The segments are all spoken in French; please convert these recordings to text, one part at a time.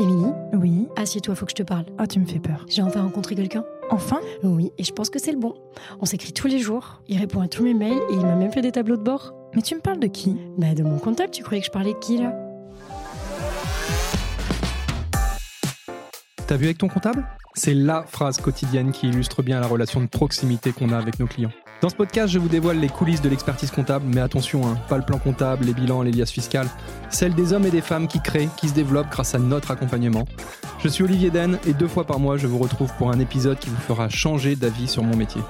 Émilie ? Oui ? Assieds-toi, faut que je te parle. Oh, tu me fais peur. J'ai enfin rencontré quelqu'un. Enfin ? Oui, et je pense que c'est le bon. On s'écrit tous les jours, il répond à tous mes mails et il m'a même fait des tableaux de bord. Mais tu me parles de qui ? Bah, de mon comptable, tu croyais que je parlais de qui, là ? T'as vu avec ton comptable ? C'est la phrase quotidienne qui illustre bien la relation de proximité qu'on a avec nos clients. Dans ce podcast, je vous dévoile les coulisses de l'expertise comptable, mais attention, pas le plan comptable, les bilans, les liasses fiscales, celles des hommes et des femmes qui créent, qui se développent grâce à notre accompagnement. Je suis Olivier Denne et 2 fois par mois, je vous retrouve pour un épisode qui vous fera changer d'avis sur mon métier.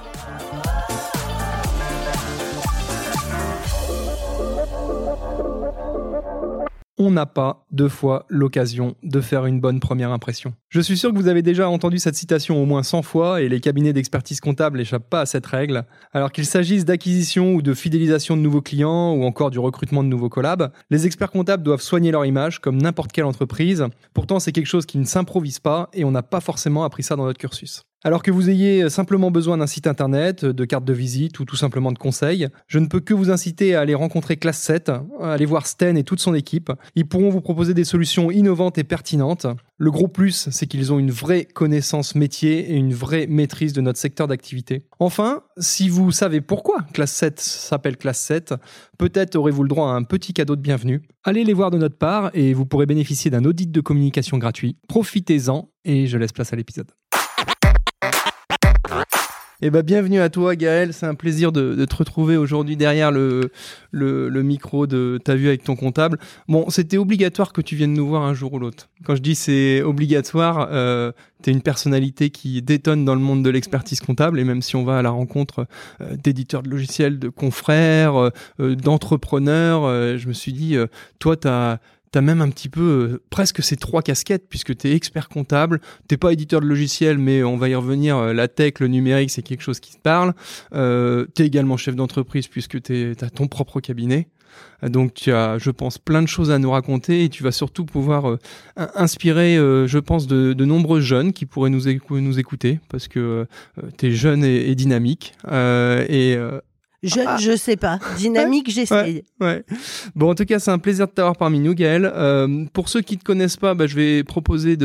On n'a pas 2 fois l'occasion de faire une bonne première impression. Je suis sûr que vous avez déjà entendu cette citation au moins 100 fois et les cabinets d'expertise comptable n'échappent pas à cette règle. Alors qu'il s'agisse d'acquisition ou de fidélisation de nouveaux clients ou encore du recrutement de nouveaux collabs, les experts comptables doivent soigner leur image comme n'importe quelle entreprise. Pourtant, c'est quelque chose qui ne s'improvise pas et on n'a pas forcément appris ça dans notre cursus. Alors que vous ayez simplement besoin d'un site internet, de cartes de visite ou tout simplement de conseils, je ne peux que vous inciter à aller rencontrer Classe 7, à aller voir Sten et toute son équipe. Ils pourront vous proposer des solutions innovantes et pertinentes. Le gros plus, c'est qu'ils ont une vraie connaissance métier et une vraie maîtrise de notre secteur d'activité. Enfin, si vous savez pourquoi Classe 7 s'appelle Classe 7, peut-être aurez-vous le droit à un petit cadeau de bienvenue. Allez les voir de notre part et vous pourrez bénéficier d'un audit de communication gratuit. Profitez-en et je laisse place à l'épisode. Eh ben, bienvenue à toi Gaëlle, c'est un plaisir de te retrouver aujourd'hui derrière le micro de T'as vu avec ton comptable. Bon, c'était obligatoire que tu viennes nous voir un jour ou l'autre. Quand je dis c'est obligatoire, t'es une personnalité qui détonne dans le monde de l'expertise comptable et même si on va à la rencontre d'éditeurs de logiciels, de confrères, d'entrepreneurs, je me suis dit, toi t'as même un petit peu presque ces 3 casquettes puisque tu es expert comptable, t'es pas éditeur de logiciel mais on va y revenir, la tech, le numérique c'est quelque chose qui te parle, tu es également chef d'entreprise puisque t'as ton propre cabinet, donc tu as je pense plein de choses à nous raconter et tu vas surtout pouvoir inspirer je pense de nombreux jeunes qui pourraient nous écouter parce que tu es jeune et dynamique Je sais pas. Dynamique, j'essaye. Ouais. Bon, en tout cas, c'est un plaisir de t'avoir parmi nous, Gaëlle. Pour ceux qui te connaissent pas, je vais proposer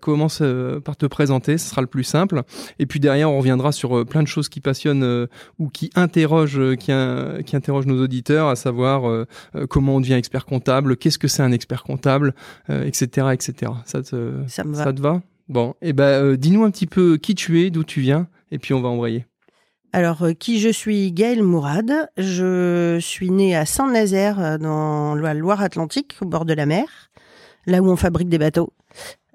commence par te présenter, ce sera le plus simple. Et puis derrière, on reviendra sur plein de choses qui passionnent ou qui interrogent nos auditeurs, à savoir comment on devient expert comptable, qu'est-ce que c'est un expert comptable, etc., etc. Ça te va ? Bon, et dis-nous un petit peu qui tu es, d'où tu viens, et puis on va embrayer. Alors, qui je suis ? Gaëlle Mourad. Je suis née à Saint-Nazaire, dans la Loire-Atlantique, au bord de la mer, là où on fabrique des bateaux.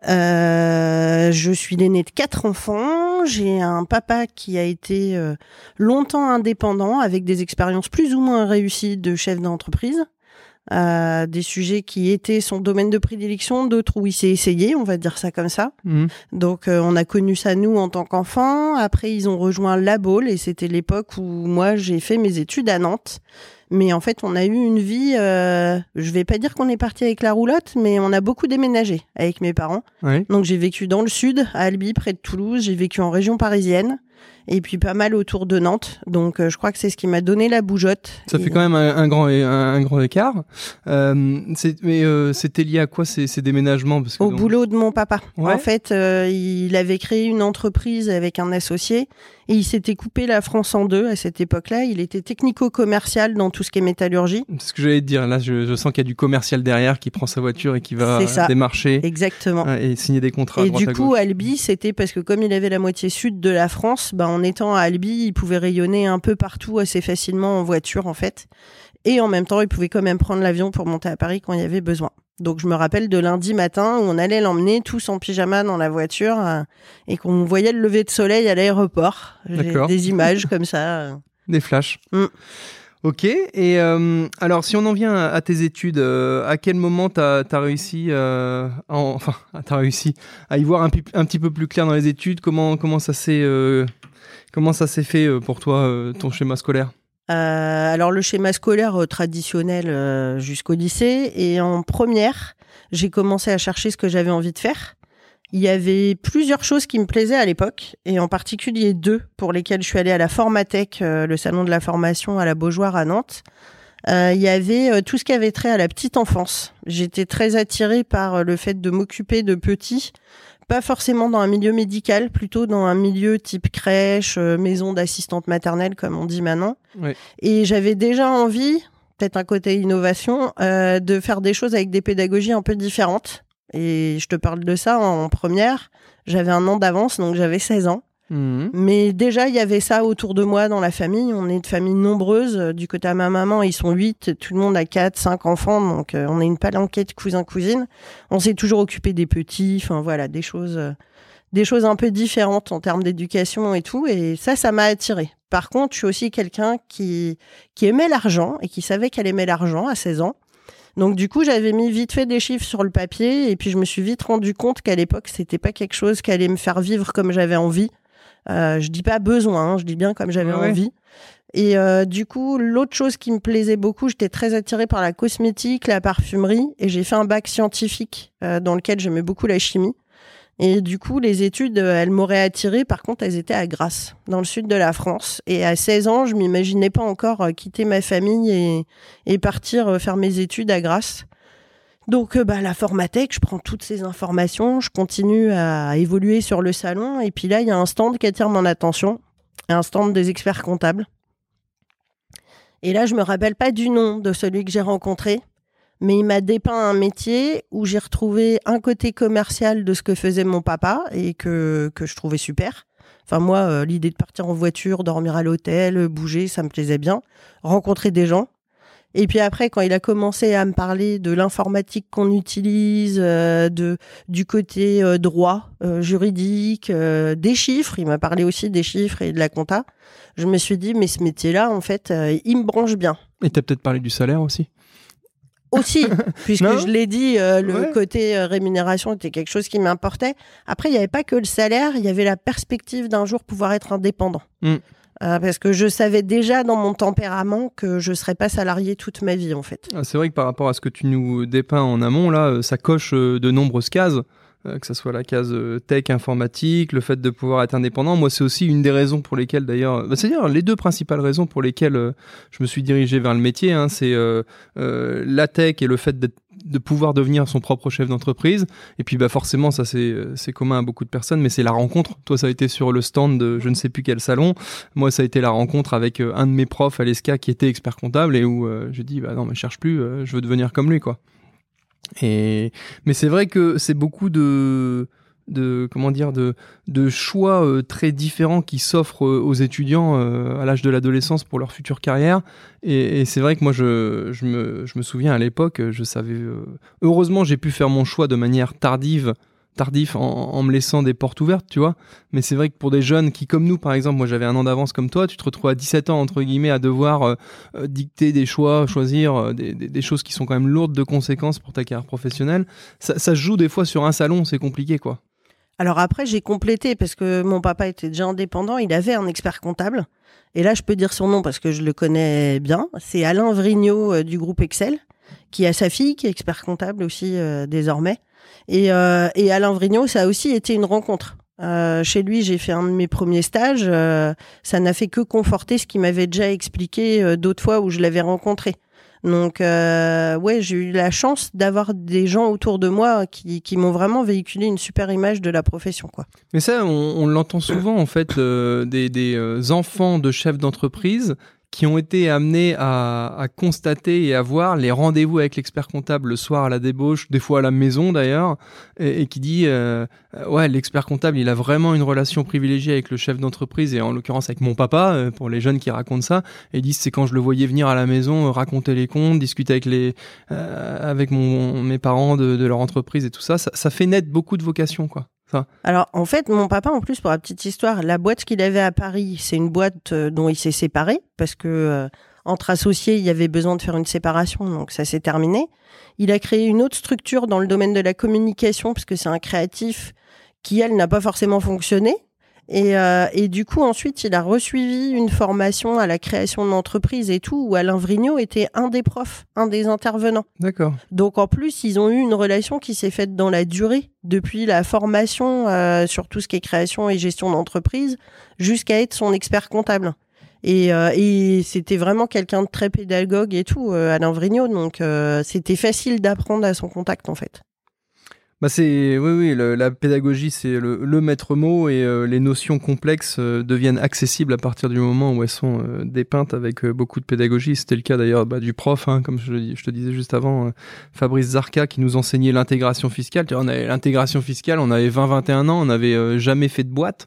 Je suis l'aînée de 4 enfants. J'ai un papa qui a été longtemps indépendant, avec des expériences plus ou moins réussies de chef d'entreprise. Des sujets qui étaient son domaine de prédilection, d'autres où il s'est essayé, on va dire ça comme ça. Mmh. Donc on a connu ça nous en tant qu'enfants. Après ils ont rejoint la Baule et c'était l'époque où moi j'ai fait mes études à Nantes. Mais en fait on a eu une vie, je vais pas dire qu'on est parti avec la roulotte, mais on a beaucoup déménagé avec mes parents. Oui. Donc j'ai vécu dans le sud, à Albi, près de Toulouse, j'ai vécu en région parisienne. Et puis pas mal autour de Nantes, donc je crois que c'est ce qui m'a donné la bougeotte. Ça fait quand même un grand écart. C'était lié à quoi ces déménagements ? Parce que boulot de mon papa. Ouais. En fait, il avait créé une entreprise avec un associé et il s'était coupé la France en 2 à cette époque-là. Il était technico-commercial dans tout ce qui est métallurgie. C'est ce que j'allais te dire. Là, je sens qu'il y a du commercial derrière qui prend sa voiture et qui va démarcher. Exactement. Et signer des contrats. Et du coup, Albi, c'était parce que comme il avait la moitié sud de la France, en étant à Albi, il pouvait rayonner un peu partout assez facilement en voiture en fait. Et en même temps, il pouvait quand même prendre l'avion pour monter à Paris quand il y avait besoin. Donc je me rappelle de lundi matin où on allait l'emmener tous en pyjama dans la voiture et qu'on voyait le lever de soleil à l'aéroport. D'accord. J'ai des images comme ça. Des flashs. Mm. Ok, et alors si on en vient à tes études, à quel moment t'as réussi, à y voir un petit peu plus clair dans les études ? Comment ça s'est fait pour toi, ton schéma scolaire ? Alors le schéma scolaire traditionnel jusqu'au lycée, et en première, j'ai commencé à chercher ce que j'avais envie de faire. Il y avait plusieurs choses qui me plaisaient à l'époque, et en particulier 2 pour lesquelles je suis allée à la Formatec, le salon de la formation à la Beaujoire à Nantes, il y avait tout ce qui avait trait à la petite enfance. J'étais très attirée par le fait de m'occuper de petits, pas forcément dans un milieu médical, plutôt dans un milieu type crèche, maison d'assistante maternelle, comme on dit maintenant. Oui. Et j'avais déjà envie, peut-être un côté innovation, de faire des choses avec des pédagogies un peu différentes. Et je te parle de ça en première. J'avais un an d'avance, donc j'avais 16 ans. Mmh. Mais déjà, il y avait ça autour de moi dans la famille. On est de famille nombreuse. Du côté à ma maman, ils sont 8. Tout le monde a 4, 5 enfants. Donc, on est une palanquée de cousins-cousines. On s'est toujours occupé des petits. Enfin, voilà, des choses un peu différentes en termes d'éducation et tout. Et ça, ça m'a attirée. Par contre, je suis aussi quelqu'un qui aimait l'argent et qui savait qu'elle aimait l'argent à 16 ans. Donc, du coup, j'avais mis vite fait des chiffres sur le papier. Et puis, je me suis vite rendu compte qu'à l'époque, c'était pas quelque chose qui allait me faire vivre comme j'avais envie. Je dis pas besoin, hein, je dis bien comme j'avais envie. Et du coup, l'autre chose qui me plaisait beaucoup, j'étais très attirée par la cosmétique, la parfumerie, et j'ai fait un bac scientifique dans lequel j'aimais beaucoup la chimie. Et du coup, les études, elles m'auraient attirée. Par contre, elles étaient à Grasse, dans le sud de la France. Et à 16 ans, je m'imaginais pas encore quitter ma famille et partir faire mes études à Grasse. Donc, la Formatec, je prends toutes ces informations, je continue à évoluer sur le salon. Et puis là, il y a un stand qui attire mon attention, un stand des experts comptables. Et là, je me rappelle pas du nom de celui que j'ai rencontré, mais il m'a dépeint un métier où j'ai retrouvé un côté commercial de ce que faisait mon papa et que je trouvais super. Enfin, moi, l'idée de partir en voiture, dormir à l'hôtel, bouger, ça me plaisait bien. Rencontrer des gens. Et puis après, quand il a commencé à me parler de l'informatique qu'on utilise, du côté droit, juridique, des chiffres, il m'a parlé aussi des chiffres et de la compta, je me suis dit, mais ce métier-là, en fait, il me branche bien. Et t'as peut-être parlé du salaire aussi ? Aussi, puisque je l'ai dit, le côté rémunération était quelque chose qui m'importait. Après, il n'y avait pas que le salaire, il y avait la perspective d'un jour pouvoir être indépendant. Mm. Parce que je savais déjà dans mon tempérament que je ne serais pas salarié toute ma vie, en fait. Ah, c'est vrai que par rapport à ce que tu nous dépeins en amont, là, ça coche de nombreuses cases, que ce soit la case tech, informatique, le fait de pouvoir être indépendant. Moi, c'est aussi une des raisons pour lesquelles, d'ailleurs... c'est-à-dire, les deux principales raisons pour lesquelles je me suis dirigé vers le métier, hein, c'est la tech et le fait de pouvoir devenir son propre chef d'entreprise. Et puis forcément, ça c'est commun à beaucoup de personnes, mais c'est la rencontre. Toi, ça a été sur le stand de je ne sais plus quel salon. Moi, ça a été la rencontre avec un de mes profs à l'ESCA qui était expert comptable et où j'ai dit non, mais je cherche plus, je veux devenir comme lui, quoi. Mais c'est vrai que c'est beaucoup de choix très différents qui s'offrent aux étudiants à l'âge de l'adolescence pour leur future carrière. Et c'est vrai que moi, je me souviens à l'époque, je savais... heureusement, j'ai pu faire mon choix de manière tardif en me laissant des portes ouvertes, tu vois. Mais c'est vrai que pour des jeunes qui, comme nous, par exemple, moi j'avais un an d'avance comme toi, tu te retrouves à 17 ans, entre guillemets, à devoir dicter des choix, choisir des choses qui sont quand même lourdes de conséquences pour ta carrière professionnelle. Ça se joue des fois sur un salon, c'est compliqué, quoi. Alors après, j'ai complété parce que mon papa était déjà indépendant, il avait un expert comptable. Et là, je peux dire son nom parce que je le connais bien. C'est Alain Vrignaud du groupe Excel, qui a sa fille, qui est expert comptable aussi désormais. Et Alain Vrignaud, ça a aussi été une rencontre. Chez lui, j'ai fait un de mes premiers stages. Ça n'a fait que conforter ce qu'il m'avait déjà expliqué d'autres fois où je l'avais rencontré. Donc, j'ai eu la chance d'avoir des gens autour de moi qui m'ont vraiment véhiculé une super image de la profession, quoi. Mais ça, on l'entend souvent, en fait, des enfants de chefs d'entreprise qui ont été amenés à constater et à voir les rendez-vous avec l'expert comptable le soir à la débauche, des fois à la maison d'ailleurs, et qui dit l'expert comptable, il a vraiment une relation privilégiée avec le chef d'entreprise, et en l'occurrence avec mon papa, pour les jeunes qui racontent ça, et disent c'est quand je le voyais venir à la maison, raconter les comptes, discuter avec mes parents de leur entreprise et tout ça, ça fait naître beaucoup de vocations, quoi. Alors, en fait, mon papa, en plus, pour la petite histoire, la boîte qu'il avait à Paris, c'est une boîte dont il s'est séparé parce que entre associés, il y avait besoin de faire une séparation, donc ça s'est terminé. Il a créé une autre structure dans le domaine de la communication parce que c'est un créatif qui, elle, n'a pas forcément fonctionné. Et du coup, ensuite, il a resuivi une formation à la création d'entreprise et tout, où Alain Vrignaud était un des profs, un des intervenants. D'accord. Donc, en plus, ils ont eu une relation qui s'est faite dans la durée, depuis la formation sur tout ce qui est création et gestion d'entreprise, jusqu'à être son expert comptable. Et c'était vraiment quelqu'un de très pédagogue et tout, Alain Vrignaud. Donc, c'était facile d'apprendre à son contact, en fait. Bah c'est, oui, la pédagogie, c'est le maître mot, et les notions complexes deviennent accessibles à partir du moment où elles sont dépeintes avec beaucoup de pédagogie. C'était le cas d'ailleurs du prof, hein, comme je te disais juste avant, Fabrice Zarca, qui nous enseignait l'intégration fiscale. On avait l'intégration fiscale, on avait 20-21 ans, on n'avait jamais fait de boîte,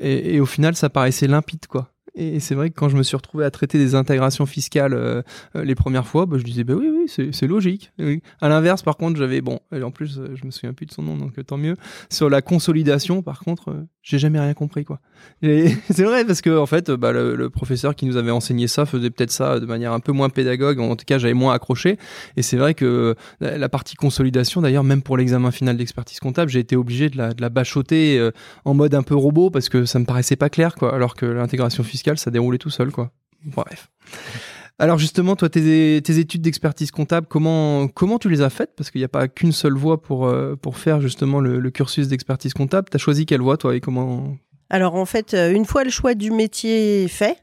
et au final, ça paraissait limpide, quoi. Et c'est vrai que quand je me suis retrouvé à traiter des intégrations fiscales les premières fois, je disais oui, c'est logique. Oui. À l'inverse, par contre, j'avais et en plus, je me souviens plus de son nom, donc tant mieux. Sur la consolidation, par contre, j'ai jamais rien compris, quoi. Et c'est vrai, parce que en fait, le professeur qui nous avait enseigné ça faisait peut-être ça de manière un peu moins pédagogue. En tout cas, j'avais moins accroché. Et c'est vrai que la partie consolidation, d'ailleurs, même pour l'examen final d'expertise comptable, j'ai été obligé de la bachoter en mode un peu robot, parce que ça me paraissait pas clair, quoi. Alors que l'intégration fiscale, ça déroulait tout seul, quoi. Bref. Alors justement, toi, tes études d'expertise comptable, comment tu les as faites? Parce qu'il n'y a pas qu'une seule voie pour faire justement le cursus d'expertise comptable. Tu as choisi quelle voie, toi, et comment? Alors en fait, une fois le choix du métier fait,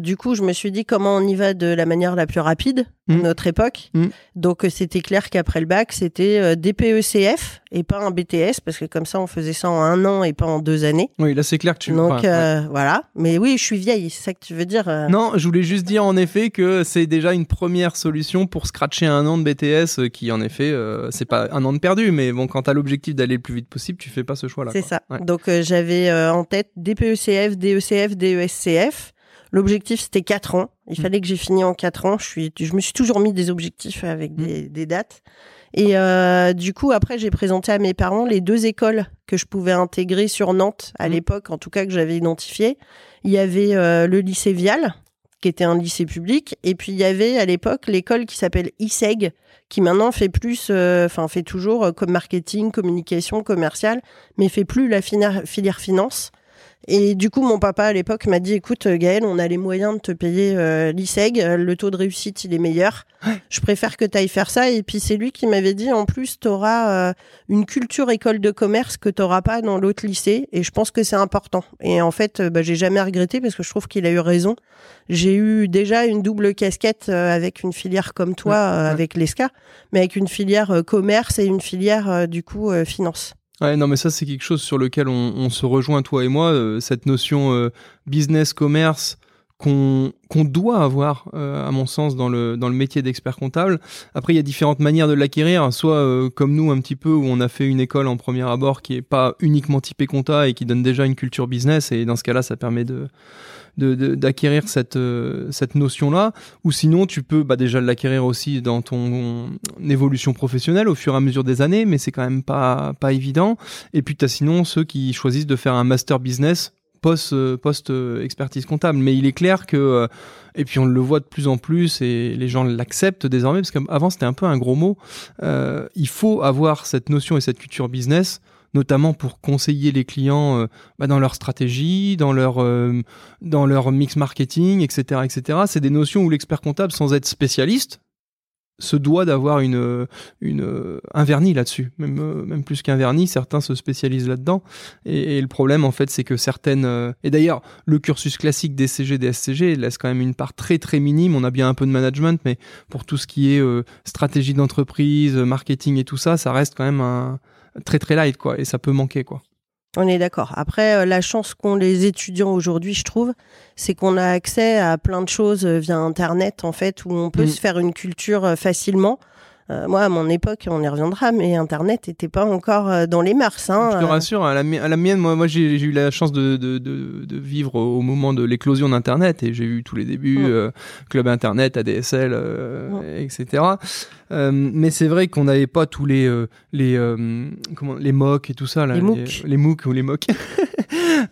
du coup, je me suis dit comment on y va de la manière la plus rapide à notre époque. Donc, c'était clair qu'après le bac, c'était DPECF et pas un BTS, parce que comme ça, on faisait ça en 1 an et pas en 2 années. Oui, là, c'est clair que tu... Donc, ouais. Voilà. Mais oui, je suis vieille, c'est ça que tu veux dire. Non, je voulais juste dire, en effet, que c'est déjà une première solution pour scratcher 1 an de BTS, qui, en effet, c'est pas 1 an de perdu, mais bon, quand t'as l'objectif d'aller le plus vite possible, tu fais pas ce choix-là. C'est quoi. Ça. Ouais. Donc, j'avais en tête DPECF, DECF, DESCF. L'objectif, c'était 4 ans. Il fallait que j'ai fini en 4 ans. Je me suis toujours mis des objectifs avec des dates. Et du coup, après, j'ai présenté à mes parents les 2 écoles que je pouvais intégrer sur Nantes à l'époque, en tout cas que j'avais identifiées. Il y avait le lycée Vial, qui était un lycée public. Et puis, il y avait à l'époque l'école qui s'appelle ISEG, qui maintenant fait plus, fait toujours comme marketing, communication, commercial, mais fait plus la filière finance. Et du coup, mon papa, à l'époque, m'a dit « Écoute, Gaëlle, on a les moyens de te payer l'ISEG, le taux de réussite, il est meilleur. Je préfère que tu ailles faire ça. » Et puis, c'est lui qui m'avait dit « En plus, tu auras une culture école de commerce que tu n'auras pas dans l'autre lycée. Et je pense que c'est important. » Et en fait, j'ai jamais regretté, parce que je trouve qu'il a eu raison. J'ai eu déjà une double casquette avec une filière comme toi, avec l'ESCA, mais avec une filière commerce et une filière, finance. Ouais, non, mais ça, c'est quelque chose sur lequel on se rejoint, toi et moi, cette notion business-commerce qu'on doit avoir, à mon sens, dans le métier d'expert comptable. Après, il y a différentes manières de l'acquérir, soit comme nous un petit peu, où on a fait une école en premier abord qui n'est pas uniquement typée compta et qui donne déjà une culture business, et dans ce cas-là, ça permet d'acquérir cette notion-là, ou sinon tu peux déjà l'acquérir aussi dans ton évolution professionnelle au fur et à mesure des années, mais c'est quand même pas évident. Et puis tu as sinon ceux qui choisissent de faire un master business post expertise comptable, mais il est clair que, et puis on le voit de plus en plus et les gens l'acceptent désormais, parce qu'avant c'était un peu un gros mot, il faut avoir cette notion et cette culture business, notamment pour conseiller les clients dans leur stratégie, dans leur mix marketing, etc., etc. C'est des notions où l'expert comptable, sans être spécialiste, se doit d'avoir un vernis là-dessus. Même plus qu'un vernis, certains se spécialisent là-dedans. Et le problème, en fait, c'est que certaines... et d'ailleurs, le cursus classique des CG, des SCG laisse quand même une part très, très minime. On a bien un peu de management, mais pour tout ce qui est stratégie d'entreprise, marketing et tout ça, ça reste quand même un... très très light, quoi, et ça peut manquer, quoi. On est d'accord. Après, la chance qu'ont les étudiants aujourd'hui, je trouve, c'est qu'on a accès à plein de choses via Internet, en fait, où on peut se faire une culture facilement. Moi, à mon époque, on y reviendra, mais Internet n'était pas encore dans les mœurs. Hein, je te rassure, à la mienne, moi j'ai eu la chance de vivre au moment de l'éclosion d'Internet, et j'ai eu tous les débuts, Club Internet, ADSL, etc. Mais c'est vrai qu'on n'avait pas tous les MOOC et tout ça. Là, les MOOC ou les MOOC.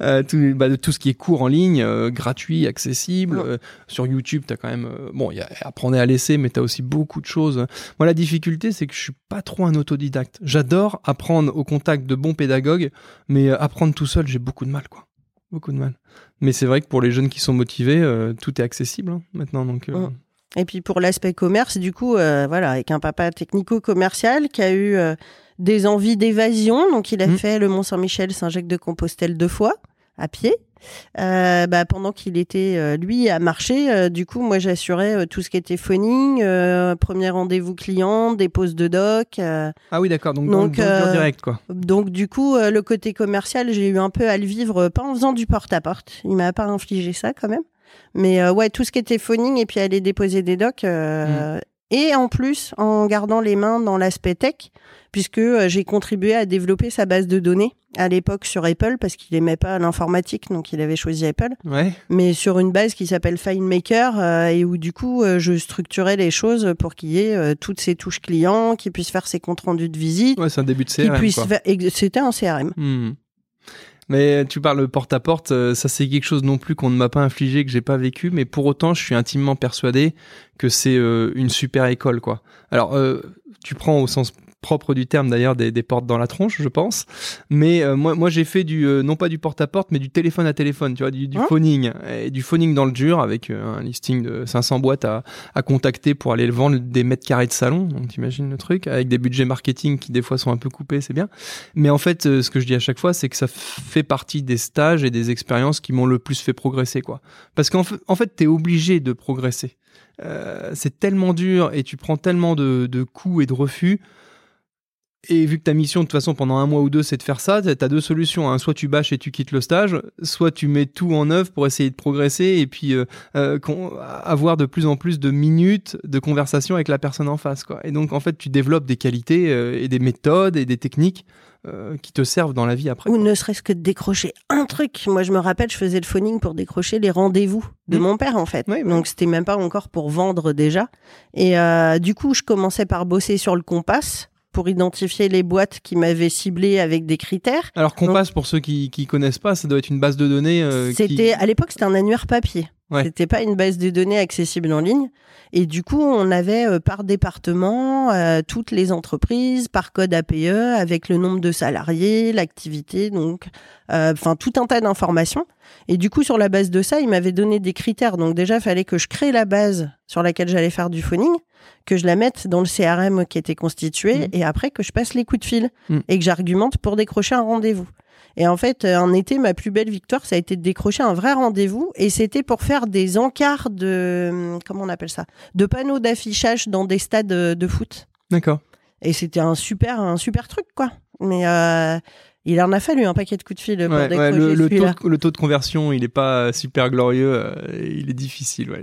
Tout ce qui est cours en ligne, gratuit, accessible. Sur YouTube, t'as quand même... il y a apprendre à laisser, mais t'as aussi beaucoup de choses. Moi, la difficulté, c'est que je suis pas trop un autodidacte. J'adore apprendre au contact de bons pédagogues, mais apprendre tout seul, j'ai beaucoup de mal, quoi. Beaucoup de mal. Mais c'est vrai que pour les jeunes qui sont motivés, tout est accessible, hein, maintenant, donc... Et puis pour l'aspect commerce, du coup, avec un papa technico-commercial qui a eu des envies d'évasion. Donc, il a fait le Mont-Saint-Michel, Saint-Jacques-de-Compostelle 2 fois. à pied. Pendant qu'il était lui à marcher, du coup moi j'assurais tout ce qui était phoning, premier rendez-vous client, dépose de doc. Ah oui d'accord, donc direct quoi. Donc du coup le côté commercial j'ai eu un peu à le vivre, pas en faisant du porte-à-porte, il m'a pas infligé ça quand même, mais ouais tout ce qui était phoning et puis aller déposer des docs. Et en plus en gardant les mains dans l'aspect tech, puisque j'ai contribué à développer sa base de données à l'époque sur Apple, parce qu'il aimait pas l'informatique, donc il avait choisi Apple, ouais. Mais sur une base qui s'appelle FileMaker, et où du coup je structurais les choses pour qu'il y ait toutes ses touches clients, qu'il puisse faire ses comptes rendus de visite. Ouais, c'est un début de CRM. C'était un CRM. Mais tu parles porte-à-porte, ça c'est quelque chose non plus qu'on ne m'a pas infligé, que j'ai pas vécu, mais pour autant je suis intimement persuadé que c'est une super école quoi. Alors tu prends au sens propre du terme d'ailleurs des portes dans la tronche je pense, mais moi j'ai fait du non pas du porte-à-porte mais du téléphone à téléphone, tu vois, du phoning, et du phoning dans le dur avec un listing de 500 boîtes à contacter pour aller le vendre, des mètres carrés de salon, donc t'imagines le truc, avec des budgets marketing qui des fois sont un peu coupés, c'est bien, mais en fait ce que je dis à chaque fois c'est que ça fait partie des stages et des expériences qui m'ont le plus fait progresser quoi, parce qu'en fait t'es obligé de progresser, c'est tellement dur et tu prends tellement de coups et de refus. Et vu que ta mission, de toute façon, pendant un mois ou deux, c'est de faire ça, t'as deux solutions, hein. Soit tu bâches et tu quittes le stage, soit tu mets tout en œuvre pour essayer de progresser et puis avoir de plus en plus de minutes de conversation avec la personne en face, quoi. Et donc, en fait, tu développes des qualités et des méthodes et des techniques qui te servent dans la vie après. Ou quoi. Ne serait-ce que de décrocher un truc. Moi, je me rappelle, je faisais le phoning pour décrocher les rendez-vous de mon père, en fait. Oui. Donc, c'était même pas encore pour vendre déjà. Et du coup, je commençais par bosser sur le Compass, pour identifier les boîtes qui m'avaient ciblé avec des critères. Alors Compass, pour ceux qui connaissent pas, ça doit être une base de données. À l'époque, c'était un annuaire papier. Ouais. C'était pas une base de données accessible en ligne. Et du coup, on avait par département toutes les entreprises, par code APE, avec le nombre de salariés, l'activité, donc tout un tas d'informations. Et du coup, sur la base de ça, ils m'avaient donné des critères. Donc déjà, il fallait que je crée la base sur laquelle j'allais faire du phoning, que je la mette dans le CRM qui était constitué, et après que je passe les coups de fil et que j'argumente pour décrocher un rendez-vous. Et en fait, un été, ma plus belle victoire, ça a été de décrocher un vrai rendez-vous. Et c'était pour faire des encarts de... Comment on appelle ça ? De panneaux d'affichage dans des stades de foot. D'accord. Et c'était un super truc, quoi. Mais... il en a fallu un paquet de coups de fil pour décrocher celui-là. Le taux de conversion, il est pas super glorieux, il est difficile, ouais,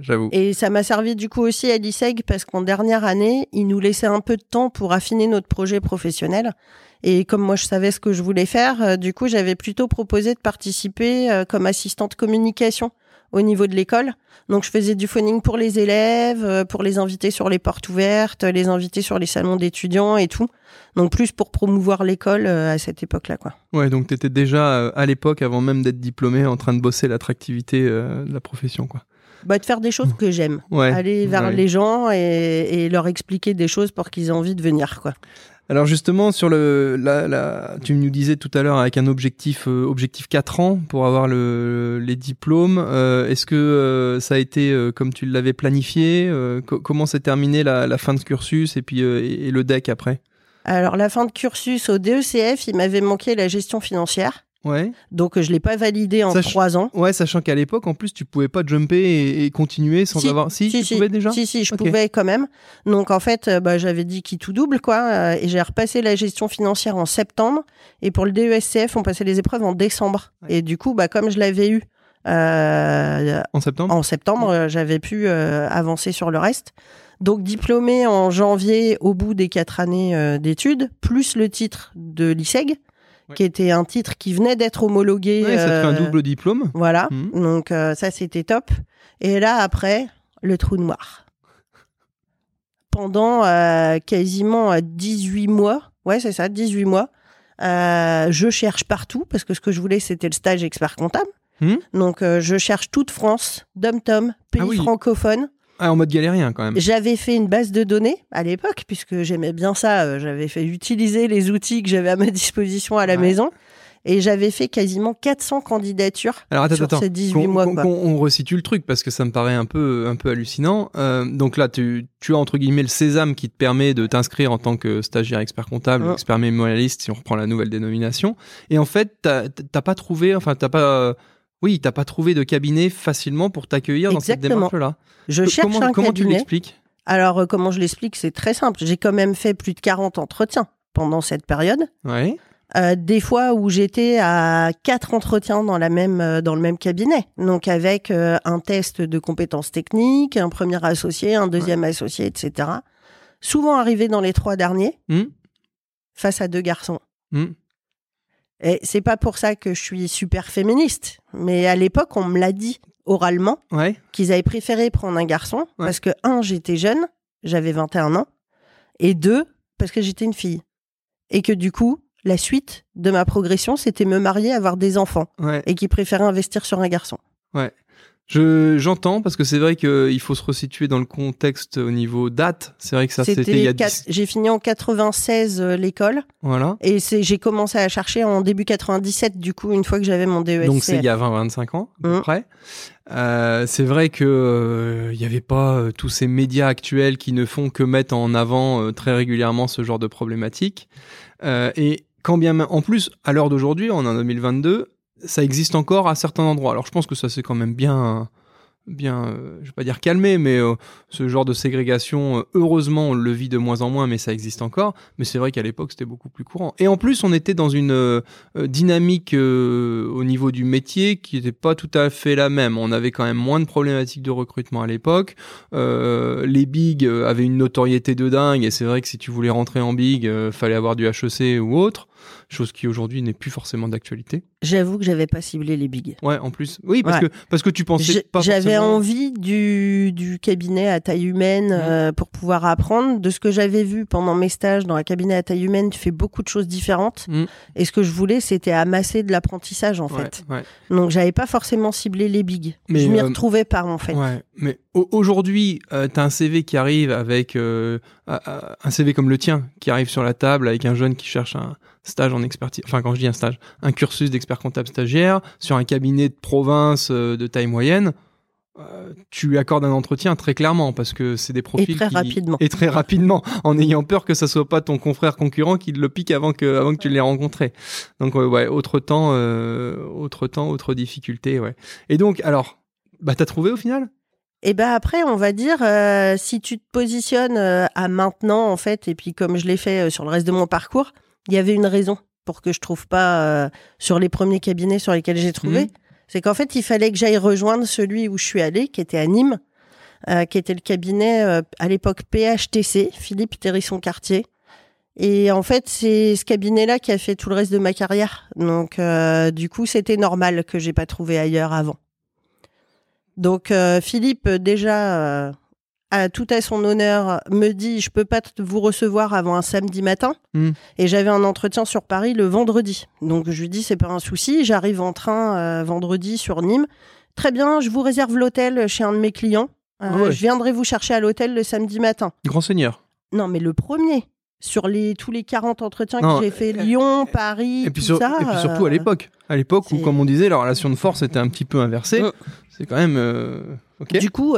j'avoue. Et ça m'a servi du coup aussi à l'ISEG, parce qu'en dernière année, il nous laissait un peu de temps pour affiner notre projet professionnel. Et comme moi, je savais ce que je voulais faire, du coup, j'avais plutôt proposé de participer comme assistante communication au niveau de l'école. Donc, je faisais du phoning pour les élèves, pour les invités sur les portes ouvertes, les invités sur les salons d'étudiants et tout. Donc, plus pour promouvoir l'école à cette époque-là, quoi. Ouais, donc t'étais déjà à l'époque, avant même d'être diplômé, en train de bosser l'attractivité de la profession, quoi. De faire des choses que j'aime. Ouais. Aller vers les gens et leur expliquer des choses pour qu'ils aient envie de venir, quoi. Alors justement, sur tu nous disais tout à l'heure avec un objectif 4 ans pour avoir les diplômes, est-ce que ça a été comme tu l'avais planifié, comment s'est terminée la fin de cursus et puis et le DEC après ? Alors la fin de cursus au DECF, il m'avait manqué la gestion financière. Ouais. Donc je l'ai pas validé en 3 ans. Ouais, sachant qu'à l'époque en plus tu pouvais pas jumper et continuer sans avoir. Pouvais déjà. Je pouvais quand même. Donc en fait, j'avais dit qui tout double quoi. Et j'ai repassé la gestion financière en septembre. Et pour le DESCF, on passait les épreuves en décembre. Ouais. Et du coup, comme je l'avais eu en septembre, j'avais pu avancer sur le reste. Donc diplômée en janvier au bout des 4 années d'études, plus le titre de l'ISEG. Ouais. Qui était un titre qui venait d'être homologué. Ouais, ça te fait un double diplôme. Voilà, donc ça c'était top. Et là après, le trou noir. Pendant quasiment 18 mois, ouais c'est ça, 18 mois, je cherche partout parce que ce que je voulais c'était le stage expert-comptable. Donc je cherche toute France, dom-tom, pays francophone. Ah, en mode galérien quand même. J'avais fait une base de données à l'époque, puisque j'aimais bien ça. J'avais fait utiliser les outils que j'avais à ma disposition à la maison. et j'avais fait quasiment 400 candidatures. Alors, attends, ces 18 mois. On resitue le truc parce que ça me paraît un peu hallucinant. Donc là, tu as entre guillemets le sésame qui te permet de t'inscrire en tant que stagiaire expert comptable, expert mémorialiste, si on reprend la nouvelle dénomination. Et en fait, t'as pas trouvé de cabinet facilement pour t'accueillir. Exactement. Dans cette démarche-là. Comment tu l'expliques ? Alors, comment je l'explique ? C'est très simple. J'ai quand même fait plus de 40 entretiens pendant cette période. Oui. Des fois où j'étais à 4 entretiens dans le même cabinet. Donc, avec un test de compétences techniques, un premier associé, un deuxième associé, etc. Souvent arrivé dans les 3 derniers, face à 2 garçons. Et c'est pas pour ça que je suis super féministe, mais à l'époque, on me l'a dit oralement, qu'ils avaient préféré prendre un garçon, parce que, 1, j'étais jeune, j'avais 21 ans, et 2, parce que j'étais une fille. Et que du coup, la suite de ma progression, c'était me marier, avoir des enfants, et qu'ils préféraient investir sur un garçon. Ouais. J'entends, parce que c'est vrai qu'il faut se resituer dans le contexte au niveau date. C'est vrai que ça, c'était il y a 10... J'ai fini en 96 l'école. Voilà. Et j'ai commencé à chercher en début 97, du coup, une fois que j'avais mon DESCF. Donc, c'est il y a 20-25 ans, à peu près. C'est vrai que il n'y avait pas tous ces médias actuels qui ne font que mettre en avant très régulièrement ce genre de problématiques. Et quand bien même... En plus, à l'heure d'aujourd'hui, on est en 2022... ça existe encore à certains endroits. Alors, je pense que ça s'est quand même bien, je vais pas dire calmé, mais ce genre de ségrégation, heureusement, on le vit de moins en moins, mais ça existe encore. Mais c'est vrai qu'à l'époque, c'était beaucoup plus courant. Et en plus, on était dans une dynamique au niveau du métier qui n'était pas tout à fait la même. On avait quand même moins de problématiques de recrutement à l'époque. Les bigs avaient une notoriété de dingue, et c'est vrai que si tu voulais rentrer en big, fallait avoir du HEC ou autre. Chose qui aujourd'hui n'est plus forcément d'actualité. J'avoue que j'avais pas ciblé les bigs. Ouais, en plus. Oui, parce que tu pensais pas forcément... J'avais envie du cabinet à taille humaine pour pouvoir apprendre. De ce que j'avais vu pendant mes stages dans un cabinet à taille humaine, tu fais beaucoup de choses différentes. Et ce que je voulais, c'était amasser de l'apprentissage, en fait. Ouais. Donc, j'avais pas forcément ciblé les bigs. Mais je m'y retrouvais pas, en fait. Ouais, mais aujourd'hui, t'as un CV qui arrive avec... un CV comme le tien, qui arrive sur la table avec un jeune qui cherche un... stage en expertise, enfin quand je dis un stage, un cursus d'expert comptable stagiaire sur un cabinet de province de taille moyenne, tu lui accordes un entretien très clairement parce que c'est des profils et très rapidement, en ayant peur que ça soit pas ton confrère concurrent qui le pique avant que tu l'aies rencontré. Donc autre difficulté, Et donc alors, t'as trouvé au final ? Et après, on va dire, si tu te positionnes à maintenant en fait, et puis comme je l'ai fait sur le reste de mon parcours, il y avait une raison pour que je trouve pas sur les premiers cabinets sur lesquels j'ai trouvé. C'est qu'en fait, il fallait que j'aille rejoindre celui où je suis allée, qui était à Nîmes, qui était le cabinet à l'époque PHTC, Philippe Thérisson-Cartier. Et en fait, c'est ce cabinet-là qui a fait tout le reste de ma carrière. Donc, du coup, c'était normal que j'ai pas trouvé ailleurs avant. Donc, Philippe, déjà... tout à son honneur, me dit « Je peux pas vous recevoir avant un samedi matin. » Et j'avais un entretien sur Paris le vendredi. Donc, je lui dis « C'est pas un souci. J'arrive en train vendredi sur Nîmes. Très bien, je vous réserve l'hôtel chez un de mes clients. Je viendrai vous chercher à l'hôtel le samedi matin. » Grand seigneur. Non, mais le premier. Sur tous les 40 entretiens que j'ai fait, Lyon, Paris, tout ça. Et puis surtout à l'époque. À l'époque où, comme on disait, la relation de force était un petit peu inversée. C'est quand même... Okay. Du coup,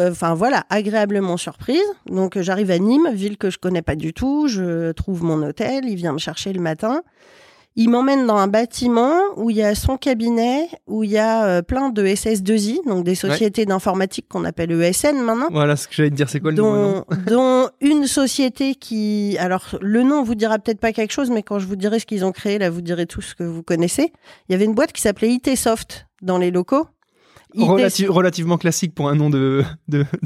agréablement surprise. Donc, j'arrive à Nîmes, ville que je connais pas du tout. Je trouve mon hôtel. Il vient me chercher le matin. Il m'emmène dans un bâtiment où il y a son cabinet, où il y a plein de SS2I, donc des sociétés d'informatique qu'on appelle ESN maintenant. Voilà ce que j'allais te dire. C'est quoi le nom? Dont une société qui... Alors, le nom vous dira peut-être pas quelque chose, mais quand je vous dirai ce qu'ils ont créé, là, vous direz tout ce que vous connaissez. Il y avait une boîte qui s'appelait ITsoft dans les locaux. Relativement classique pour un nom de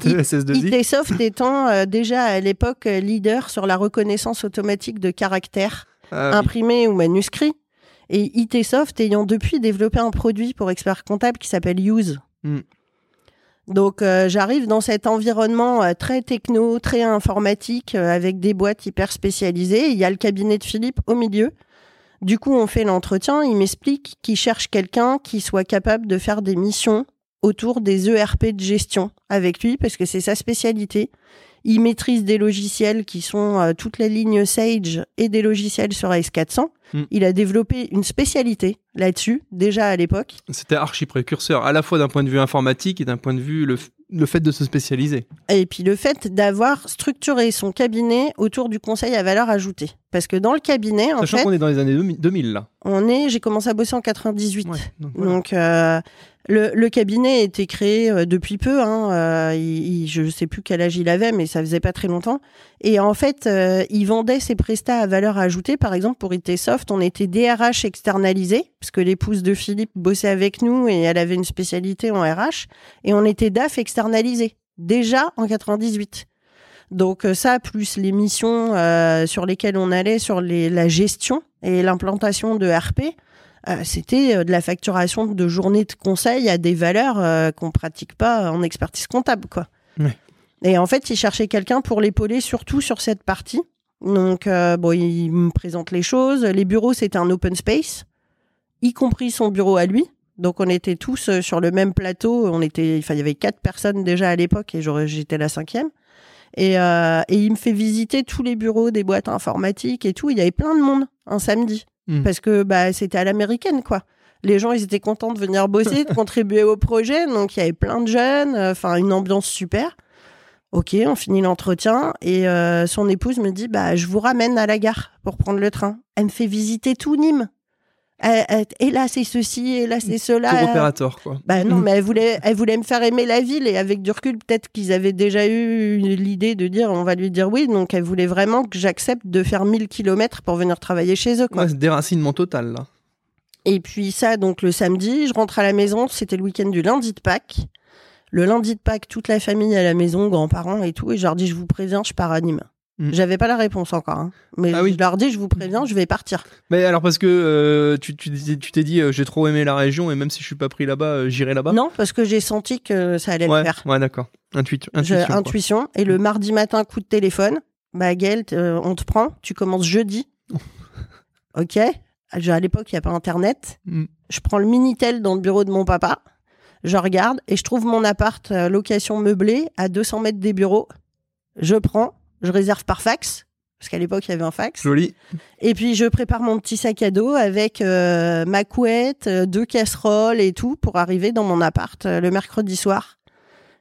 SS2I. ITsoft étant déjà à l'époque leader sur la reconnaissance automatique de caractères imprimés ou manuscrits. Et ITsoft ayant depuis développé un produit pour experts comptables qui s'appelle Use. Donc j'arrive dans cet environnement très techno, très informatique, avec des boîtes hyper spécialisées. Il y a le cabinet de Philippe au milieu. Du coup, on fait l'entretien, il m'explique qu'il cherche quelqu'un qui soit capable de faire des missions autour des ERP de gestion avec lui, parce que c'est sa spécialité. Ils maîtrisent des logiciels qui sont toutes les lignes Sage et des logiciels sur AS400. Mmh. Il a développé une spécialité là-dessus, déjà à l'époque. C'était archi précurseur, à la fois d'un point de vue informatique et d'un point de vue le fait de se spécialiser. Et puis le fait d'avoir structuré son cabinet autour du conseil à valeur ajoutée. Parce que dans le cabinet, en fait... Sachant qu'on est dans les années 2000, là. J'ai commencé à bosser en 98. Ouais, donc voilà. Le cabinet était créé depuis peu, hein. Je ne sais plus quel âge il avait, mais ça faisait pas très longtemps. Et en fait, il vendait ses prestats à valeur ajoutée. Par exemple, pour ITsoft, on était DRH externalisé, parce que l'épouse de Philippe bossait avec nous et elle avait une spécialité en RH. Et on était DAF externalisé, déjà en 98. Donc ça, plus les missions sur lesquelles on allait, sur la gestion et l'implantation de RP, c'était de la facturation de journées de conseil à des valeurs qu'on ne pratique pas en expertise comptable, quoi. Oui. Et en fait, il cherchait quelqu'un pour l'épauler, surtout sur cette partie. Donc, il me présente les choses. Les bureaux, c'était un open space, y compris son bureau à lui. Donc, on était tous sur le même plateau. Il y avait 4 personnes déjà à l'époque et j'étais la 5e. Et il me fait visiter tous les bureaux des boîtes informatiques et tout. Il y avait plein de monde un samedi. Parce que c'était à l'américaine, quoi. Les gens, ils étaient contents de venir bosser, de contribuer au projet. Donc, il y avait plein de jeunes, une ambiance super. Ok, on finit l'entretien et son épouse me dit, je vous ramène à la gare pour prendre le train. Elle me fait visiter tout Nîmes. Et là, c'est ceci, et là, c'est cela. Tour opérateur, quoi. Non, mais elle voulait me faire aimer la ville. Et avec du recul, peut-être qu'ils avaient déjà eu l'idée de dire, on va lui dire oui. Donc, elle voulait vraiment que j'accepte de faire 1000 kilomètres pour venir travailler chez eux, quoi. Ouais, c'est déracinement total, là. Et puis ça, donc, le samedi, je rentre à la maison. C'était le week-end du lundi de Pâques. Le lundi de Pâques, toute la famille à la maison, grands-parents et tout. Et je leur dis, je vous préviens, je pars à Nîmes. J'avais pas la réponse encore, hein. Mais je leur dis, je vous préviens, je vais partir. Mais alors parce que tu t'es dit, j'ai trop aimé la région et même si je suis pas pris là-bas, j'irai là-bas. Non, parce que j'ai senti que ça allait le faire. Ouais, d'accord. Intuition. Et le mardi matin, coup de téléphone, Gaëlle, on te prend, tu commences jeudi. Ok. À l'époque, il n'y a pas Internet. Je prends le Minitel dans le bureau de mon papa, je regarde et je trouve mon appart location meublée à 200 mètres des bureaux. Je prends. Je réserve par fax, parce qu'à l'époque, il y avait un fax. Joli. Et puis, je prépare mon petit sac à dos avec ma couette, 2 casseroles et tout pour arriver dans mon appart le mercredi soir.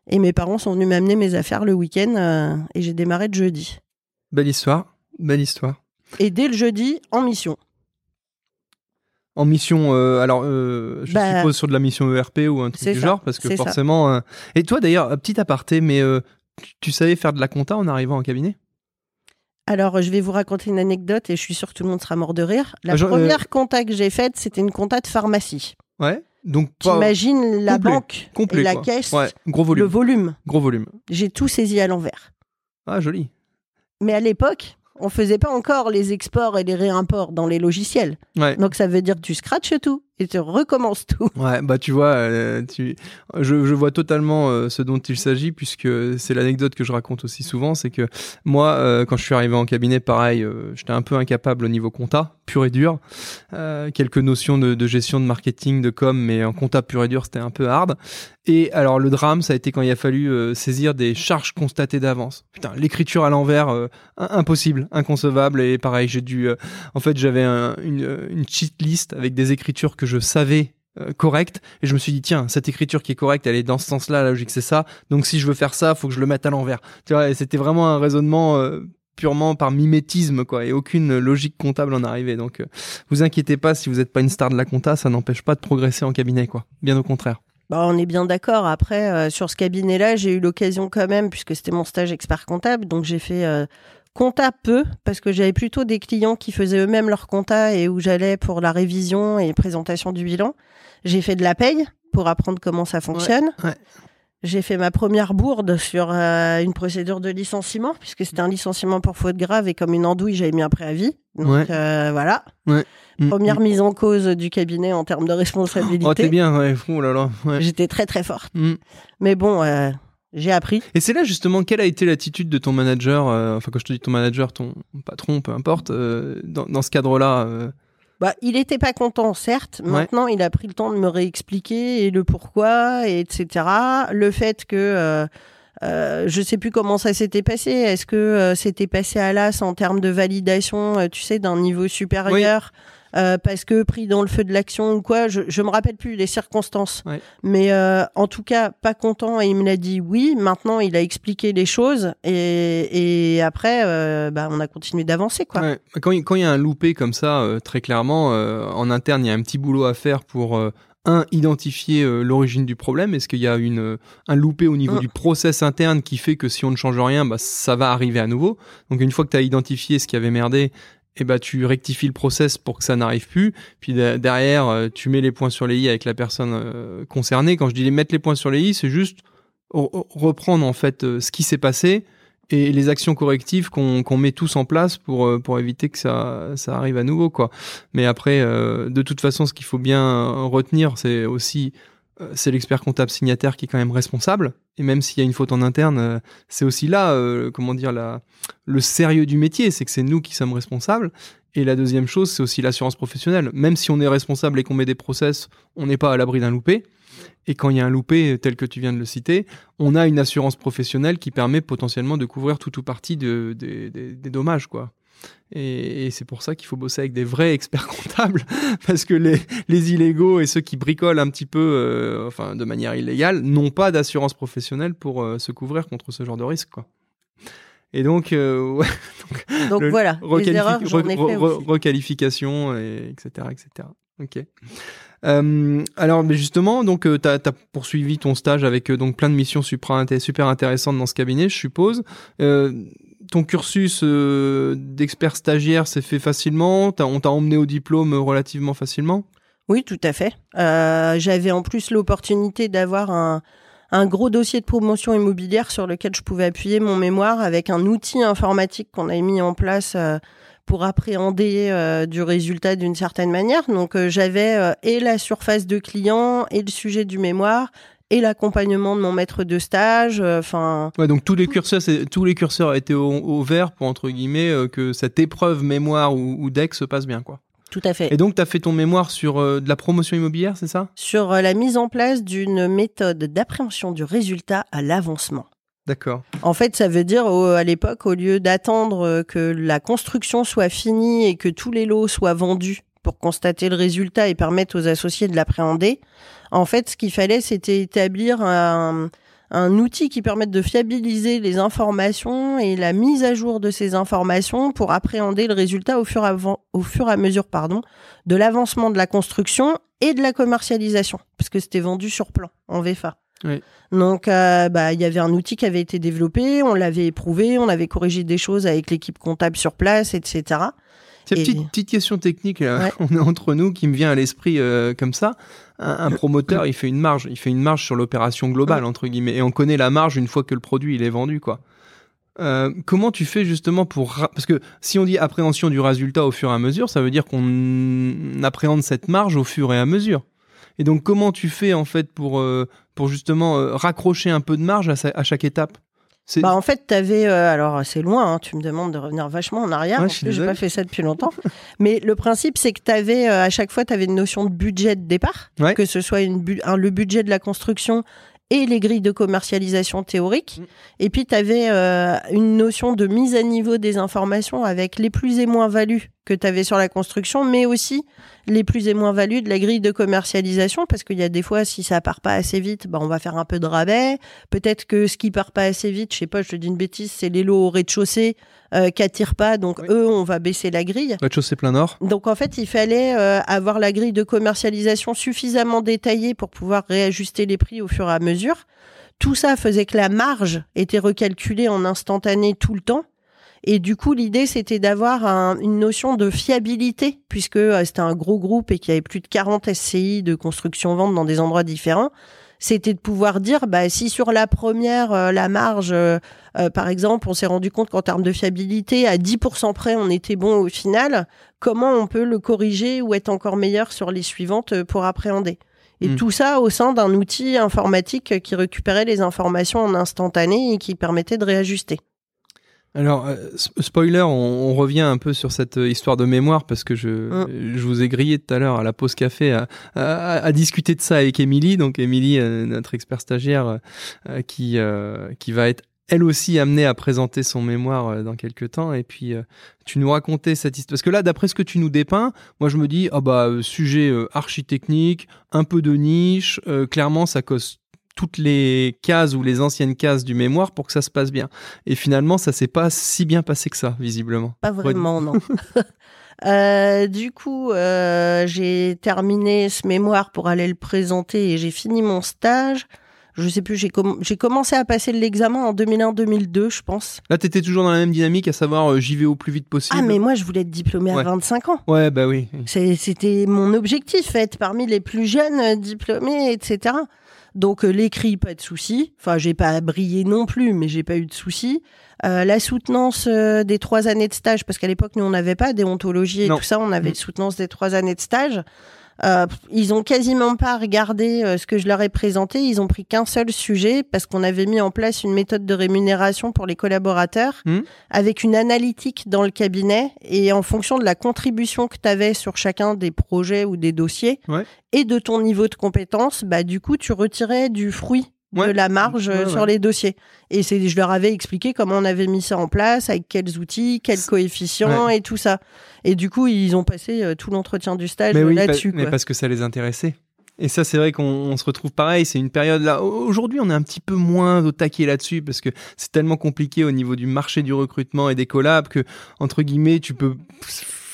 Et mes parents sont venus m'amener mes affaires le week-end et j'ai démarré le jeudi. Belle histoire, belle histoire. Et dès le jeudi, en mission. En mission, je suppose sur de la mission ERP ou un truc du genre, parce que forcément... Et toi, d'ailleurs, petit aparté, mais... Tu savais faire de la compta en arrivant en cabinet ? Alors, je vais vous raconter une anecdote et je suis sûre que tout le monde sera mort de rire. La première compta que j'ai faite, c'était une compta de pharmacie. Ouais. Donc, t'imagines la banque et la caisse, gros volume. Le volume. Gros volume. J'ai tout saisi à l'envers. Ah, joli. Mais à l'époque, on ne faisait pas encore les exports et les réimports dans les logiciels. Ouais. Donc, ça veut dire que tu scratches tout. Et tu recommences tout. Ouais, tu vois, je vois totalement ce dont il s'agit, puisque c'est l'anecdote que je raconte aussi souvent, c'est que moi, quand je suis arrivé en cabinet, pareil, j'étais un peu incapable au niveau compta, pur et dur. Quelques notions de gestion, de marketing, de com, mais en compta pur et dur, c'était un peu hard. Et alors, le drame, ça a été quand il a fallu saisir des charges constatées d'avance. Putain, l'écriture à l'envers, impossible, inconcevable. Et pareil, j'ai dû... j'avais une cheat list avec des écritures que je savais correct et je me suis dit tiens, cette écriture qui est correcte, elle est dans ce sens-là, la logique c'est ça, donc si je veux faire ça, faut que je le mette à l'envers. Tu vois, et c'était vraiment un raisonnement purement par mimétisme, quoi, et aucune logique comptable en arrivait. Donc vous inquiétez pas, si vous n'êtes pas une star de la compta, ça n'empêche pas de progresser en cabinet, quoi. Bien au contraire. On est bien d'accord. Après, sur ce cabinet-là, j'ai eu l'occasion quand même, puisque c'était mon stage expert comptable, donc j'ai fait compta peu, parce que j'avais plutôt des clients qui faisaient eux-mêmes leur compta et où j'allais pour la révision et présentation du bilan. J'ai fait de la paye pour apprendre comment ça fonctionne. Ouais, ouais. J'ai fait ma première bourde sur une procédure de licenciement, puisque c'était un licenciement pour faute grave et comme une andouille, j'avais mis un préavis. Donc voilà. Ouais. Première mise en cause du cabinet en termes de responsabilité. Oh, t'es bien, ouais. Ouh là là, ouais. J'étais très très forte. Mais bon... j'ai appris. Et c'est là justement, quelle a été l'attitude de ton manager, quand je te dis ton manager, ton patron, peu importe, dans ce cadre-là il n'était pas content, certes. Maintenant, il a pris le temps de me réexpliquer et le pourquoi, et etc. Le fait que Je sais plus comment ça s'était passé. Est-ce que c'était passé à l'as en termes de validation, tu sais, d'un niveau supérieur? Oui. Parce que pris dans le feu de l'action ou quoi, je me rappelle plus les circonstances. Ouais. Mais en tout cas, pas content, et il me l'a dit oui. Maintenant, il a expliqué les choses et après, on a continué d'avancer, quoi. Ouais. Quand il y a un loupé comme ça, très clairement, en interne, il y a un petit boulot à faire pour... identifier l'origine du problème. Est-ce qu'il y a un loupé au niveau du process interne qui fait que si on ne change rien, bah, ça va arriver à nouveau. Donc une fois que tu as identifié ce qui avait merdé, eh ben, tu rectifies le process pour que ça n'arrive plus. Puis derrière, tu mets les points sur les i avec la personne concernée. Quand je dis mettre les points sur les i, c'est juste reprendre en fait ce qui s'est passé et les actions correctives qu'on met tous en place pour éviter que ça arrive à nouveau, quoi. Mais après, de toute façon, ce qu'il faut bien retenir, c'est aussi c'est l'expert comptable signataire qui est quand même responsable. Et même s'il y a une faute en interne, c'est aussi là, le sérieux du métier, c'est que c'est nous qui sommes responsables. Et la deuxième chose, c'est aussi l'assurance professionnelle. Même si on est responsable et qu'on met des process, on n'est pas à l'abri d'un loupé. Et quand il y a un loupé, tel que tu viens de le citer, on a une assurance professionnelle qui permet potentiellement de couvrir tout ou partie des dommages, quoi. Et c'est pour ça qu'il faut bosser avec des vrais experts comptables, parce que les illégaux et ceux qui bricolent un petit peu, de manière illégale, n'ont pas d'assurance professionnelle pour se couvrir contre ce genre de risque, quoi. Et donc, voilà, les erreurs, j'en ai fait aussi. Requalification, etc., etc. Ok. Alors justement, donc t'as poursuivi ton stage avec donc plein de missions super intéressantes dans ce cabinet, je suppose. Ton cursus d'expert stagiaire s'est fait facilement. On t'a emmené au diplôme relativement facilement. Oui, tout à fait. J'avais en plus l'opportunité d'avoir un gros dossier de promotion immobilière sur lequel je pouvais appuyer mon mémoire avec un outil informatique qu'on a mis en place pour appréhender du résultat d'une certaine manière. Donc j'avais et la surface de client et le sujet du mémoire et l'accompagnement de mon maître de stage. Ouais, donc tous les curseurs étaient au vert pour, entre guillemets, que cette épreuve mémoire ou DEC se passe bien, quoi. Tout à fait. Et donc, tu as fait ton mémoire sur de la promotion immobilière, c'est ça ? Sur la mise en place d'une méthode d'appréhension du résultat à l'avancement. D'accord. En fait, ça veut dire, à l'époque, au lieu d'attendre que la construction soit finie et que tous les lots soient vendus pour constater le résultat et permettre aux associés de l'appréhender, en fait, ce qu'il fallait, c'était établir un outil qui permette de fiabiliser les informations et la mise à jour de ces informations pour appréhender le résultat au fur et à mesure, de l'avancement de la construction et de la commercialisation, parce que c'était vendu sur plan, en VEFA. Oui. Donc, il y avait un outil qui avait été développé, on l'avait éprouvé, on avait corrigé des choses avec l'équipe comptable sur place, etc. C'est une petite question technique, là. Ouais. On est entre nous, qui me vient à l'esprit comme ça. Un promoteur, il fait une marge sur l'opération globale, entre guillemets, et on connaît la marge une fois que le produit il est vendu, quoi. Comment tu fais justement pour... Parce que si on dit appréhension du résultat au fur et à mesure, ça veut dire qu'on appréhende cette marge au fur et à mesure. Et donc, comment tu fais en fait pour justement raccrocher un peu de marge à chaque étape ? En fait, tu avais... alors, c'est loin, hein, tu me demandes de revenir vachement en arrière, parce que je n'ai pas fait ça depuis longtemps. Mais le principe, c'est que tu avais, à chaque fois, tu avais une notion de budget de départ, ouais. Que ce soit le budget de la construction et les grilles de commercialisation théoriques. Et puis, tu avais une notion de mise à niveau des informations avec les plus et moins values que tu avais sur la construction, mais aussi les plus et moins values de la grille de commercialisation, parce qu'il y a des fois, si ça part pas assez vite, on va faire un peu de rabais. Peut-être que ce qui part pas assez vite, je sais pas, je te dis une bêtise, c'est les lots au rez-de-chaussée qui attirent pas, donc oui. Eux, on va baisser la grille. Rez-de-chaussée plein nord. Donc en fait, il fallait avoir la grille de commercialisation suffisamment détaillée pour pouvoir réajuster les prix au fur et à mesure. Tout ça faisait que la marge était recalculée en instantané tout le temps. Et du coup, l'idée, c'était d'avoir une notion de fiabilité, puisque c'était un gros groupe et qu'il y avait plus de 40 SCI de construction-vente dans des endroits différents. C'était de pouvoir dire, si sur la première, la marge, par exemple, on s'est rendu compte qu'en termes de fiabilité, à 10% près, on était bon au final, comment on peut le corriger ou être encore meilleur sur les suivantes pour appréhender ? Et tout ça au sein d'un outil informatique qui récupérait les informations en instantané et qui permettait de réajuster. Alors, spoiler, on revient un peu sur cette histoire de mémoire parce que je vous ai grillé tout à l'heure à la pause café à discuter de ça avec Émilie. Donc Émilie, notre expert stagiaire qui va être elle aussi amenée à présenter son mémoire dans quelques temps. Et puis, tu nous racontais cette histoire. Parce que là, d'après ce que tu nous dépeins, moi je me dis, sujet architechnique, un peu de niche, clairement ça cause toutes les cases ou les anciennes cases du mémoire pour que ça se passe bien. Et finalement, ça s'est pas si bien passé que ça, visiblement. Pas vraiment, non. Du coup, j'ai terminé ce mémoire pour aller le présenter et j'ai fini mon stage. Je sais plus, j'ai commencé à passer l'examen en 2001-2002, je pense. Là, t'étais toujours dans la même dynamique, à savoir j'y vais au plus vite possible. Ah, mais moi, je voulais être diplômée à 25 ans. Ouais, bah oui. C'était mon objectif, être parmi les plus jeunes diplômés, etc. Donc, l'écrit, pas de souci. Enfin, j'ai pas brillé non plus, mais j'ai pas eu de souci. La soutenance des 3 années de stage, parce qu'à l'époque, nous, on n'avait pas déontologie et tout ça, on avait soutenance des 3 années de stage. Ils ont quasiment pas regardé ce que je leur ai présenté. Ils ont pris qu'un seul sujet parce qu'on avait mis en place une méthode de rémunération pour les collaborateurs avec une analytique dans le cabinet et en fonction de la contribution que tu avais sur chacun des projets ou des dossiers et de ton niveau de compétence, du coup, tu retirais du fruit de la marge sur les dossiers. Et je leur avais expliqué comment on avait mis ça en place, avec quels outils, quels coefficients et tout ça. Et du coup, ils ont passé tout l'entretien du stage là-dessus. Mais parce que ça les intéressait. Et ça, c'est vrai qu'on se retrouve pareil. C'est une période là. Aujourd'hui, on est un petit peu moins au taquet là-dessus parce que c'est tellement compliqué au niveau du marché du recrutement et des collabs que, entre guillemets, tu peux...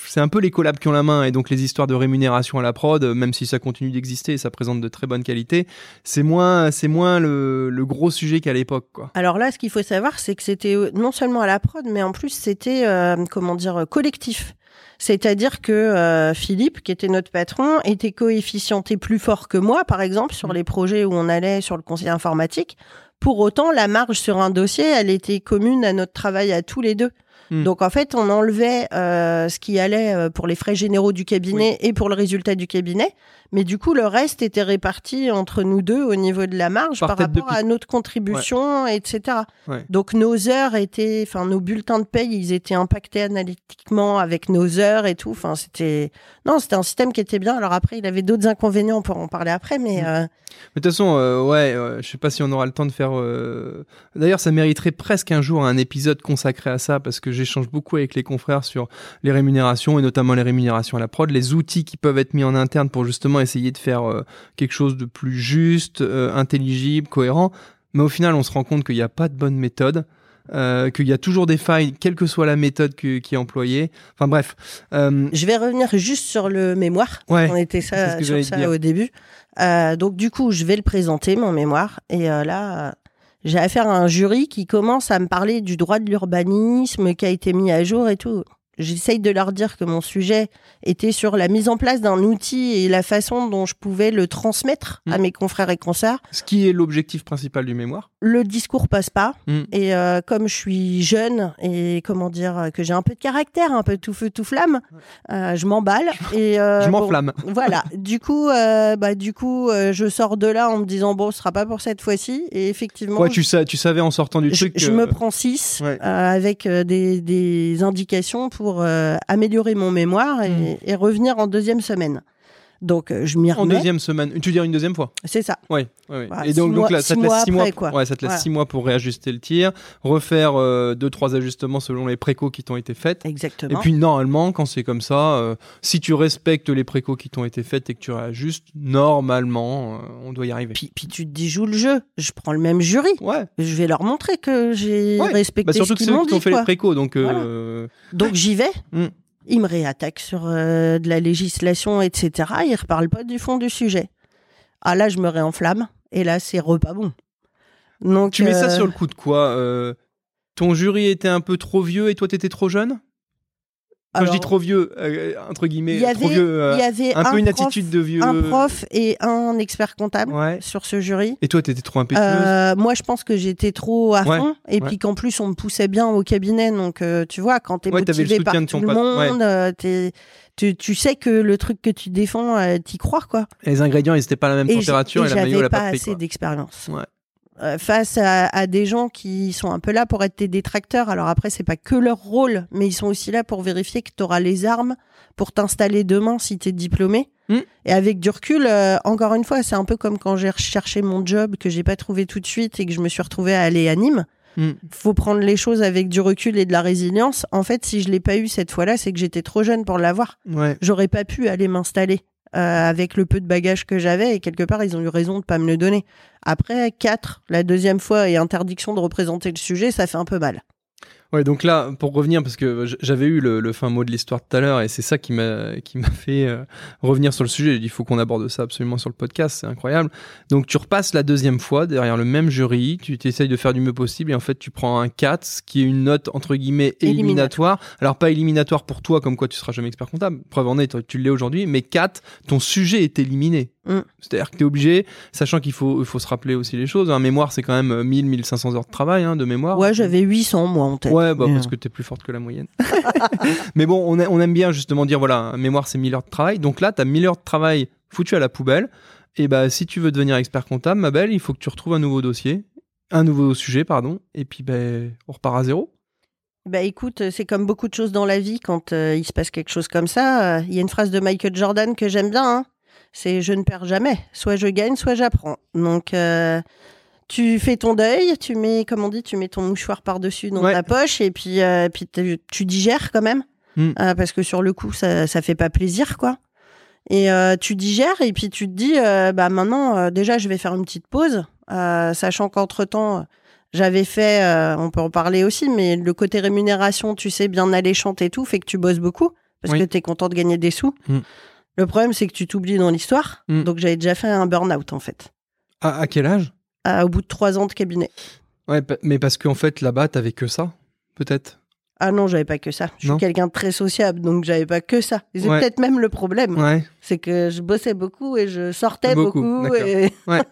C'est un peu les collabs qui ont la main et donc les histoires de rémunération à la prod, même si ça continue d'exister et ça présente de très bonnes qualités, c'est moins le gros sujet qu'à l'époque, quoi. Alors là, ce qu'il faut savoir, c'est que c'était non seulement à la prod, mais en plus c'était collectif. C'est-à-dire que Philippe, qui était notre patron, était coefficienté plus fort que moi, par exemple, sur les projets où on allait sur le conseil informatique. Pour autant, la marge sur un dossier, elle était commune à notre travail à tous les deux. Donc en fait, on enlevait ce qui allait pour les frais généraux du cabinet et pour le résultat du cabinet, mais du coup le reste était réparti entre nous deux au niveau de la marge par rapport à notre contribution, etc. Ouais. Donc nos heures étaient, enfin nos bulletins de paye, ils étaient impactés analytiquement avec nos heures et tout. Enfin c'était un système qui était bien. Alors après, il avait d'autres inconvénients, on pourra en parler après, mais de toute façon, je sais pas si on aura le temps de faire. D'ailleurs, ça mériterait presque un jour un épisode consacré à ça parce que j'échange beaucoup avec les confrères sur les rémunérations et notamment les rémunérations à la prod, les outils qui peuvent être mis en interne pour justement essayer de faire quelque chose de plus juste, intelligible, cohérent. Mais au final, on se rend compte qu'il n'y a pas de bonne méthode, qu'il y a toujours des failles, quelle que soit la méthode qui est employée. Enfin bref. Je vais revenir juste sur le mémoire. Ouais, on était sur ça au début. Donc du coup, je vais le présenter, mon mémoire. Et j'ai affaire à un jury qui commence à me parler du droit de l'urbanisme qui a été mis à jour et tout. J'essaye de leur dire que mon sujet était sur la mise en place d'un outil et la façon dont je pouvais le transmettre à mes confrères et consoeurs. Ce qui est l'objectif principal du mémoire. Le discours passe pas. Et comme je suis jeune et que j'ai un peu de caractère, un peu tout feu, tout flamme, je m'emballe. Et, je m'enflamme. Bon, voilà. Du coup, je sors de là en me disant ce sera pas pour cette fois-ci. Et effectivement. Quoi, tu savais en sortant du truc. Je me prends 6 avec des indications pour améliorer mon mémoire et revenir en deuxième semaine. Donc, je m'y remets. En deuxième semaine, tu veux dire une deuxième fois ? C'est ça. Oui. Voilà, et donc là, ça te laisse 6 mois. Ça te laisse 6 mois pour réajuster le tir, refaire 2-3 ajustements selon les précaux qui t'ont été faites. Exactement. Et puis, normalement, quand c'est comme ça, si tu respectes les précaux qui t'ont été faites et que tu réajustes, normalement, on doit y arriver. Puis tu te dis, joue le jeu. Je prends le même jury. Ouais. Je vais leur montrer que j'ai respecté ce qu'ils m'ont dit. Surtout que ceux qui ont fait les précaux. Donc, donc j'y vais. Ils me réattaquent sur de la législation, etc. Ils ne reparlent pas du fond du sujet. Ah là, je me réenflamme. Et là, c'est repas bon. Donc, tu mets ça sur le coup de quoi ? Ton jury était un peu trop vieux et toi, tu étais trop jeune ? Alors, quand je dis trop vieux, entre guillemets, il y avait un peu une attitude de vieux. Un prof et un expert comptable sur ce jury. Et toi, t'étais trop impétueuse. Moi, je pense que j'étais trop à fond. Et puis qu'en plus, on me poussait bien au cabinet. Donc, tu vois, quand t'es motivé par tout le monde, tu sais que le truc que tu défends, t'y crois, quoi. Et les ingrédients, ils n'étaient pas à la même température. Et j'avais pas assez d'expérience. face à des gens qui sont un peu là pour être tes détracteurs. Alors après, c'est pas que leur rôle, mais ils sont aussi là pour vérifier que tu auras les armes pour t'installer demain si tu es diplômé. Mmh. Et avec du recul, encore une fois, c'est un peu comme quand j'ai recherché mon job que j'ai pas trouvé tout de suite et que je me suis retrouvée à aller à Nîmes. Mmh. Faut prendre les choses avec du recul et de la résilience. En fait, si je l'ai pas eu cette fois-là, c'est que j'étais trop jeune pour l'avoir. Ouais. J'aurais pas pu aller m'installer. Avec le peu de bagages que j'avais, et quelque part ils ont eu raison de pas me le donner. Après 4, la deuxième fois, et interdiction de représenter le sujet, ça fait un peu mal. Ouais, donc là, pour revenir, parce que j'avais eu le fin mot de l'histoire tout à l'heure, et c'est ça qui m'a fait revenir sur le sujet. J'ai dit, il faut qu'on aborde ça absolument sur le podcast, c'est incroyable. Donc tu repasses la deuxième fois derrière le même jury, tu t'essayes de faire du mieux possible, et en fait tu prends un 4, ce qui est une note entre guillemets éliminatoire. Alors pas éliminatoire pour toi, comme quoi tu seras jamais expert comptable, preuve en est, tu l'es aujourd'hui, mais 4, ton sujet est éliminé. Mmh. C'est-à-dire que t'es obligé, sachant qu'il faut se rappeler aussi les choses. Un mémoire, c'est quand même 1000-1500 heures de travail, hein, de mémoire. Ouais, j'avais 800 moi en tête. Ouais, bah, parce que t'es plus forte que la moyenne. Mais bon, on aime bien justement dire, voilà, un mémoire c'est 1000 heures de travail. Donc là, t'as 1000 heures de travail foutues à la poubelle. Et bah, si tu veux devenir expert comptable, ma belle, il faut que tu retrouves un nouveau dossier, un nouveau sujet, pardon. Et puis, ben, on repart à zéro. Bah écoute, c'est comme beaucoup de choses dans la vie, quand il se passe quelque chose comme ça. Il y a une phrase de Michael Jordan que j'aime bien, hein. C'est « je ne perds jamais ». Soit je gagne, soit j'apprends. Donc, tu fais ton deuil, tu mets, comme on dit, tu mets ton mouchoir par-dessus dans ta poche, et puis tu digères quand même. Mm. Parce que sur le coup, ça fait pas plaisir, quoi. Et tu digères, et puis tu te dis, bah maintenant, déjà, je vais faire une petite pause, sachant qu'entre-temps, j'avais fait, on peut en parler aussi, mais le côté rémunération, tu sais, bien alléchante et tout, fait que tu bosses beaucoup, parce que t'es content de gagner des sous. Mm. Le problème, c'est que tu t'oublies dans l'histoire. Mmh. Donc, j'avais déjà fait un burn-out, en fait. À quel âge ? Au bout de 3 ans de cabinet. Ouais, mais parce qu'en fait, là-bas, t'avais que ça, peut-être ? Ah non, j'avais pas que ça. Je suis quelqu'un de très sociable, donc j'avais pas que ça. C'est peut-être même le problème. Ouais. C'est que je bossais beaucoup et je sortais beaucoup. Et... Ouais.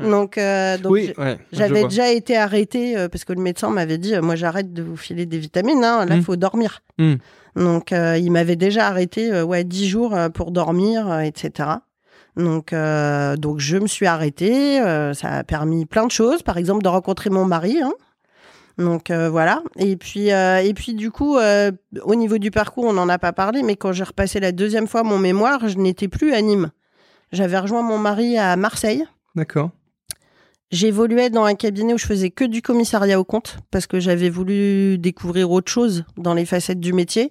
Donc oui, j'avais déjà été arrêtée parce que le médecin m'avait dit, moi j'arrête de vous filer des vitamines, hein, là il faut dormir. Mmh. Donc il m'avait déjà arrêtée 10 jours pour dormir, etc. Donc je me suis arrêtée. Ça a permis plein de choses, par exemple de rencontrer mon mari, hein. Donc voilà, et puis du coup, au niveau du parcours, on n'en a pas parlé, mais quand j'ai repassé la deuxième fois mon mémoire, je n'étais plus à Nîmes. J'avais rejoint mon mari à Marseille. D'accord. J'évoluais dans un cabinet où je faisais que du commissariat aux comptes, parce que j'avais voulu découvrir autre chose dans les facettes du métier.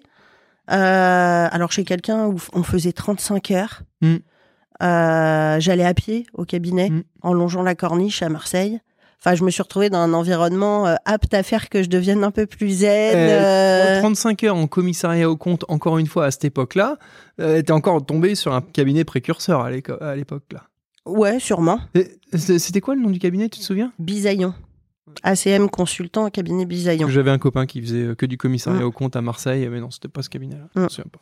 Alors chez quelqu'un où on faisait 35 heures, j'allais à pied au cabinet, en longeant la corniche à Marseille. Enfin, je me suis retrouvée dans un environnement apte à faire que je devienne un peu plus zen. 35 heures en commissariat aux comptes, encore une fois, à cette époque-là, t'es encore tombée sur un cabinet précurseur à l'époque-là. Ouais, sûrement. C'était quoi le nom du cabinet, tu te souviens ? Bizaillon. ACM Consultant, cabinet Bizaillon. J'avais un copain qui faisait que du commissariat aux comptes à Marseille, mais non, c'était pas ce cabinet-là. Je me souviens pas.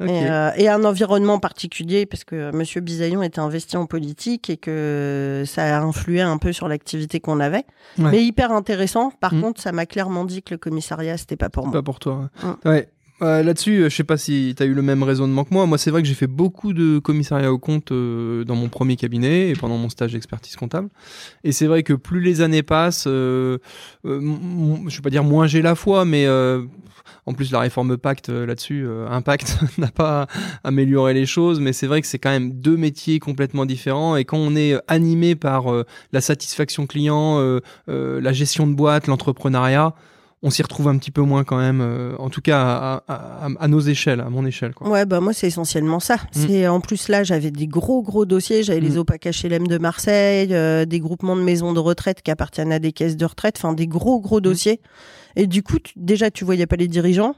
Okay. Et un environnement particulier, parce que M. Bizaillon était investi en politique et que ça a influé un peu sur l'activité qu'on avait. Ouais. Mais hyper intéressant. Par contre, ça m'a clairement dit que le commissariat, c'était pas pour moi. Pas pour toi. Ouais. Là-dessus, je sais pas si t'as eu le même raisonnement que moi. Moi, c'est vrai que j'ai fait beaucoup de commissariat aux comptes dans mon premier cabinet et pendant mon stage d'expertise comptable. Et c'est vrai que plus les années passent, je vais pas dire moins j'ai la foi, mais en plus la réforme Pacte là-dessus, Impact n'a pas amélioré les choses. Mais c'est vrai que c'est quand même deux métiers complètement différents. Et quand on est animé par la satisfaction client, la gestion de boîte, l'entrepreneuriat, on s'y retrouve un petit peu moins quand même, en tout cas à nos échelles, à mon échelle, quoi. Ouais, bah moi c'est essentiellement ça. C'est en plus là j'avais des gros dossiers, j'avais les OPAC HLM de Marseille, des groupements de maisons de retraite qui appartiennent à des caisses de retraite, enfin des gros dossiers. Et du coup déjà tu voyais pas les dirigeants,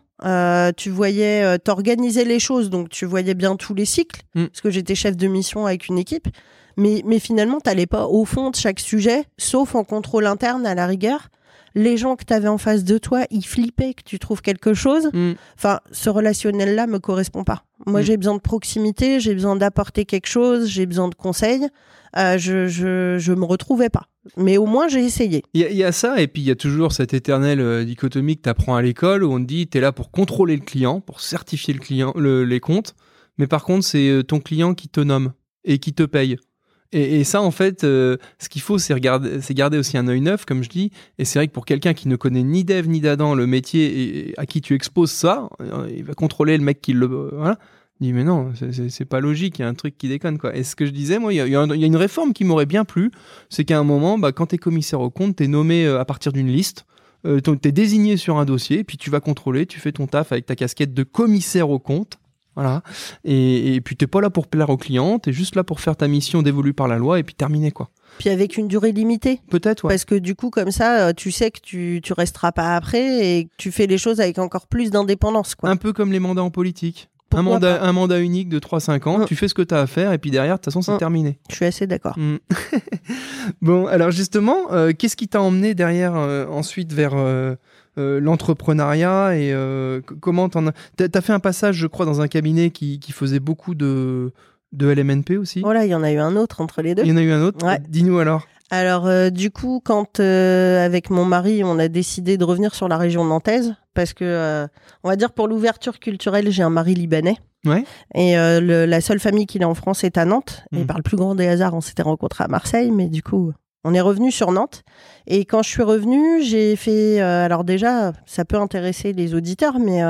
tu voyais, t'organisais les choses, donc tu voyais bien tous les cycles, parce que j'étais chef de mission avec une équipe. Mais finalement t'allais pas au fond de chaque sujet, sauf en contrôle interne à la rigueur. Les gens que tu avais en face de toi, ils flippaient que tu trouves quelque chose. Enfin, ce relationnel-là me correspond pas. Moi, j'ai besoin de proximité, j'ai besoin d'apporter quelque chose, j'ai besoin de conseils. Je me retrouvais pas. Mais au moins, j'ai essayé. Il y a ça, et puis il y a toujours cette éternelle dichotomie que tu apprends à l'école, où on te dit, tu es là pour contrôler le client, pour certifier le client, les comptes. Mais par contre, c'est ton client qui te nomme et qui te paye. Et ça, en fait, ce qu'il faut, c'est garder aussi un œil neuf, comme je dis. Et c'est vrai que pour quelqu'un qui ne connaît ni d'Ève ni d'Adam le métier, et à qui tu exposes ça, il va contrôler le mec qui le... Voilà. Il dit, mais non, c'est pas logique, il y a un truc qui déconne, quoi. Et ce que je disais, moi, il y a une réforme qui m'aurait bien plu, c'est qu'à un moment, bah, quand t'es commissaire aux comptes, t'es nommé à partir d'une liste, t'es désigné sur un dossier, puis tu vas contrôler, tu fais ton taf avec ta casquette de commissaire aux comptes. Voilà. Et puis t'es pas là pour plaire aux clients, t'es juste là pour faire ta mission dévolue par la loi et puis terminer, quoi. Puis avec une durée limitée. Peut-être, ouais. Parce que du coup, comme ça, tu sais que tu resteras pas après et que tu fais les choses avec encore plus d'indépendance, quoi. Un peu comme les mandats en politique. Un mandat unique de 3-5 ans, tu fais ce que t'as à faire et puis derrière, de toute façon, c'est terminé. Je suis assez d'accord. Bon, alors justement, qu'est-ce qui t'a emmené derrière ensuite vers... l'entrepreneuriat et comment t'as fait un passage, je crois, dans un cabinet qui faisait beaucoup de LMNP aussi. Oh là, il y en a eu un autre entre les deux. Il y en a eu un autre, ouais. Dis-nous alors. Alors du coup, quand avec mon mari, on a décidé de revenir sur la région nantaise, parce que, on va dire pour l'ouverture culturelle, j'ai un mari libanais. Ouais. Et la seule famille qu'il a en France est à Nantes. Et par le plus grand des hasards, on s'était rencontrés à Marseille, mais du coup... On est revenu sur Nantes et quand je suis revenue, j'ai fait... alors déjà, ça peut intéresser les auditeurs, mais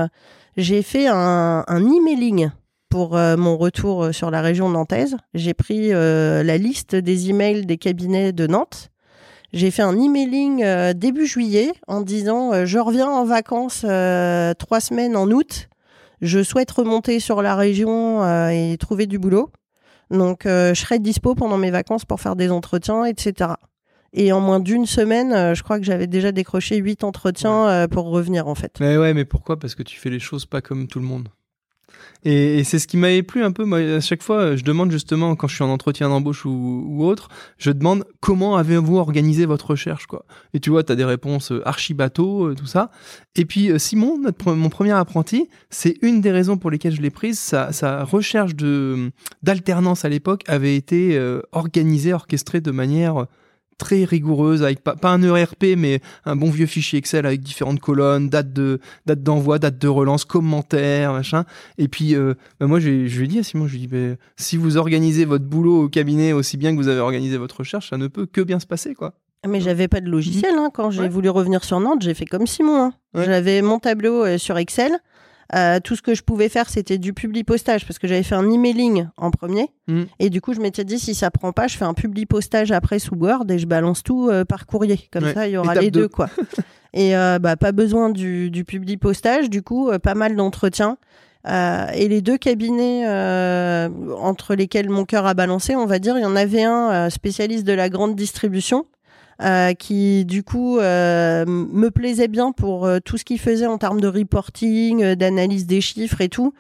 j'ai fait un emailing pour mon retour sur la région nantaise. J'ai pris la liste des emails des cabinets de Nantes. J'ai fait un emailing début juillet en disant « Je reviens en vacances 3 semaines en août. Je souhaite remonter sur la région et trouver du boulot. » Donc, je serai dispo pendant mes vacances pour faire des entretiens, etc. Et en moins d'une semaine, je crois que j'avais déjà décroché 8 entretiens pour revenir, en fait. Mais ouais, mais pourquoi ? Parce que tu fais les choses pas comme tout le monde. Et c'est ce qui m'avait plu un peu. Moi, à chaque fois, je demande justement, quand je suis en entretien d'embauche ou autre, je demande comment avez-vous organisé votre recherche, quoi. Et tu vois, t'as des réponses archi-bateau, tout ça. Et puis Simon, mon premier apprenti, c'est une des raisons pour lesquelles je l'ai prise. Sa recherche d'alternance à l'époque avait été organisée, orchestrée de manière... très rigoureuse, avec pas un ERP, mais un bon vieux fichier Excel avec différentes colonnes, date d'envoi, date de relance, commentaires, machin. Et puis, moi, je lui ai dit à Simon, je lui ai dit, si vous organisez votre boulot au cabinet aussi bien que vous avez organisé votre recherche, ça ne peut que bien se passer, quoi. Mais j'avais pas de logiciel, hein. Quand j'ai voulu revenir sur Nantes, j'ai fait comme Simon, hein. Ouais. J'avais mon tableau sur Excel. Tout ce que je pouvais faire, c'était du publipostage parce que j'avais fait un emailing en premier. Et du coup, je m'étais dit, si ça prend pas, je fais un publipostage après sous Word et je balance tout par courrier. Comme ça, il y aura les deux, quoi. Et pas besoin du publipostage. Du coup, pas mal d'entretiens. Et les deux cabinets entre lesquels mon cœur a balancé, on va dire, il y en avait un spécialiste de la grande distribution. Qui du coup me plaisait bien pour tout ce qu'il faisait en termes de reporting, d'analyse des chiffres et tout.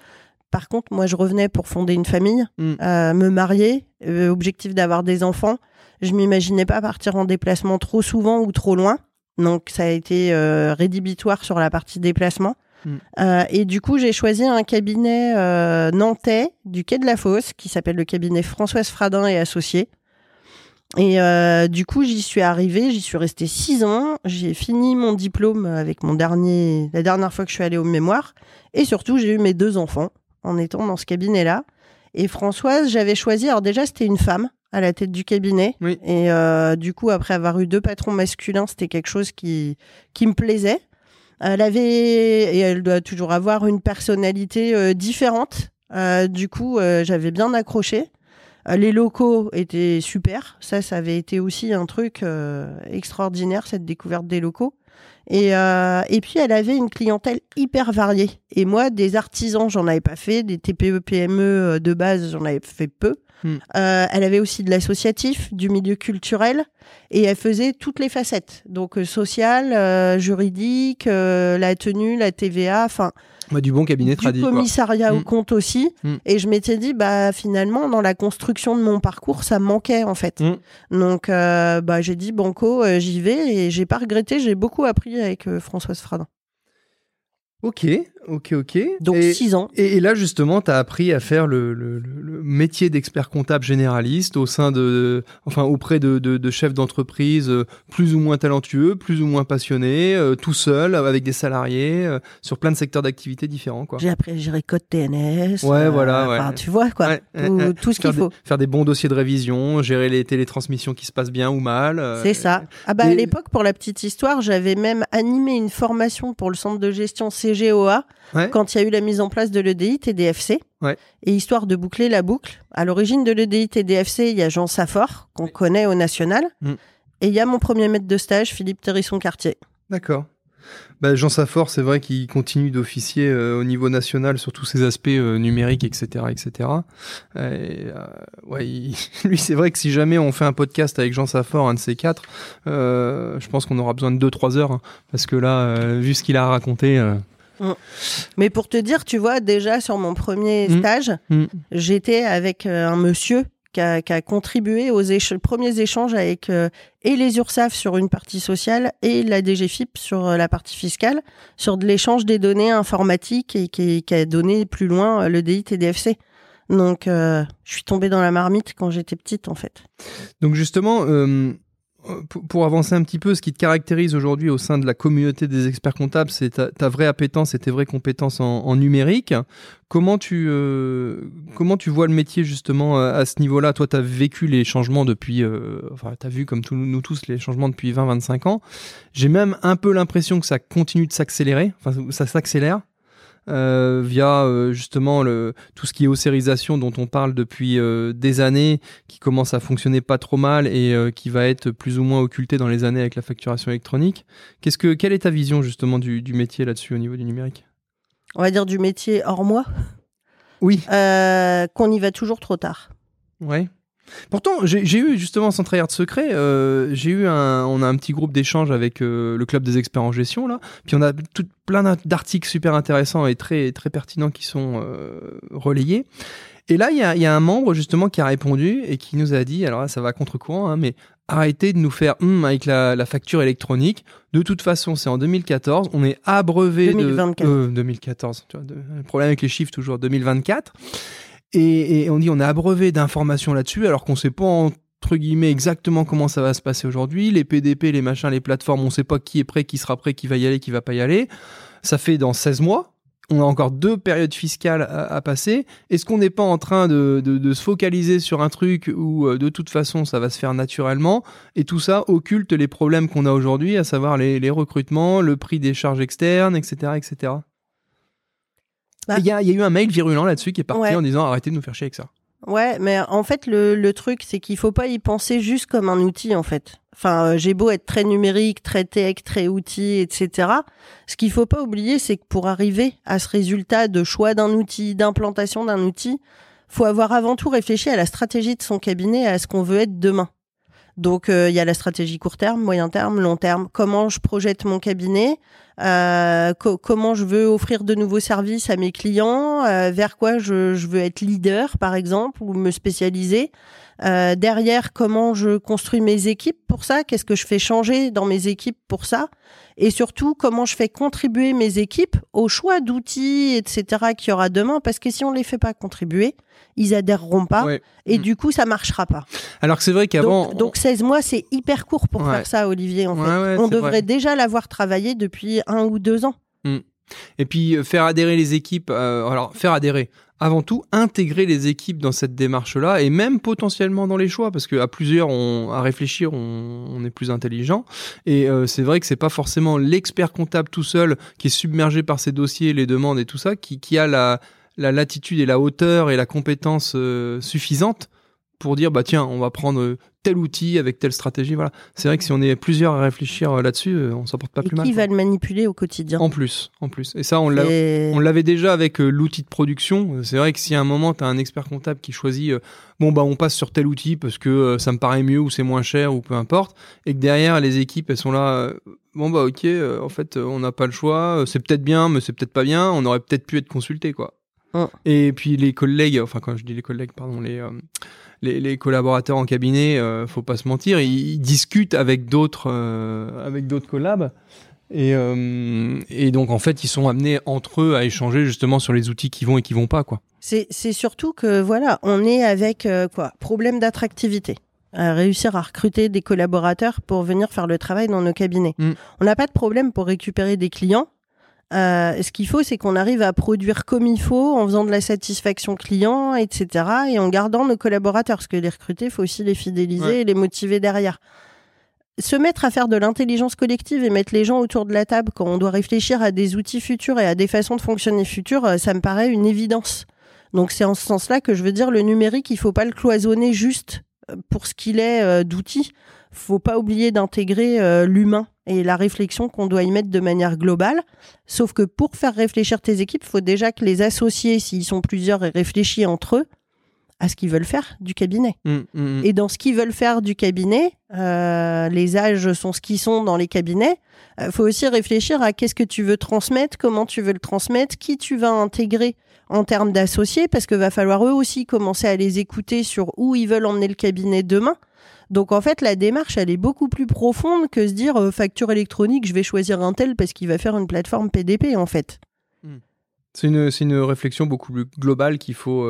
Par contre, moi, je revenais pour fonder une famille, me marier, objectif d'avoir des enfants. Je m'imaginais pas partir en déplacement trop souvent ou trop loin. Donc, ça a été rédhibitoire sur la partie déplacement. Et du coup, j'ai choisi un cabinet nantais du Quai de la Fosse qui s'appelle le cabinet Françoise Fradin et associés. Et du coup, j'y suis arrivée, j'y suis restée 6 ans, j'ai fini mon diplôme avec la dernière fois que je suis allée au mémoire, et surtout, j'ai eu mes 2 enfants en étant dans ce cabinet-là. Et Françoise, j'avais choisi, alors déjà, c'était une femme à la tête du cabinet, et du coup, après avoir eu 2 patrons masculins, c'était quelque chose qui me plaisait. Elle avait, et elle doit toujours avoir, une personnalité différente, du coup, j'avais bien accroché. Les locaux étaient super, ça avait été aussi un truc extraordinaire, cette découverte des locaux. Et puis elle avait une clientèle hyper variée. Et moi, des artisans, j'en avais pas fait, des TPE-PME de base, j'en avais fait peu. Elle avait aussi de l'associatif, du milieu culturel, et elle faisait toutes les facettes, donc sociale, juridique, la tenue, la TVA, enfin du bon cabinet tradit, du commissariat au compte aussi. Et je m'étais dit finalement dans la construction de mon parcours ça me manquait en fait. Donc j'ai dit banco, j'y vais et j'ai pas regretté, j'ai beaucoup appris avec Françoise Fradin. Ok. Donc 6 ans. Et là, justement, tu as appris à faire métier d'expert comptable généraliste au sein de, enfin auprès de chefs d'entreprise plus ou moins talentueux, plus ou moins passionnés, tout seul avec des salariés sur plein de secteurs d'activité différents quoi. J'ai appris à gérer code TNS. Ouais voilà. Ouais. Enfin, tu vois quoi. Ouais, tout ce qu'il faut. Faire des bons dossiers de révision, gérer les télétransmissions qui se passent bien ou mal. C'est ça. Ah bah à l'époque pour la petite histoire, j'avais même animé une formation pour le centre de gestion CGOA quand il y a eu la mise en place de l'EDI TDFC. Ouais. Et histoire de boucler la boucle, à l'origine de l'EDI TDFC, il y a Jean Saphores, qu'on connaît au national, et il y a mon premier maître de stage, Philippe Thérisson-Cartier. D'accord. Bah, Jean Saphores, c'est vrai qu'il continue d'officier au niveau national sur tous ces aspects numériques, etc. etc. Lui, c'est vrai que si jamais on fait un podcast avec Jean Saphores, un de ces quatre, je pense qu'on aura besoin de 2-3 heures, hein, parce que là, vu ce qu'il a raconté... Mais pour te dire, tu vois, déjà sur mon premier stage, j'étais avec un monsieur qui a contribué aux premiers échanges avec et les URSSAF sur une partie sociale et la DGFIP sur la partie fiscale, sur de l'échange des données informatiques et qui a donné plus loin le DI-TDFC. Donc, je suis tombée dans la marmite quand j'étais petite, en fait. Donc justement... Pour avancer un petit peu, ce qui te caractérise aujourd'hui au sein de la communauté des experts comptables, c'est ta vraie appétence et tes vraies compétences en numérique. Comment tu vois le métier justement à ce niveau-là ? Toi, tu as vécu les changements depuis... tu as vu comme nous tous les changements depuis 20-25 ans. J'ai même un peu l'impression que ça continue de s'accélérer. Enfin, ça s'accélère. Via justement tout ce qui est haussiérisation dont on parle depuis des années, qui commence à fonctionner pas trop mal et qui va être plus ou moins occulté dans les années avec la facturation électronique. Quelle est ta vision justement du métier là-dessus au niveau du numérique ? On va dire du métier hors moi. Oui. Qu'on y va toujours trop tard. Ouais. Pourtant, j'ai eu justement, sans trahir de secret, on a un petit groupe d'échange avec le club des experts en gestion là, puis on a plein d'articles super intéressants et très très pertinents qui sont relayés. Et là, il y a un membre justement qui a répondu et qui nous a dit, alors là, ça va contre-courant, hein, mais arrêtez de nous faire avec la facture électronique. De toute façon, c'est en 2014, on est abreuvé de 2014. Tu vois, le problème avec les chiffres toujours 2024. Et on dit on est abreuvé d'informations là-dessus alors qu'on ne sait pas entre guillemets exactement comment ça va se passer aujourd'hui, les PDP, les machins, les plateformes, on ne sait pas qui est prêt, qui sera prêt, qui va y aller, qui ne va pas y aller. Ça fait dans 16 mois, on a encore 2 périodes fiscales à passer. Est-ce qu'on n'est pas en train de se focaliser sur un truc où de toute façon ça va se faire naturellement et tout ça occulte les problèmes qu'on a aujourd'hui, à savoir les recrutements, le prix des charges externes, etc. etc. Il y a eu un mail virulent là-dessus qui est parti en disant arrêtez de nous faire chier avec ça. Ouais, mais en fait, le truc, c'est qu'il ne faut pas y penser juste comme un outil, en fait. Enfin, j'ai beau être très numérique, très tech, très outil, etc. Ce qu'il ne faut pas oublier, c'est que pour arriver à ce résultat de choix d'un outil, d'implantation d'un outil, il faut avoir avant tout réfléchi à la stratégie de son cabinet, à ce qu'on veut être demain. Donc, il y a la stratégie court terme, moyen terme, long terme. Comment je projette mon cabinet ? Comment je veux offrir de nouveaux services à mes clients, vers quoi je veux être leader par exemple ou me spécialiser, derrière comment je construis mes équipes pour ça, qu'est-ce que je fais changer dans mes équipes pour ça et surtout comment je fais contribuer mes équipes au choix d'outils etc. qu'il y aura demain parce que si on les fait pas contribuer, ils adhéreront pas et du coup ça marchera pas. Alors que c'est vrai qu'avant... Donc 16 mois c'est hyper court pour faire ça Olivier en fait. On devrait déjà l'avoir travaillé depuis 1 ou 2 ans. Et puis faire adhérer les équipes, avant tout intégrer les équipes dans cette démarche-là et même potentiellement dans les choix parce qu'à plusieurs, à réfléchir, on est plus intelligent et c'est vrai que c'est pas forcément l'expert comptable tout seul qui est submergé par ses dossiers, les demandes et tout ça qui a la latitude et la hauteur et la compétence suffisante pour dire bah tiens, on va prendre tel outil avec telle stratégie, voilà. C'est vrai que si on est plusieurs à réfléchir là-dessus, on s'en porte pas plus mal. Et qui va le manipuler au quotidien ? En plus. Et ça, on l'avait déjà avec l'outil de production. C'est vrai que si à un moment, tu as un expert comptable qui choisit on passe sur tel outil parce que ça me paraît mieux ou c'est moins cher ou peu importe, et que derrière, les équipes, elles sont là... on n'a pas le choix. C'est peut-être bien, mais c'est peut-être pas bien. On aurait peut-être pu être consulté, quoi. Et puis les collègues, quand je dis les collègues, pardon, les collaborateurs en cabinet, faut pas se mentir, ils discutent avec d'autres collabs Et donc, en fait, ils sont amenés entre eux à échanger justement sur les outils qui vont et qui vont pas, quoi. C'est surtout que, voilà, on est avec, problème d'attractivité. À réussir à recruter des collaborateurs pour venir faire le travail dans nos cabinets. Mmh. On n'a pas de problème pour récupérer des clients. Ce qu'il faut, c'est qu'on arrive à produire comme il faut en faisant de la satisfaction client, etc. et en gardant nos collaborateurs. Parce que les recruter, il faut aussi les fidéliser et les motiver derrière. Se mettre à faire de l'intelligence collective et mettre les gens autour de la table quand on doit réfléchir à des outils futurs et à des façons de fonctionner futures, ça me paraît une évidence. Donc c'est en ce sens-là que je veux dire, le numérique, il ne faut pas le cloisonner juste pour ce qu'il est d'outils. Il ne faut pas oublier d'intégrer l'humain et la réflexion qu'on doit y mettre de manière globale. Sauf que pour faire réfléchir tes équipes, il faut déjà que les associés, s'ils sont plusieurs, aient réfléchi entre eux à ce qu'ils veulent faire du cabinet. Et dans ce qu'ils veulent faire du cabinet, les âges sont ce qu'ils sont dans les cabinets, faut aussi réfléchir à qu'est-ce que tu veux transmettre, comment tu veux le transmettre, qui tu vas intégrer en termes d'associés, parce que va falloir eux aussi commencer à les écouter sur où ils veulent emmener le cabinet demain. Donc en fait, la démarche, elle est beaucoup plus profonde que se dire « facture électronique, je vais choisir un tel parce qu'il va faire une plateforme PDP » en fait. C'est une réflexion beaucoup plus globale qu'il faut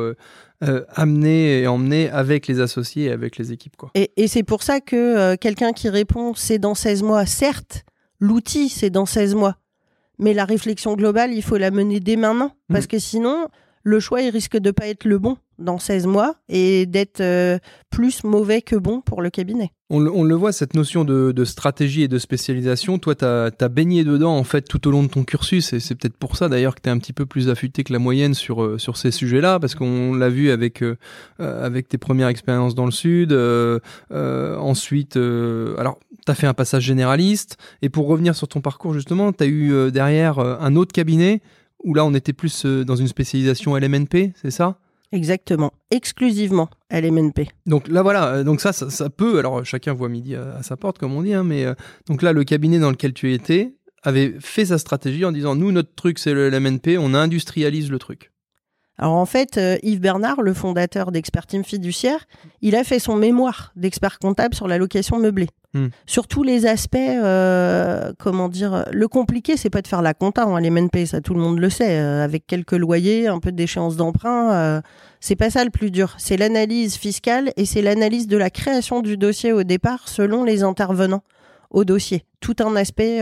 amener et emmener avec les associés et avec les équipes, quoi. Et c'est pour ça que quelqu'un qui répond « c'est dans 16 mois », certes, l'outil c'est dans 16 mois, mais la réflexion globale, il faut la mener dès maintenant, parce que sinon, le choix, il risque de ne pas être le bon dans 16 mois et d'être plus mauvais que bon pour le cabinet. On le voit, cette notion de stratégie et de spécialisation. Toi, tu as baigné dedans en fait tout au long de ton cursus, et c'est peut-être pour ça d'ailleurs que tu es un petit peu plus affûté que la moyenne sur ces sujets-là, parce qu'on l'a vu avec tes premières expériences dans le Sud. Ensuite, alors tu as fait un passage généraliste, et pour revenir sur ton parcours justement, tu as eu derrière un autre cabinet où là on était plus dans une spécialisation LMNP, c'est ça ? Exactement, exclusivement à l'MNP. Donc là voilà, donc ça peut, alors chacun voit midi à sa porte comme on dit, mais donc là le cabinet dans lequel tu étais avait fait sa stratégie en disant nous notre truc c'est le LMNP, on industrialise le truc. Alors en fait Yves Bernard, le fondateur d'Expertime fiduciaire, il a fait son mémoire d'expert comptable sur la location meublée. Sur tous les aspects, le compliqué, c'est pas de faire la compta en LMNP, ça tout le monde le sait, avec quelques loyers, un peu d'échéance d'emprunt, c'est pas ça le plus dur, c'est l'analyse fiscale et c'est l'analyse de la création du dossier au départ selon les intervenants au dossier, tout un aspect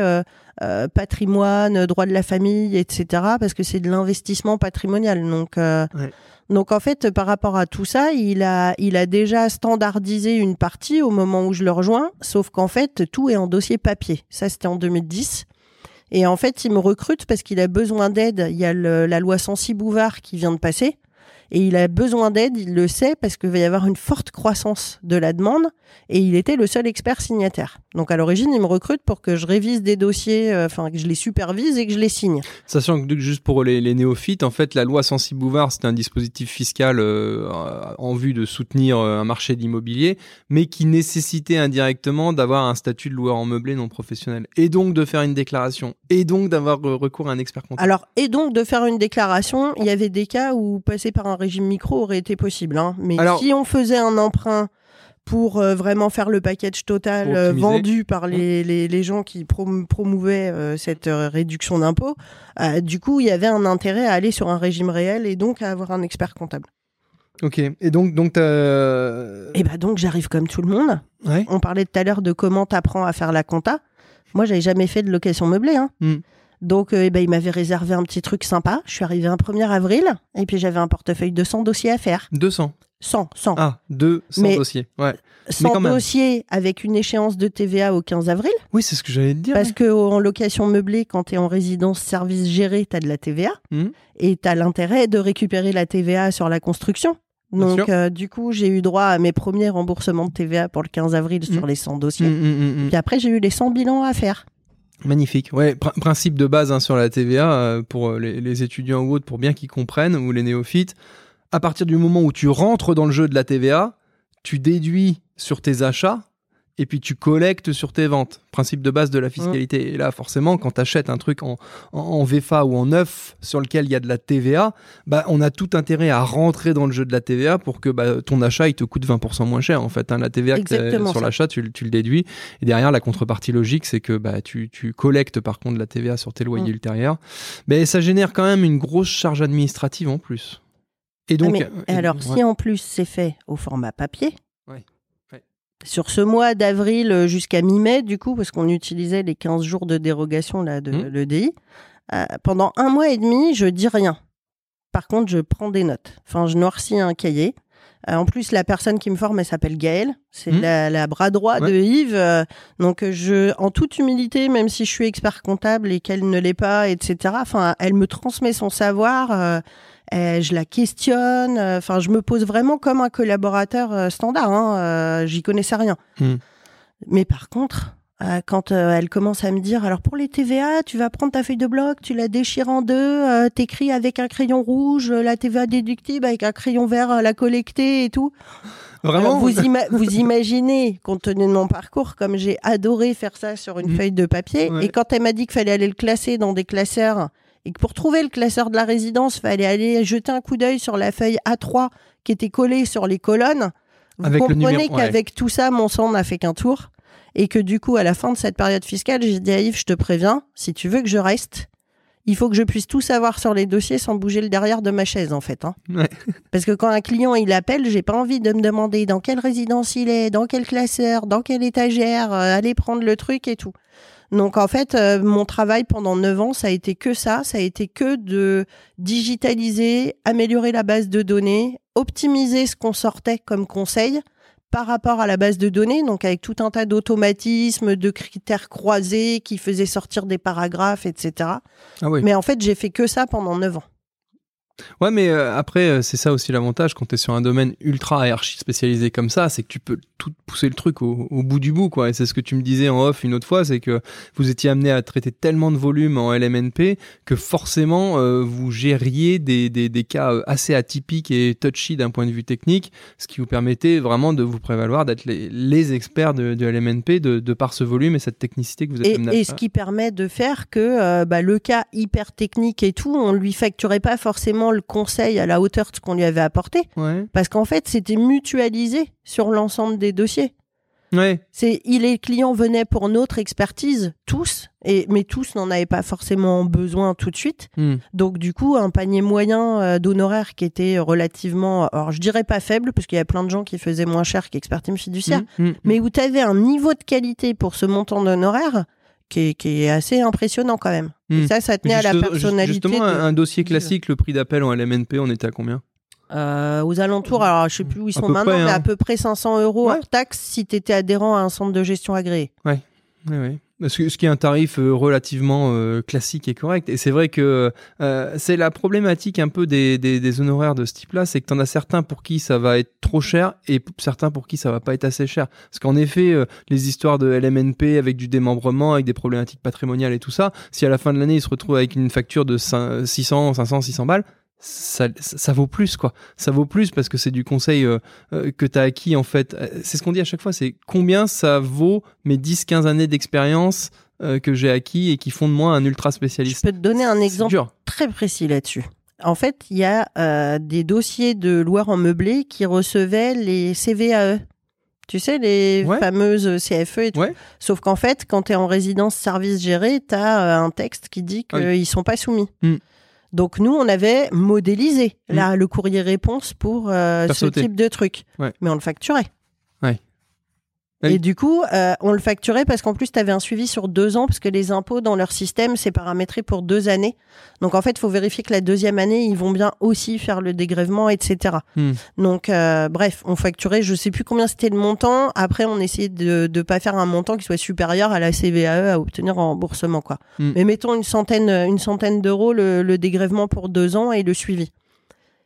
patrimoine, droit de la famille, etc., parce que c'est de l'investissement patrimonial, donc en fait par rapport à tout ça il a déjà standardisé une partie au moment où je le rejoins, sauf qu'en fait tout est en dossier papier. Ça c'était en 2010, et en fait il me recrute parce qu'il a besoin d'aide. Il y a la loi Censi-Bouvard qui vient de passer, et il a besoin d'aide, il le sait, parce qu'il va y avoir une forte croissance de la demande, et il était le seul expert signataire. Donc à l'origine, il me recrute pour que je révise des dossiers, que je les supervise et que je les signe. Sachant que juste pour les néophytes, en fait, la loi Censi-Bouvard, c'était un dispositif fiscal en vue de soutenir un marché de l'immobilier, mais qui nécessitait indirectement d'avoir un statut de loueur en meublé non professionnel, et donc de faire une déclaration, et donc d'avoir recours à un expert comptable. Alors, et donc de faire une déclaration, il y avait des cas où passer par un régime micro aurait été possible, mais alors, si on faisait un emprunt pour vraiment faire le package total vendu par les gens qui promouvaient cette réduction d'impôt, du coup il y avait un intérêt à aller sur un régime réel et donc à avoir un expert comptable. Ok, et donc donc j'arrive comme tout le monde. On parlait tout à l'heure de comment t'apprends à faire la compta. Moi j'avais jamais fait de location meublée, Donc, il m'avait réservé un petit truc sympa. Je suis arrivée un 1er avril, et puis j'avais un portefeuille de 100 dossiers à faire. 100. Ah, 200 dossiers. Ouais. 100 dossiers avec une échéance de TVA au 15 avril. Oui, c'est ce que j'allais te dire. Parce qu'en location meublée, quand tu es en résidence service gérée, tu as de la TVA. Et tu as l'intérêt de récupérer la TVA sur la construction. Donc, du coup, j'ai eu droit à mes premiers remboursements de TVA pour le 15 avril sur les 100 dossiers. Puis après, j'ai eu les 100 bilans à faire. Magnifique. Ouais, principe de base sur la TVA pour les étudiants ou autres, pour bien qu'ils comprennent, ou les néophytes. À partir du moment où tu rentres dans le jeu de la TVA, tu déduis sur tes achats et puis tu collectes sur tes ventes. Principe de base de la fiscalité. Et là, forcément, quand tu achètes un truc en VEFA ou en neuf sur lequel il y a de la TVA, bah, on a tout intérêt à rentrer dans le jeu de la TVA pour que bah, ton achat, il te coûte 20% moins cher. En fait, hein. La TVA sur l'achat, tu le déduis. Et derrière, la contrepartie logique, c'est que bah, tu collectes par contre la TVA sur tes loyers ultérieurs. Mais ça génère quand même une grosse charge administrative en plus. Et donc, si en plus c'est fait au format papier, sur ce mois d'avril jusqu'à mi-mai, du coup, parce qu'on utilisait les 15 jours de dérogation là, de l'EDI, pendant un mois et demi, je dis rien. Par contre, je prends des notes. Enfin, je noircis un cahier. En plus, la personne qui me forme, elle s'appelle Gaëlle. C'est la bras droit de Yves. Donc, en toute humilité, même si je suis expert comptable et qu'elle ne l'est pas, etc., elle me transmet son savoir. Je la questionne. Enfin, je me pose vraiment comme un collaborateur standard. J'y connaissais rien. Mais par contre... Quand elle commence à me dire, alors pour les TVA, tu vas prendre ta feuille de bloc, tu la déchires en deux, t'écris avec un crayon rouge la TVA déductible, avec un crayon vert la collecter et tout. Vraiment ? Vous imaginez, compte tenu de mon parcours, comme j'ai adoré faire ça sur une feuille de papier. Ouais. Et quand elle m'a dit qu'il fallait aller le classer dans des classeurs et que pour trouver le classeur de la résidence, il fallait aller jeter un coup d'œil sur la feuille A3 qui était collée sur les colonnes, vous comprenez qu'avec tout ça, mon sang n'a fait qu'un tour. Et que du coup, à la fin de cette période fiscale, j'ai dit à Yves, je te préviens, si tu veux que je reste, il faut que je puisse tout savoir sur les dossiers sans bouger le derrière de ma chaise, en fait. Parce que quand un client, il appelle, j'ai pas envie de me demander dans quelle résidence il est, dans quel classeur, dans quelle étagère, aller prendre le truc et tout. Donc, en fait, mon travail pendant 9 ans, ça a été que ça. Ça a été que de digitaliser, améliorer la base de données, optimiser ce qu'on sortait comme conseil par rapport à la base de données, donc avec tout un tas d'automatismes, de critères croisés qui faisaient sortir des paragraphes, etc. Ah oui. Mais en fait, j'ai fait que ça pendant 9 ans. Ouais, mais après, c'est ça aussi l'avantage quand tu es sur un domaine ultra et archi spécialisé comme ça, c'est que tu peux tout pousser le truc au bout du bout, quoi. Et c'est ce que tu me disais en off une autre fois, c'est que vous étiez amené à traiter tellement de volume en LMNP que forcément vous gériez des cas assez atypiques et touchy d'un point de vue technique, ce qui vous permettait vraiment de vous prévaloir d'être les experts de LMNP de par ce volume et cette technicité que vous êtes amené à faire. Et ce qui permet de faire que le cas hyper technique et tout, on lui facturait pas forcément le conseil à la hauteur de ce qu'on lui avait apporté, parce qu'en fait c'était mutualisé sur l'ensemble des dossiers. Les clients venaient pour notre expertise, mais tous n'en avaient pas forcément besoin tout de suite. Donc du coup, un panier moyen d'honoraires qui était relativement, alors je dirais pas faible, parce qu'il y a plein de gens qui faisaient moins cher qu'Expertime fiduciaire, mais où tu avais un niveau de qualité pour ce montant d'honoraires qui est assez impressionnant quand même. Et ça tenait à la personnalité. Justement, un dossier classique, le prix d'appel en LMNP, on était à combien ? Aux alentours, alors je sais plus où ils sont maintenant, mais à peu près 500 € hors taxe si tu étais adhérent à un centre de gestion agréé. Ce qui est un tarif relativement classique et correct. Et c'est vrai que c'est la problématique un peu des honoraires de ce type-là, c'est que tu en as certains pour qui ça va être trop cher et certains pour qui ça va pas être assez cher. Parce qu'en effet, les histoires de LMNP avec du démembrement, avec des problématiques patrimoniales et tout ça, si à la fin de l'année, ils se retrouvent avec une facture de 600 balles, ça vaut plus, quoi. Ça vaut plus parce que c'est du conseil que t'as acquis, en fait. C'est ce qu'on dit à chaque fois, c'est combien ça vaut mes 10-15 années d'expérience que j'ai acquis et qui font de moi un ultra spécialiste. Je peux te donner un exemple très précis là-dessus. En fait, il y a des dossiers de Loire en meublé qui recevaient les CVAE. Tu sais, les fameuses CFE et tout. Sauf qu'en fait, quand t'es en résidence service gérée, t'as un texte qui dit qu'ils sont pas soumis. Donc, nous, on avait modélisé le courrier réponse pour ce type de truc. Mais on le facturait. Et du coup, on le facturait parce qu'en plus, tu avais un suivi sur 2 ans parce que les impôts dans leur système, c'est paramétré pour 2 années. Donc, en fait, il faut vérifier que la 2e année, ils vont bien aussi faire le dégrèvement, etc. Donc, on facturait, je sais plus combien c'était le montant. Après, on essayait de ne pas faire un montant qui soit supérieur à la CVAE à obtenir en remboursement, quoi. Mais mettons une centaine d'euros le dégrèvement pour 2 ans et le suivi.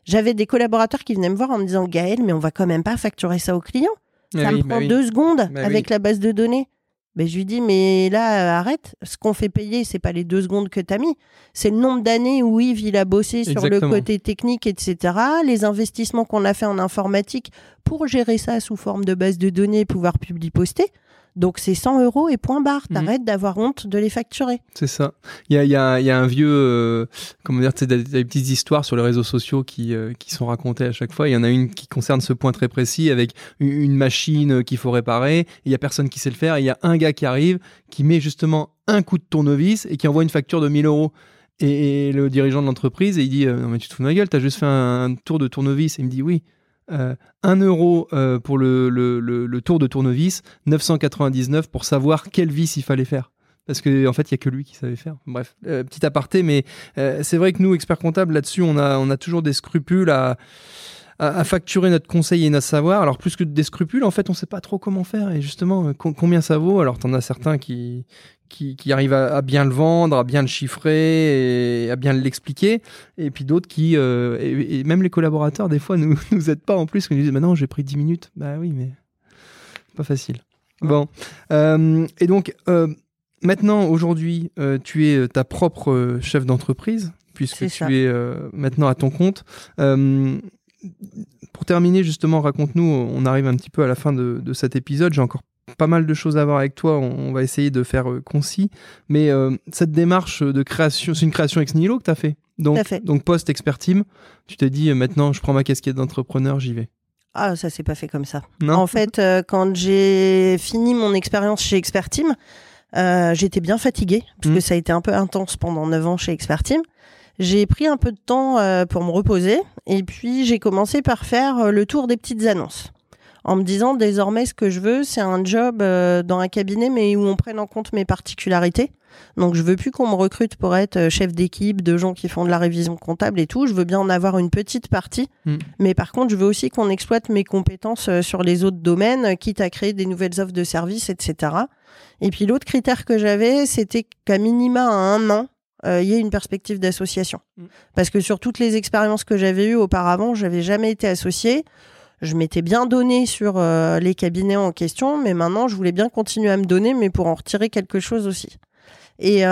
J'avais des collaborateurs qui venaient me voir en me disant « Gaëlle, mais on va quand même pas facturer ça aux clients ». Ça me prend 2 secondes avec la base de données. Mais je lui dis, mais là, arrête. Ce qu'on fait payer, c'est pas les 2 secondes que t'as mis. C'est le nombre d'années où Yves, il a bossé sur le côté technique, etc. Les investissements qu'on a fait en informatique pour gérer ça sous forme de base de données et pouvoir publier poster. Donc c'est 100 euros et point barre, t'arrêtes d'avoir honte de les facturer. C'est ça. Il y a un vieux, comment dire, des petites histoires sur les réseaux sociaux qui sont racontées à chaque fois. Il y en a une qui concerne ce point très précis avec une machine qu'il faut réparer. Il n'y a personne qui sait le faire. Il y a un gars qui arrive, qui met justement un coup de tournevis et qui envoie une facture de 1000 euros. Et le dirigeant de l'entreprise, il dit, non mais tu te fous de ma gueule, t'as juste fait un tour de tournevis. Et il me dit, oui. 1 euro pour le tour de tournevis, 999 pour savoir quelle vis il fallait faire. Parce qu'en fait, il n'y a que lui qui savait faire. Bref, petit aparté, mais c'est vrai que nous, experts comptables, là-dessus, on a toujours des scrupules à facturer notre conseil et notre savoir. Alors, plus que des scrupules, en fait, on ne sait pas trop comment faire. Et justement, combien ça vaut? Alors, tu en as certains qui arrivent à bien le vendre, à bien le chiffrer, et à bien l'expliquer. Et puis d'autres qui... et même les collaborateurs, des fois, ne nous aident pas en plus. Ils nous disent, bah non, j'ai pris 10 minutes. Bah oui, mais c'est pas facile. Ouais. Bon. Et donc, maintenant, aujourd'hui, tu es ta propre chef d'entreprise, puisque tu es maintenant à ton compte. Pour terminer, justement, raconte-nous, on arrive un petit peu à la fin de cet épisode. J'ai encore pas mal de choses à voir avec toi, on va essayer de faire concis, mais cette démarche de création, c'est une création ex nihilo que tu as fait. Donc post-Expertime, tu t'es dit maintenant je prends ma casquette d'entrepreneur, j'y vais. Ah, ça s'est pas fait comme ça. Non. En fait, quand j'ai fini mon expérience chez Expertime, j'étais bien fatiguée, parce que ça a été un peu intense pendant 9 ans chez Expertime. J'ai pris un peu de temps pour me reposer, et puis j'ai commencé par faire le tour des petites annonces. En me disant, désormais, ce que je veux, c'est un job dans un cabinet, mais où on prenne en compte mes particularités. Donc, je veux plus qu'on me recrute pour être chef d'équipe, de gens qui font de la révision comptable et tout. Je veux bien en avoir une petite partie. Mais par contre, je veux aussi qu'on exploite mes compétences sur les autres domaines, quitte à créer des nouvelles offres de services, etc. Et puis, l'autre critère que j'avais, c'était qu'à minima, à un an, il y a une perspective d'association. Parce que sur toutes les expériences que j'avais eues auparavant, j'avais jamais été associée. Je m'étais bien donné sur les cabinets en question, mais maintenant, je voulais bien continuer à me donner, mais pour en retirer quelque chose aussi. Et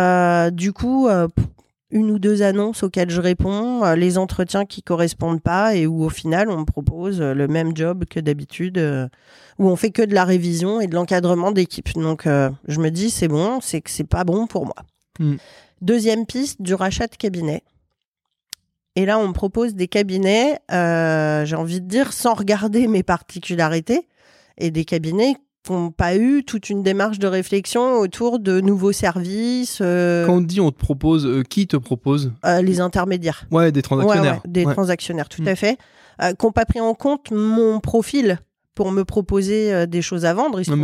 du coup, une ou deux annonces auxquelles je réponds, les entretiens qui correspondent pas et où, au final, on me propose le même job que d'habitude, où on fait que de la révision et de l'encadrement d'équipe. Donc, je me dis, c'est bon, c'est que c'est pas bon pour moi. Deuxième piste, du rachat de cabinet. Et là, on me propose des cabinets, j'ai envie de dire, sans regarder mes particularités, et des cabinets qui n'ont pas eu toute une démarche de réflexion autour de nouveaux services. Quand on dit on te propose, qui te propose ? Les intermédiaires. Ouais, des transactionnaires. Des transactionnaires, tout à fait. Qui n'ont pas pris en compte mon profil pour me proposer des choses à vendre. Ils ont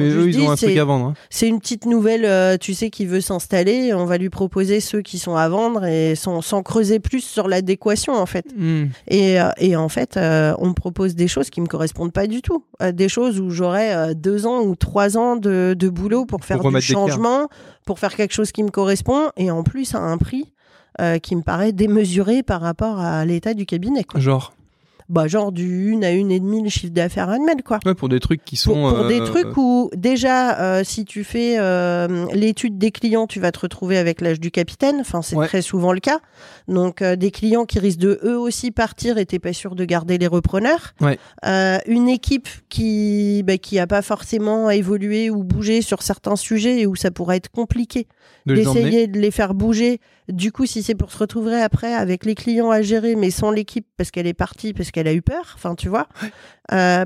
un truc à vendre. Hein. C'est une petite nouvelle, tu sais, qui veut s'installer. On va lui proposer ceux qui sont à vendre et sans creuser plus sur l'adéquation, en fait. Et en fait, on me propose des choses qui ne me correspondent pas du tout. Des choses où j'aurais 2 ans ou 3 ans de boulot pour faire du changement, pour faire quelque chose qui me correspond et en plus à un prix qui me paraît démesuré par rapport à l'état du cabinet. Quoi. Genre du 1 à 1,5 le chiffre d'affaires annuel, quoi. Ouais, pour des trucs qui sont... Pour des trucs où, déjà, si tu fais l'étude des clients, tu vas te retrouver avec l'âge du capitaine. Enfin, c'est très souvent le cas. Donc, des clients qui risquent de, eux aussi, partir et t'es pas sûr de garder les repreneurs. Ouais. Une équipe qui a pas forcément évolué ou bougé sur certains sujets et où ça pourrait être compliqué d'essayer de les faire bouger. Du coup, si c'est pour se retrouver après avec les clients à gérer, mais sans l'équipe parce qu'elle est partie, parce qu'elle a eu peur, enfin tu vois,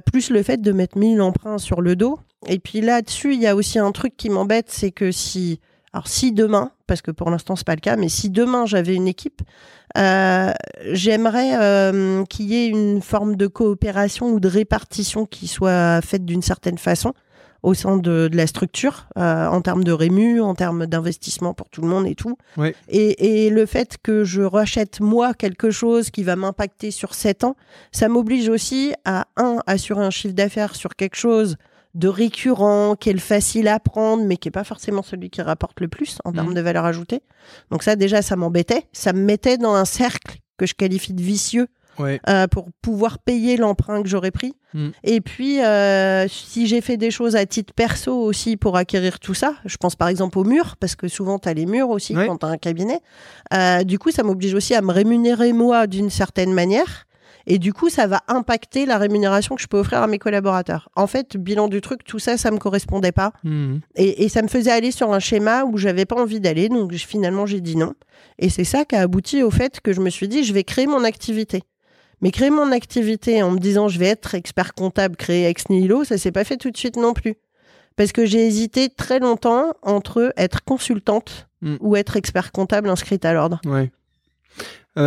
plus le fait de mettre 1000 emprunts sur le dos. Et puis là-dessus, il y a aussi un truc qui m'embête, c'est que si demain, parce que pour l'instant c'est pas le cas, mais si demain j'avais une équipe, j'aimerais qu'il y ait une forme de coopération ou de répartition qui soit faite d'une certaine façon au sein de la structure, en termes de rému, en termes d'investissement pour tout le monde et tout. Ouais. Et le fait que je rachète, moi, quelque chose qui va m'impacter sur 7 ans, ça m'oblige aussi à, assurer un chiffre d'affaires sur quelque chose de récurrent, qui est facile à prendre, mais qui n'est pas forcément celui qui rapporte le plus en termes de valeur ajoutée. Donc ça, déjà, ça m'embêtait. Ça me mettait dans un cercle que je qualifie de vicieux. Pour pouvoir payer l'emprunt que j'aurais pris. Et puis, si j'ai fait des choses à titre perso aussi pour acquérir tout ça, je pense par exemple aux murs, parce que souvent, tu as les murs aussi quand tu as un cabinet. Du coup, ça m'oblige aussi à me rémunérer, moi, d'une certaine manière. Et du coup, ça va impacter la rémunération que je peux offrir à mes collaborateurs. En fait, bilan du truc, tout ça, ça me correspondait pas. Mmh. Et ça me faisait aller sur un schéma où j'avais pas envie d'aller. Donc, finalement, j'ai dit non. Et c'est ça qui a abouti au fait que je me suis dit, je vais créer mon activité. Mais créer mon activité en me disant, je vais être expert comptable, créer ex nihilo, ça s'est pas fait tout de suite non plus. Parce que j'ai hésité très longtemps entre être consultante ou être expert comptable inscrite à l'ordre. Ouais.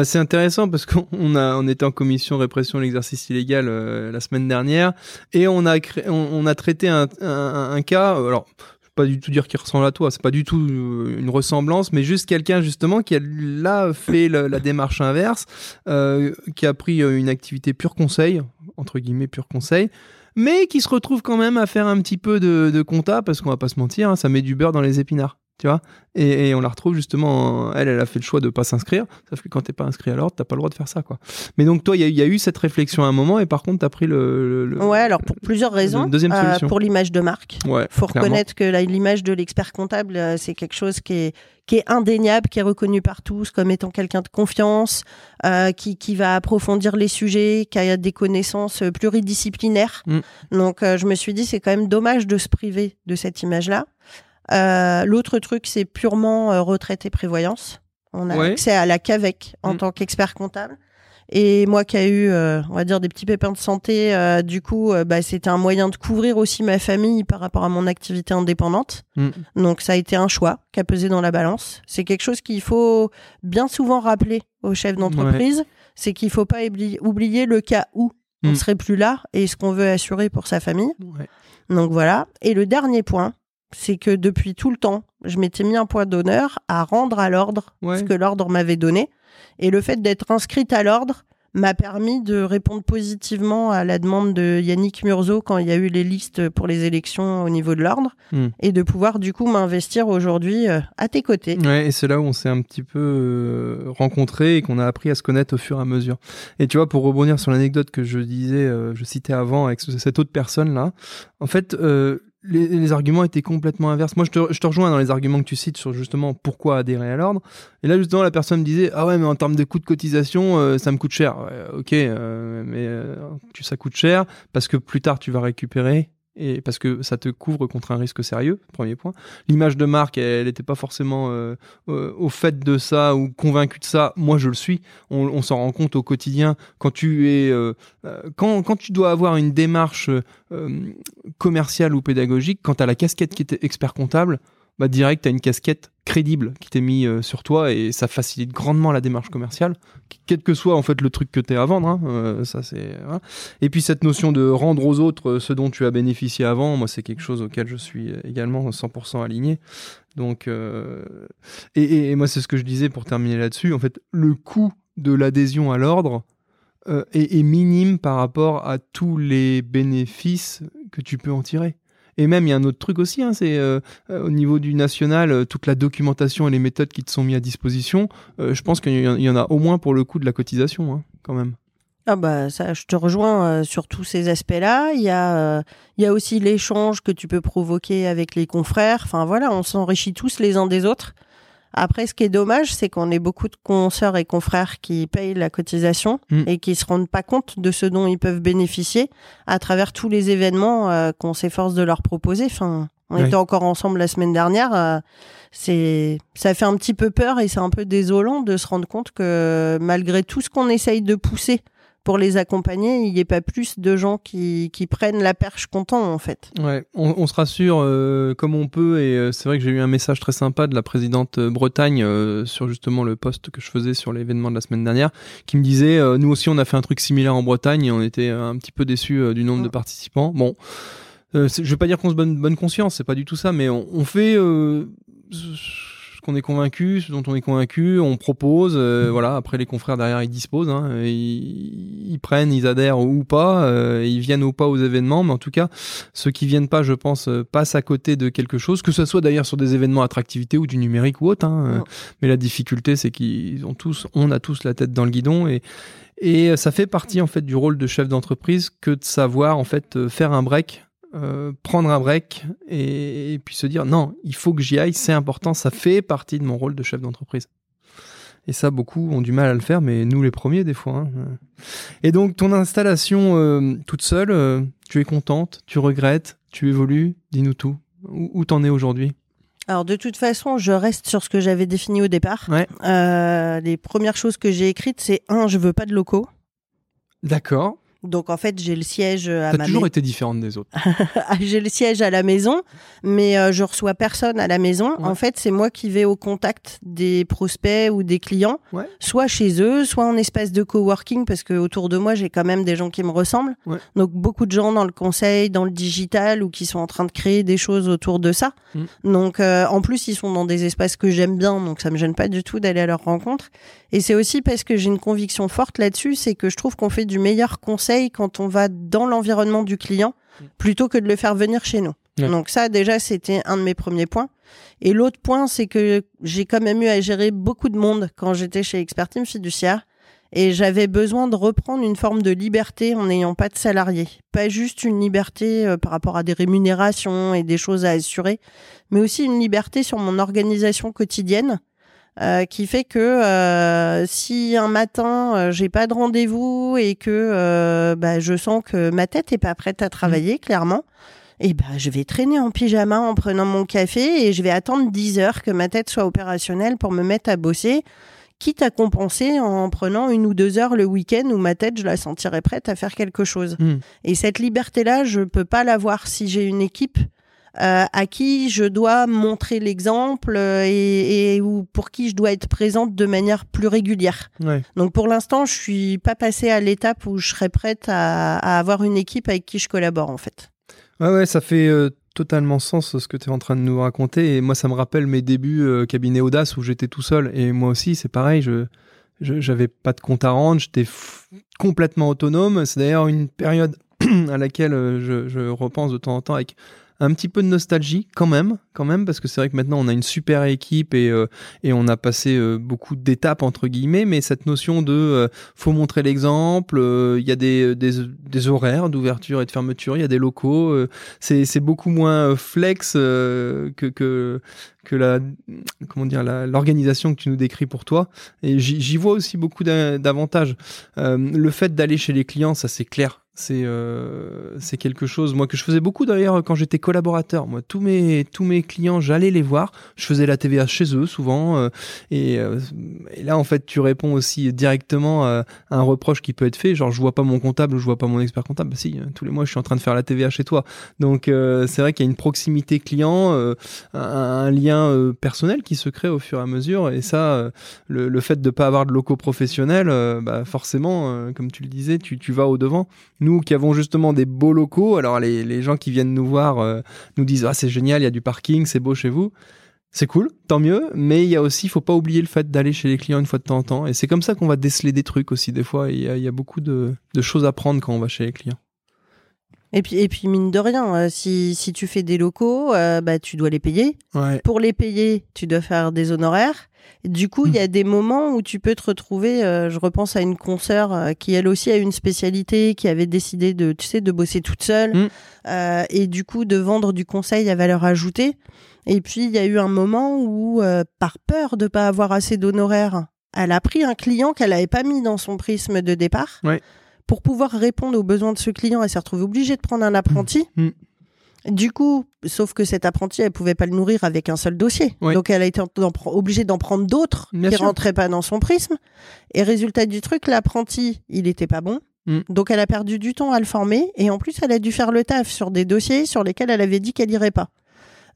C'est intéressant parce qu'on était en commission répression de l'exercice illégal la semaine dernière et on a traité un cas, alors je ne vais pas du tout dire qu'il ressemble à toi, c'est pas du tout une ressemblance, mais juste quelqu'un justement qui a là fait la démarche inverse, qui a pris une activité pure conseil, entre guillemets pure conseil, mais qui se retrouve quand même à faire un petit peu de compta, parce qu'on va pas se mentir, hein, ça met du beurre dans les épinards, tu vois. Et on la retrouve justement, elle a fait le choix de pas s'inscrire, sauf que quand t'es pas inscrit à l'ordre, t'as pas le droit de faire ça, quoi. Mais donc toi, il y a eu cette réflexion à un moment, et par contre, t'as pris ouais, alors pour plusieurs raisons. Deuxième solution. Pour l'image de marque. Ouais, faut reconnaître que l'image de l'expert comptable, c'est quelque chose qui est indéniable, qui est reconnu par tous comme étant quelqu'un de confiance, qui va approfondir les sujets, qui a des connaissances pluridisciplinaires. Donc je me suis dit, c'est quand même dommage de se priver de cette image-là. L'autre truc, c'est purement retraite et prévoyance. On a accès à la CAVEC en tant qu'expert comptable. Et moi qui a eu, on va dire, des petits pépins de santé, du coup, c'était un moyen de couvrir aussi ma famille par rapport à mon activité indépendante. Donc, ça a été un choix qui a pesé dans la balance. C'est quelque chose qu'il faut bien souvent rappeler aux chefs d'entreprise. Ouais. C'est qu'il ne faut pas oublier le cas où on ne serait plus là et ce qu'on veut assurer pour sa famille. Ouais. Donc, voilà. Et le dernier point, c'est que depuis tout le temps, je m'étais mis un point d'honneur à rendre à l'ordre ce que l'ordre m'avait donné. Et le fait d'être inscrite à l'ordre m'a permis de répondre positivement à la demande de Yannick Murzeau quand il y a eu les listes pour les élections au niveau de l'ordre et de pouvoir du coup m'investir aujourd'hui à tes côtés. Ouais, et c'est là où on s'est un petit peu rencontrés et qu'on a appris à se connaître au fur et à mesure. Et tu vois, pour rebondir sur l'anecdote que je disais, je citais avant avec cette autre personne-là, en fait... Les arguments étaient complètement inverses. Moi, je te rejoins dans les arguments que tu cites sur justement pourquoi adhérer à l'ordre. Et là, justement, la personne me disait « Ah ouais, mais en termes de coût de cotisation, ça me coûte cher. Ouais, » Ok, mais ça coûte cher parce que plus tard, tu vas récupérer et parce que ça te couvre contre un risque sérieux, premier point. L'image de marque, elle n'était pas forcément au fait de ça ou convaincue de ça. Moi, je le suis. On s'en rend compte au quotidien. Quand tu es, quand tu dois avoir une démarche commerciale ou pédagogique, quand tu as la casquette qui est expert comptable, bah direct, tu as une casquette crédible qui t'est mise sur toi et ça facilite grandement la démarche commerciale, quel que soit en fait le truc que tu es à vendre. Hein, ça, c'est, voilà. Et puis cette notion de rendre aux autres ce dont tu as bénéficié avant, moi, c'est quelque chose auquel je suis également 100% aligné. Donc, et moi, c'est ce que je disais pour terminer là-dessus. En fait, le coût de l'adhésion à l'ordre est minime par rapport à tous les bénéfices que tu peux en tirer. Et même, il y a un autre truc aussi, hein, c'est au niveau du national, toute la documentation et les méthodes qui te sont mises à disposition, je pense qu'il y en a au moins pour le coût de la cotisation, hein, quand même. Ah bah ça, je te rejoins sur tous ces aspects-là. Il y a aussi l'échange que tu peux provoquer avec les confrères. Enfin voilà, on s'enrichit tous les uns des autres. Après, ce qui est dommage, c'est qu'on ait beaucoup de consoeurs et confrères qui payent la cotisation et qui se rendent pas compte de ce dont ils peuvent bénéficier à travers tous les événements qu'on s'efforce de leur proposer. Enfin, on était encore ensemble la semaine dernière. Ça fait un petit peu peur et c'est un peu désolant de se rendre compte que malgré tout ce qu'on essaye de pousser pour les accompagner, il n'y ait pas plus de gens qui prennent la perche contents, en fait. Ouais, on se rassure comme on peut, et c'est vrai que j'ai eu un message très sympa de la présidente Bretagne sur justement le post que je faisais sur l'événement de la semaine dernière, qui me disait « Nous aussi, on a fait un truc similaire en Bretagne, et on était un petit peu déçus du nombre de participants. » Bon, je ne vais pas dire qu'on se bonne conscience, c'est pas du tout ça, mais on fait... qu'on est convaincu, ce dont on est convaincu, on propose, voilà, après les confrères derrière ils disposent, hein, ils prennent, ils adhèrent ou pas, ils viennent ou pas aux événements, mais en tout cas ceux qui viennent pas, je pense, passent à côté de quelque chose, que ce soit d'ailleurs sur des événements attractivité ou du numérique ou autre, hein, mais la difficulté c'est qu'on a tous la tête dans le guidon et ça fait partie en fait du rôle de chef d'entreprise que de savoir en fait faire un break. Prendre un break et puis se dire non, il faut que j'y aille, c'est important, ça fait partie de mon rôle de chef d'entreprise. Et ça, beaucoup ont du mal à le faire, mais nous les premiers des fois. Hein. Et donc, ton installation toute seule, tu es contente, tu regrettes, tu évolues, dis-nous tout. Où t'en es aujourd'hui ? Alors, de toute façon, je reste sur ce que j'avais défini au départ. Ouais. Les premières choses que j'ai écrites, c'est je veux pas de locaux. D'accord. Donc, en fait, j'ai le siège à ma maison. T'as toujours été différente des autres. J'ai le siège à la maison, mais je reçois personne à la maison. Ouais. En fait, c'est moi qui vais au contact des prospects ou des clients, ouais. Soit chez eux, soit en espace de coworking, parce que autour de moi, j'ai quand même des gens qui me ressemblent. Ouais. Donc, beaucoup de gens dans le conseil, dans le digital, ou qui sont en train de créer des choses autour de ça. Mmh. Donc, en plus, ils sont dans des espaces que j'aime bien, donc ça me gêne pas du tout d'aller à leur rencontre. Et c'est aussi parce que j'ai une conviction forte là-dessus, c'est que je trouve qu'on fait du meilleur conseil quand on va dans l'environnement du client plutôt que de le faire venir chez nous. Ouais. Donc ça, déjà, c'était un de mes premiers points. Et l'autre point, c'est que j'ai quand même eu à gérer beaucoup de monde quand j'étais chez Expertime fiduciaire et j'avais besoin de reprendre une forme de liberté en n'ayant pas de salariés. Pas juste une liberté par rapport à des rémunérations et des choses à assurer, mais aussi une liberté sur mon organisation quotidienne. Qui fait que si un matin j'ai pas de rendez-vous et que je sens que ma tête est pas prête à travailler, clairement, et je vais traîner en pyjama en prenant mon café et je vais attendre 10 heures que ma tête soit opérationnelle pour me mettre à bosser, quitte à compenser en prenant 1 ou 2 heures le week-end où ma tête, je la sentirais prête à faire quelque chose. Mmh. Et cette liberté-là, je peux pas l'avoir si j'ai une équipe à qui je dois montrer l'exemple et ou pour qui je dois être présente de manière plus régulière. Ouais. Donc pour l'instant, je suis pas passée à l'étape où je serais prête à avoir une équipe avec qui je collabore en fait. Ouais, ça fait totalement sens ce que tu es en train de nous raconter et moi ça me rappelle mes débuts cabinet Audace où j'étais tout seul et moi aussi c'est pareil, j'avais pas de compte à rendre, j'étais complètement autonome, c'est d'ailleurs une période à laquelle je repense de temps en temps avec un petit peu de nostalgie quand même, parce que c'est vrai que maintenant on a une super équipe et on a passé beaucoup d'étapes entre guillemets, mais cette notion de faut montrer l'exemple, il y a des horaires d'ouverture et de fermeture, il y a des locaux, c'est beaucoup moins flex que la l'organisation que tu nous décris pour toi. Et j'y vois aussi beaucoup d'avantages. Le fait d'aller chez les clients, ça c'est clair. C'est quelque chose, moi, que je faisais beaucoup d'ailleurs quand j'étais collaborateur. Moi, tous mes clients, j'allais les voir. Je faisais la TVA chez eux souvent. Et là, en fait, tu réponds aussi directement à un reproche qui peut être fait. Genre, je vois pas mon comptable ou je vois pas mon expert comptable. Bah, si, tous les mois, je suis en train de faire la TVA chez toi. Donc, c'est vrai qu'il y a une proximité client, un lien personnel qui se crée au fur et à mesure. Et ça, le fait de pas avoir de locaux professionnels, forcément, comme tu le disais, tu vas au-devant. Nous qui avons justement des beaux locaux, alors les gens qui viennent nous voir nous disent « Ah, c'est génial, il y a du parking, c'est beau chez vous ». C'est cool, tant mieux, mais il y a aussi, faut pas oublier le fait d'aller chez les clients une fois de temps en temps. Et c'est comme ça qu'on va déceler des trucs aussi des fois. Il y a beaucoup de choses à prendre quand on va chez les clients. Et puis mine de rien, si tu fais des locaux, tu dois les payer. Ouais. Pour les payer, tu dois faire des honoraires. Du coup, il y a des moments où tu peux te retrouver, je repense à une consoeur qui elle aussi a une spécialité, qui avait décidé de bosser toute seule et du coup de vendre du conseil à valeur ajoutée. Et puis, il y a eu un moment où, par peur de pas avoir assez d'honoraires, elle a pris un client qu'elle n'avait pas mis dans son prisme de départ. Ouais. Pour pouvoir répondre aux besoins de ce client, elle s'est retrouvée obligée de prendre un apprenti. Mmh. Du coup, sauf que cet apprenti, elle pouvait pas le nourrir avec un seul dossier. Oui. Donc, elle a été obligée d'en prendre d'autres qui rentraient pas dans son prisme. Et résultat du truc, l'apprenti, il était pas bon. Mmh. Donc, elle a perdu du temps à le former. Et en plus, elle a dû faire le taf sur des dossiers sur lesquels elle avait dit qu'elle irait pas.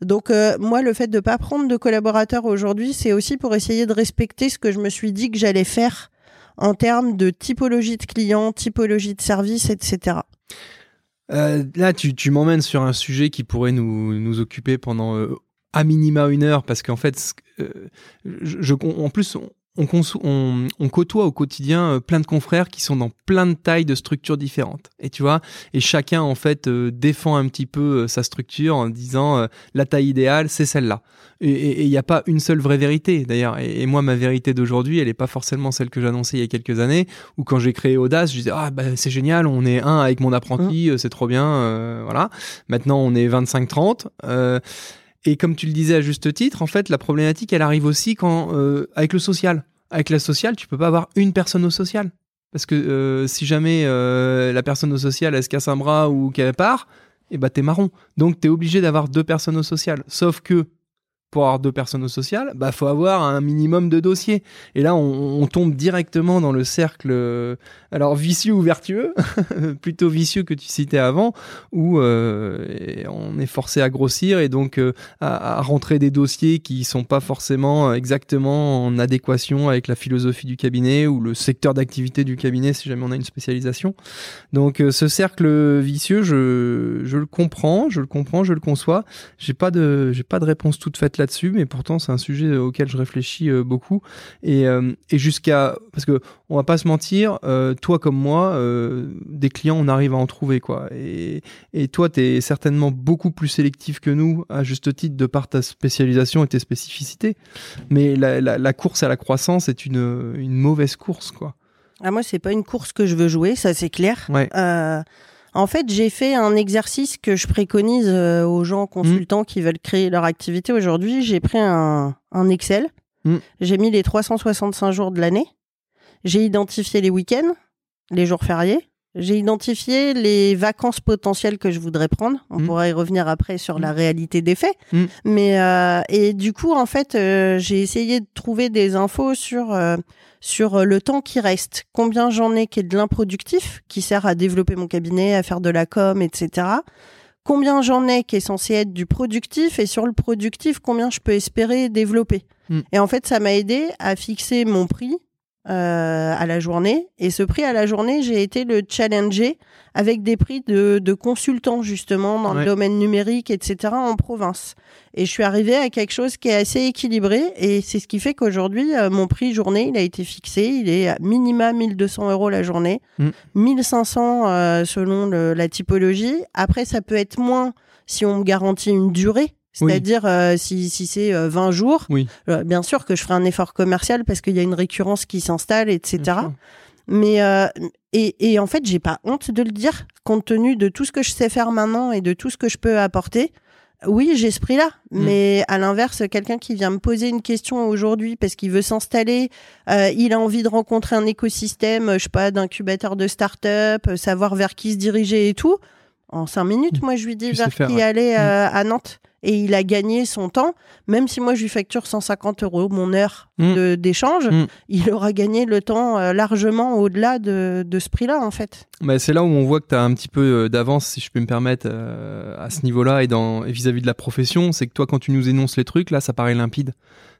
Donc, moi, le fait de pas prendre de collaborateurs aujourd'hui, c'est aussi pour essayer de respecter ce que je me suis dit que j'allais faire en termes de typologie de clients, typologie de services, etc. Là, tu m'emmènes sur un sujet qui pourrait nous occuper pendant à minima 1 heure, parce qu'en fait, on côtoie au quotidien plein de confrères qui sont dans plein de tailles de structures différentes. Et tu vois, et chacun en fait défend un petit peu sa structure en disant la taille idéale, c'est celle-là. Et il n'y a pas une seule vraie vérité d'ailleurs. Et moi, ma vérité d'aujourd'hui, elle n'est pas forcément celle que j'annonçais il y a quelques années, où quand j'ai créé Audace, je disais c'est génial, on est 1 avec mon apprenti, c'est trop bien, voilà. Maintenant, on est 25-30. Et comme tu le disais à juste titre, en fait, la problématique, elle arrive aussi quand avec le social. Avec la sociale, tu peux pas avoir une personne au social. Parce que si jamais la personne au social, elle se casse un bras ou qu'elle part, eh ben, t'es marron. Donc, t'es obligé d'avoir deux personnes au social. Sauf que, pour avoir deux personnes au social, bah, faut avoir un minimum de dossiers. Et là, on tombe directement dans le cercle, alors, vicieux ou vertueux, plutôt vicieux que tu citais avant, où on est forcé à grossir et donc à rentrer des dossiers qui sont pas forcément exactement en adéquation avec la philosophie du cabinet ou le secteur d'activité du cabinet si jamais on a une spécialisation. Donc, ce cercle vicieux, je le comprends, je le conçois. J'ai pas de réponse toute faite là-dessus, mais pourtant c'est un sujet auquel je réfléchis beaucoup et jusqu'à, parce que on va pas se mentir, toi comme moi, des clients on arrive à en trouver quoi, et toi t'es certainement beaucoup plus sélectif que nous à juste titre de par ta spécialisation et tes spécificités, mais la course à la croissance est une mauvaise course quoi. Ah, moi c'est pas une course que je veux jouer, ça c'est clair. Ouais. En fait, j'ai fait un exercice que je préconise aux gens consultants qui veulent créer leur activité aujourd'hui. J'ai pris un Excel, j'ai mis les 365 jours de l'année, j'ai identifié les week-ends, les jours fériés, j'ai identifié les vacances potentielles que je voudrais prendre. On pourra y revenir après sur la réalité des faits. Mais, et du coup, en fait, j'ai essayé de trouver des infos sur le temps qui reste. Combien j'en ai qui est de l'improductif, qui sert à développer mon cabinet, à faire de la com, etc. Combien j'en ai qui est censé être du productif, et sur le productif, combien je peux espérer développer. Et en fait, ça m'a aidé à fixer mon prix à la journée, et ce prix à la journée j'ai été le challenger avec des prix de consultants justement dans le domaine numérique etc. en province, et je suis arrivée à quelque chose qui est assez équilibré, et c'est ce qui fait qu'aujourd'hui mon prix journée il a été fixé, il est à minima 1 200 € la journée, 1 500 selon la typologie. Après ça peut être moins si on me garantit une durée. C'est-à-dire, si c'est 20 jours, bien sûr que je ferai un effort commercial parce qu'il y a une récurrence qui s'installe, etc. Mais, et en fait, j'ai pas honte de le dire, compte tenu de tout ce que je sais faire maintenant et de tout ce que je peux apporter. Oui, j'ai ce prix-là, mais à l'inverse, quelqu'un qui vient me poser une question aujourd'hui parce qu'il veut s'installer, il a envie de rencontrer un écosystème, je sais pas, d'incubateur de start-up, savoir vers qui se diriger et tout. En 5 minutes, moi, je lui dis vers qui aller à Nantes. Et il a gagné son temps, même si moi je lui facture 150 € mon heure d'échange, il aura gagné le temps largement au-delà de ce prix-là en fait. Bah, c'est là où on voit que tu as un petit peu d'avance, si je peux me permettre, à ce niveau-là et vis-à-vis de la profession, c'est que toi quand tu nous énonces les trucs, là ça paraît limpide.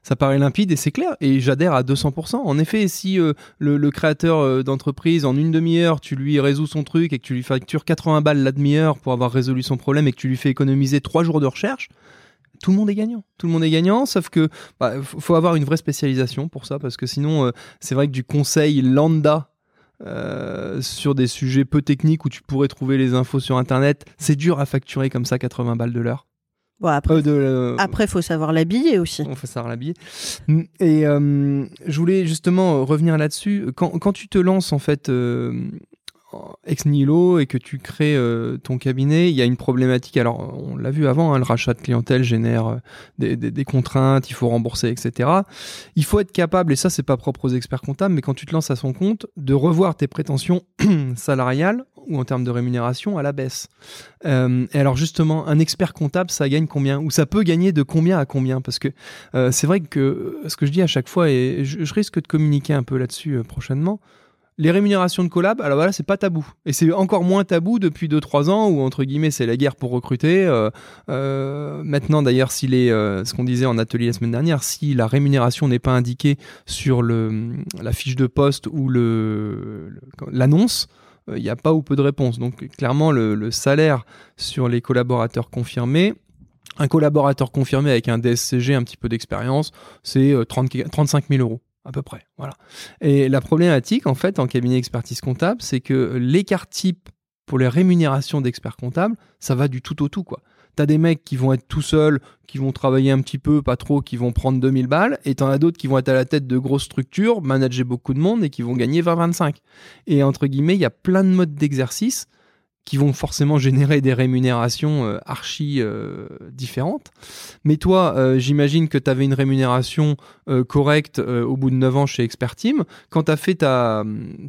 Ça paraît limpide et c'est clair, et j'adhère à 200%. En effet, si le créateur d'entreprise, en une demi-heure, tu lui résous son truc et que tu lui factures 80 balles la demi-heure pour avoir résolu son problème et que tu lui fais économiser 3 jours de recherche, tout le monde est gagnant. Tout le monde est gagnant, sauf que faut avoir une vraie spécialisation pour ça, parce que sinon, c'est vrai que du conseil lambda, sur des sujets peu techniques où tu pourrais trouver les infos sur Internet, c'est dur à facturer comme ça 80 balles de l'heure. Bon, après, faut savoir l'habiller aussi. Faut savoir l'habiller. Et je voulais justement revenir là-dessus. Quand tu te lances en fait ex nihilo et que tu crées ton cabinet, il y a une problématique. Alors, on l'a vu avant, le rachat de clientèle génère des contraintes, il faut rembourser, etc. Il faut être capable, et ça, c'est pas propre aux experts comptables, mais quand tu te lances à son compte, de revoir tes prétentions salariales ou en termes de rémunération à la baisse. Et alors justement, un expert comptable, ça gagne combien? Ou ça peut gagner de combien à combien? Parce que c'est vrai que ce que je dis à chaque fois, et je risque de communiquer un peu là-dessus prochainement, les rémunérations de collab, alors voilà, c'est pas tabou. Et c'est encore moins tabou depuis 2-3 ans où, entre guillemets, c'est la guerre pour recruter. Maintenant, d'ailleurs, ce qu'on disait en atelier la semaine dernière, si la rémunération n'est pas indiquée sur la fiche de poste ou l'annonce, il n'y a pas ou peu de réponse. Donc, clairement, le salaire sur les collaborateurs confirmés, un collaborateur confirmé avec un DSCG, un petit peu d'expérience, c'est 35 000 € à peu près, voilà. Et la problématique, en fait, en cabinet expertise comptable, c'est que l'écart type pour les rémunérations d'experts comptables, ça va du tout au tout, quoi. T'as des mecs qui vont être tout seuls, qui vont travailler un petit peu, pas trop, qui vont prendre 2000 balles, et t'en as d'autres qui vont être à la tête de grosses structures, manager beaucoup de monde, et qui vont gagner 20-25. Et entre guillemets, il y a plein de modes d'exercice qui vont forcément générer des rémunérations archi différentes. Mais toi, j'imagine que tu avais une rémunération correcte au bout de 9 ans chez Expertime. Quand tu as fait ta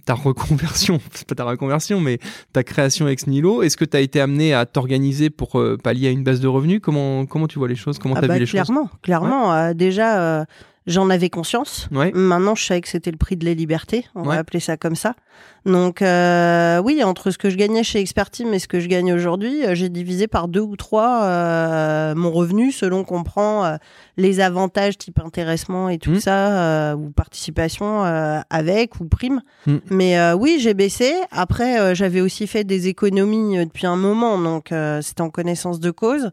reconversion, c'est pas ta reconversion, mais ta création ex nihilo, est-ce que tu as été amené à t'organiser pour pallier à une baisse de revenus ? Comment tu vois les choses ? Comment tu as vu les choses ? Clairement, ouais. Déjà, j'en avais conscience. Ouais. Maintenant, je savais que c'était le prix de la liberté. On va appeler ça comme ça. Donc, oui, entre ce que je gagnais chez Expertime et ce que je gagne aujourd'hui, j'ai divisé par 2 ou 3 mon revenu, selon qu'on prend les avantages type intéressement et tout ça, ou participation avec, ou prime. Mais oui, j'ai baissé. Après, j'avais aussi fait des économies depuis un moment. Donc, c'était en connaissance de cause.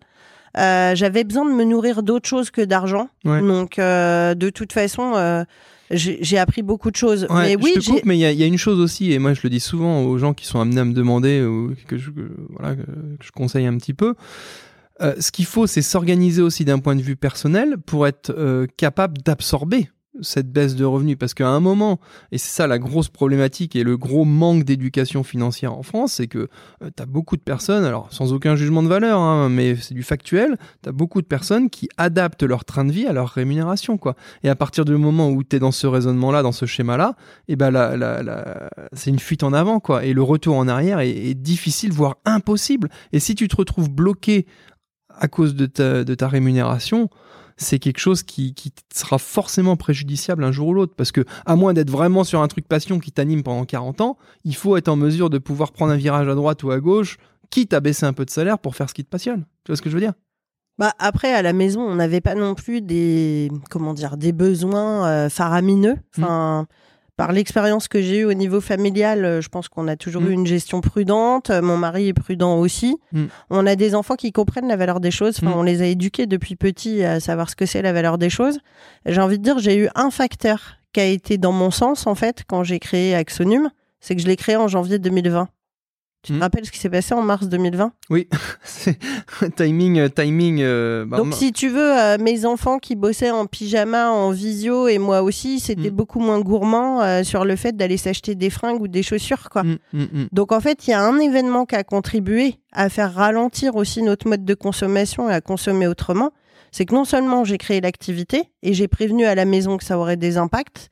J'avais besoin de me nourrir d'autres choses que d'argent. Ouais. Donc, de toute façon, j'ai appris beaucoup de choses. Ouais, mais oui, je te coupe, mais il y a une chose aussi, et moi je le dis souvent aux gens qui sont amenés à me demander, ou que je conseille un petit peu. Ce qu'il faut, c'est s'organiser aussi d'un point de vue personnel pour être capable d'absorber cette baisse de revenus, parce qu'à un moment, et c'est ça la grosse problématique et le gros manque d'éducation financière en France, c'est que t'as beaucoup de personnes, alors sans aucun jugement de valeur, hein, mais c'est du factuel, t'as beaucoup de personnes qui adaptent leur train de vie à leur rémunération, quoi. Et à partir du moment où t'es dans ce raisonnement-là, dans ce schéma-là, et ben c'est une fuite en avant, quoi. Et le retour en arrière est difficile, voire impossible. Et si tu te retrouves bloqué à cause de ta rémunération, c'est quelque chose qui sera forcément préjudiciable un jour ou l'autre, parce que à moins d'être vraiment sur un truc passion qui t'anime pendant 40 ans, il faut être en mesure de pouvoir prendre un virage à droite ou à gauche, quitte à baisser un peu de salaire pour faire ce qui te passionne. Tu vois ce que je veux dire ? Bah après, à la maison, on n'avait pas non plus des besoins faramineux. Enfin, par l'expérience que j'ai eue au niveau familial, je pense qu'on a toujours eu une gestion prudente. Mon mari est prudent aussi. On a des enfants qui comprennent la valeur des choses. Enfin, on les a éduqués depuis petits à savoir ce que c'est la valeur des choses. J'ai envie de dire, j'ai eu un facteur qui a été dans mon sens, en fait, quand j'ai créé Axonum. C'est que je l'ai créé en janvier 2020. Tu te rappelles ce qui s'est passé en mars 2020 ? Oui, c'est timing. Donc si tu veux, mes enfants qui bossaient en pyjama, en visio, et moi aussi, c'était beaucoup moins gourmand sur le fait d'aller s'acheter des fringues ou des chaussures, quoi. Donc en fait, il y a un événement qui a contribué à faire ralentir aussi notre mode de consommation et à consommer autrement. C'est que non seulement j'ai créé l'activité et j'ai prévenu à la maison que ça aurait des impacts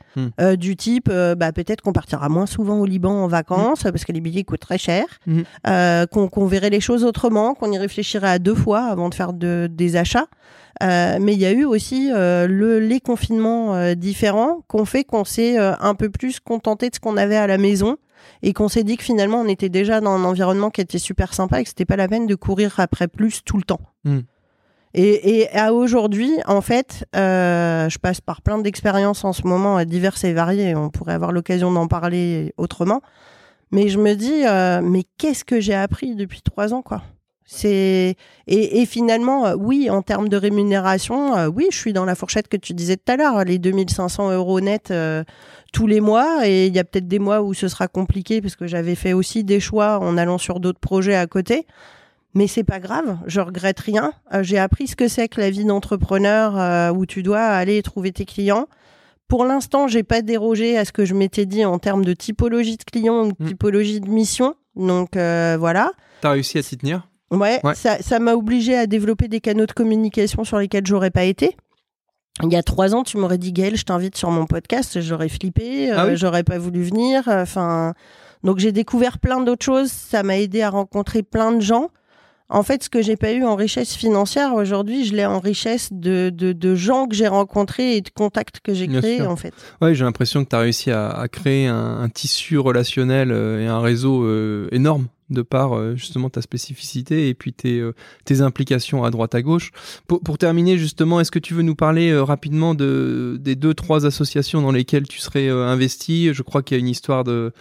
du type peut-être qu'on partira moins souvent au Liban en vacances parce que les billets coûtent très cher, qu'on verrait les choses autrement, qu'on y réfléchirait à 2 fois avant de faire des achats. Mais il y a eu aussi les confinements différents qui ont fait qu'on s'est un peu plus contenté de ce qu'on avait à la maison et qu'on s'est dit que finalement on était déjà dans un environnement qui était super sympa et que c'était pas la peine de courir après plus tout le temps. Et à aujourd'hui, en fait, je passe par plein d'expériences en ce moment, diverses et variées. On pourrait avoir l'occasion d'en parler autrement. Mais je me dis, mais qu'est-ce que j'ai appris depuis 3 ans, quoi ? Et finalement, oui, en termes de rémunération, oui, je suis dans la fourchette que tu disais tout à l'heure, les 2 500 € net tous les mois. Et il y a peut-être des mois où ce sera compliqué parce que j'avais fait aussi des choix en allant sur d'autres projets à côté. Mais c'est pas grave, je regrette rien. J'ai appris ce que c'est que la vie d'entrepreneur où tu dois aller trouver tes clients. Pour l'instant, j'ai pas dérogé à ce que je m'étais dit en termes de typologie de clients ou de typologie de mission. Donc voilà. T'as réussi à s'y tenir ? Ouais. Ça m'a obligée à développer des canaux de communication sur lesquels j'aurais pas été. Il y a 3 ans, tu m'aurais dit « Gaëlle, je t'invite sur mon podcast », j'aurais flippé, j'aurais pas voulu venir. Donc j'ai découvert plein d'autres choses, ça m'a aidé à rencontrer plein de gens. En fait, ce que j'ai pas eu en richesse financière, aujourd'hui, je l'ai en richesse de gens que j'ai rencontrés et de contacts que j'ai créés, en fait. Oui, j'ai l'impression que tu as réussi à créer un tissu relationnel et un réseau énorme de par justement ta spécificité et puis tes implications à droite à gauche. Pour terminer, justement, est-ce que tu veux nous parler rapidement des 2-3 associations dans lesquelles tu serais investi ? Je crois qu'il y a une histoire de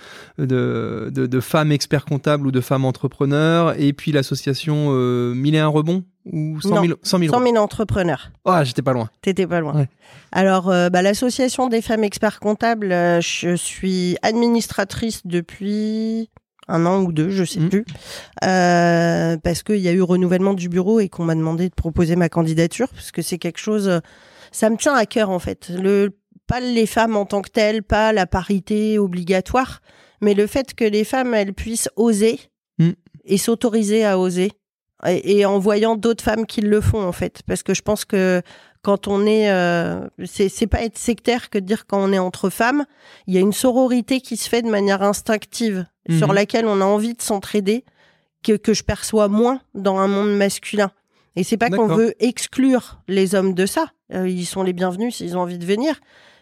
femmes experts-comptables ou de femmes entrepreneurs, et puis l'association 1001 rebonds ou 100 000 entrepreneurs. Ah, j'étais pas loin. T'étais pas loin. Ouais. Alors, l'association des femmes experts-comptables, je suis administratrice depuis 1 an ou 2, je sais plus, parce qu'il y a eu renouvellement du bureau et qu'on m'a demandé de proposer ma candidature, parce que c'est quelque chose, ça me tient à cœur en fait, pas les femmes en tant que telles, pas la parité obligatoire, mais le fait que les femmes, elles puissent oser et s'autoriser à oser. Et en voyant d'autres femmes qui le font, en fait. Parce que je pense que quand on est... c'est pas être sectaire que de dire quand on est entre femmes. Il y a une sororité qui se fait de manière instinctive, sur laquelle on a envie de s'entraider, que je perçois moins dans un monde masculin. Et c'est pas qu'on veut exclure les hommes de ça. Ils sont les bienvenus s'ils ont envie de venir.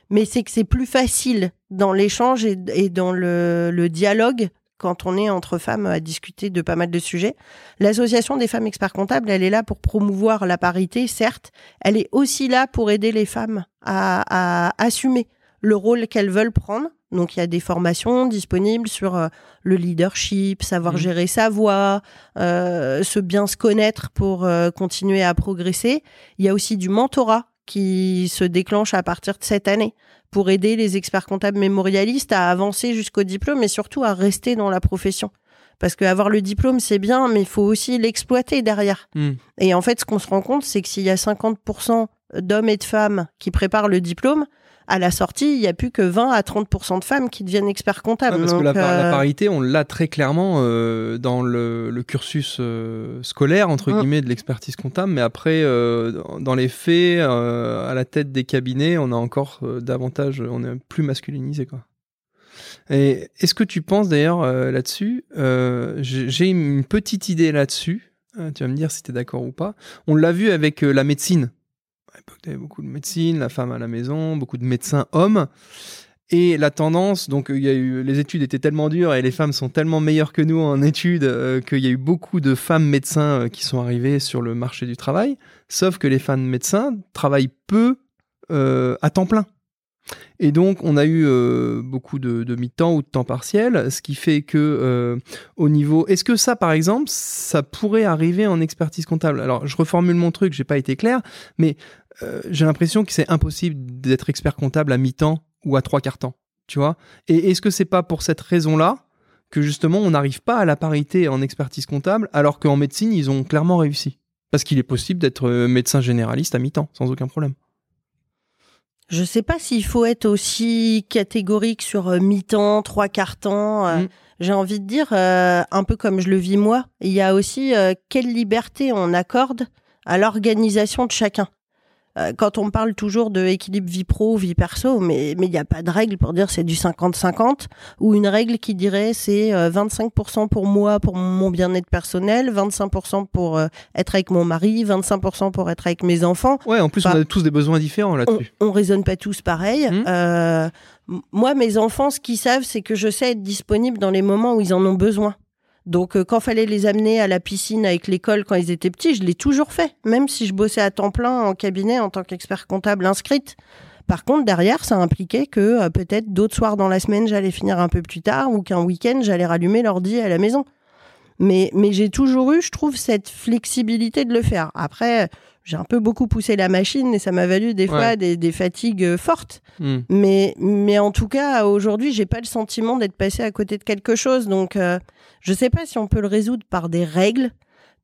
Mais c'est que c'est plus facile dans l'échange et dans le dialogue quand on est entre femmes à discuter de pas mal de sujets. L'association des femmes experts-comptables, elle est là pour promouvoir la parité, certes. Elle est aussi là pour aider les femmes à assumer le rôle qu'elles veulent prendre. Donc, il y a des formations disponibles sur le leadership, savoir gérer sa voix, se bien se connaître pour continuer à progresser. Il y a aussi du mentorat qui se déclenche à partir de cette année pour aider les experts-comptables mémorialistes à avancer jusqu'au diplôme et surtout à rester dans la profession. Parce qu'avoir le diplôme, c'est bien, mais il faut aussi l'exploiter derrière. Et en fait, ce qu'on se rend compte, c'est que s'il y a 50% d'hommes et de femmes qui préparent le diplôme, à la sortie, il n'y a plus que 20 à 30% de femmes qui deviennent experts-comptables. Parce que la parité, on l'a très clairement dans le cursus scolaire, entre guillemets, de l'expertise comptable. Mais après, dans les faits, à la tête des cabinets, on a encore davantage, on est plus masculinisé, quoi. Et est-ce que tu penses d'ailleurs là-dessus, j'ai une petite idée là-dessus, tu vas me dire si tu es d'accord ou pas. On l'a vu avec la médecine. À l'époque, il y avait beaucoup de médecine, la femme à la maison, beaucoup de médecins hommes. Et la tendance, donc il y a eu, les études étaient tellement dures et les femmes sont tellement meilleures que nous en études qu'il y a eu beaucoup de femmes médecins qui sont arrivées sur le marché du travail. Sauf que les femmes médecins travaillent peu à temps plein. Et donc, on a eu beaucoup de mi-temps ou de temps partiel, ce qui fait que, au niveau... Est-ce que ça, par exemple, ça pourrait arriver en expertise comptable ? Alors, je reformule mon truc, j'ai pas été clair, mais j'ai l'impression que c'est impossible d'être expert comptable à mi-temps ou à 3/4 temps, tu vois ? Et est-ce que c'est pas pour cette raison-là que, justement, on n'arrive pas à la parité en expertise comptable, alors qu'en médecine, ils ont clairement réussi ? Parce qu'il est possible d'être médecin généraliste à mi-temps, sans aucun problème. Je sais pas s'il faut être aussi catégorique sur mi-temps, 3/4 temps. J'ai envie de dire, un peu comme je le vis moi, il y a aussi quelle liberté on accorde à l'organisation de chacun. Quand on parle toujours de équilibre vie pro, vie perso, mais il n'y a pas de règle pour dire c'est du 50-50 ou une règle qui dirait c'est 25% pour moi, pour mon bien-être personnel, 25% pour être avec mon mari, 25% pour être avec mes enfants. Ouais, en plus, on a tous des besoins différents là-dessus. On raisonne pas tous pareil. Moi, mes enfants, ce qu'ils savent, c'est que je sais être disponible dans les moments où ils en ont besoin. Donc, quand fallait les amener à la piscine avec l'école quand ils étaient petits, je l'ai toujours fait, même si je bossais à temps plein en cabinet en tant qu'expert comptable inscrite. Par contre, derrière, ça impliquait que peut-être d'autres soirs dans la semaine, j'allais finir un peu plus tard ou qu'un week-end, j'allais rallumer l'ordi à la maison. Mais j'ai toujours eu, je trouve, cette flexibilité de le faire. Après, j'ai un peu beaucoup poussé la machine et ça m'a valu des fois des fatigues fortes. Mais en tout cas, aujourd'hui, j'ai pas le sentiment d'être passé à côté de quelque chose. Donc, je sais pas si on peut le résoudre par des règles.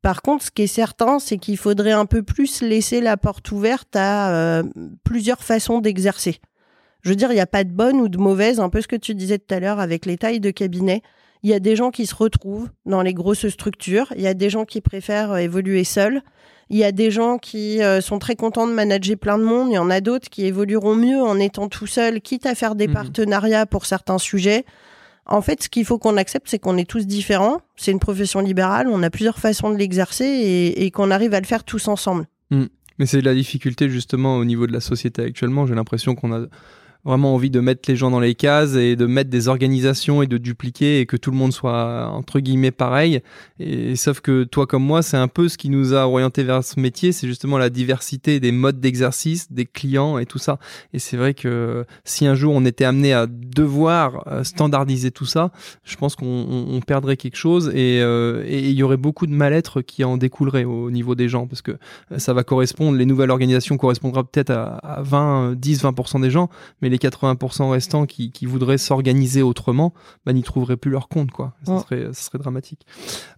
Par contre, ce qui est certain, c'est qu'il faudrait un peu plus laisser la porte ouverte à plusieurs façons d'exercer. Je veux dire, il n'y a pas de bonne ou de mauvaise, un peu ce que tu disais tout à l'heure avec les tailles de cabinet. Il y a des gens qui se retrouvent dans les grosses structures. Il y a des gens qui préfèrent évoluer seuls. Il y a des gens qui sont très contents de manager plein de monde. Il y en a d'autres qui évolueront mieux en étant tout seuls, quitte à faire des partenariats pour certains sujets. En fait, ce qu'il faut qu'on accepte, c'est qu'on est tous différents. C'est une profession libérale. On a plusieurs façons de l'exercer et qu'on arrive à le faire tous ensemble. Mais c'est la difficulté, justement, au niveau de la société actuellement. J'ai l'impression qu'on a... vraiment envie de mettre les gens dans les cases et de mettre des organisations et de dupliquer et que tout le monde soit entre guillemets pareil. Et sauf que toi comme moi, c'est un peu ce qui nous a orienté vers ce métier, c'est justement la diversité des modes d'exercice, des clients et tout ça. Et c'est vrai que si un jour on était amené à devoir standardiser tout ça, je pense qu'on perdrait quelque chose et il y aurait beaucoup de mal-être qui en découlerait au niveau des gens parce que ça va correspondre, les nouvelles organisations correspondront peut-être à 10-20% des gens, mais les 80% restants qui voudraient s'organiser autrement, ben, n'y trouveraient plus leur compte, quoi. Ça serait dramatique.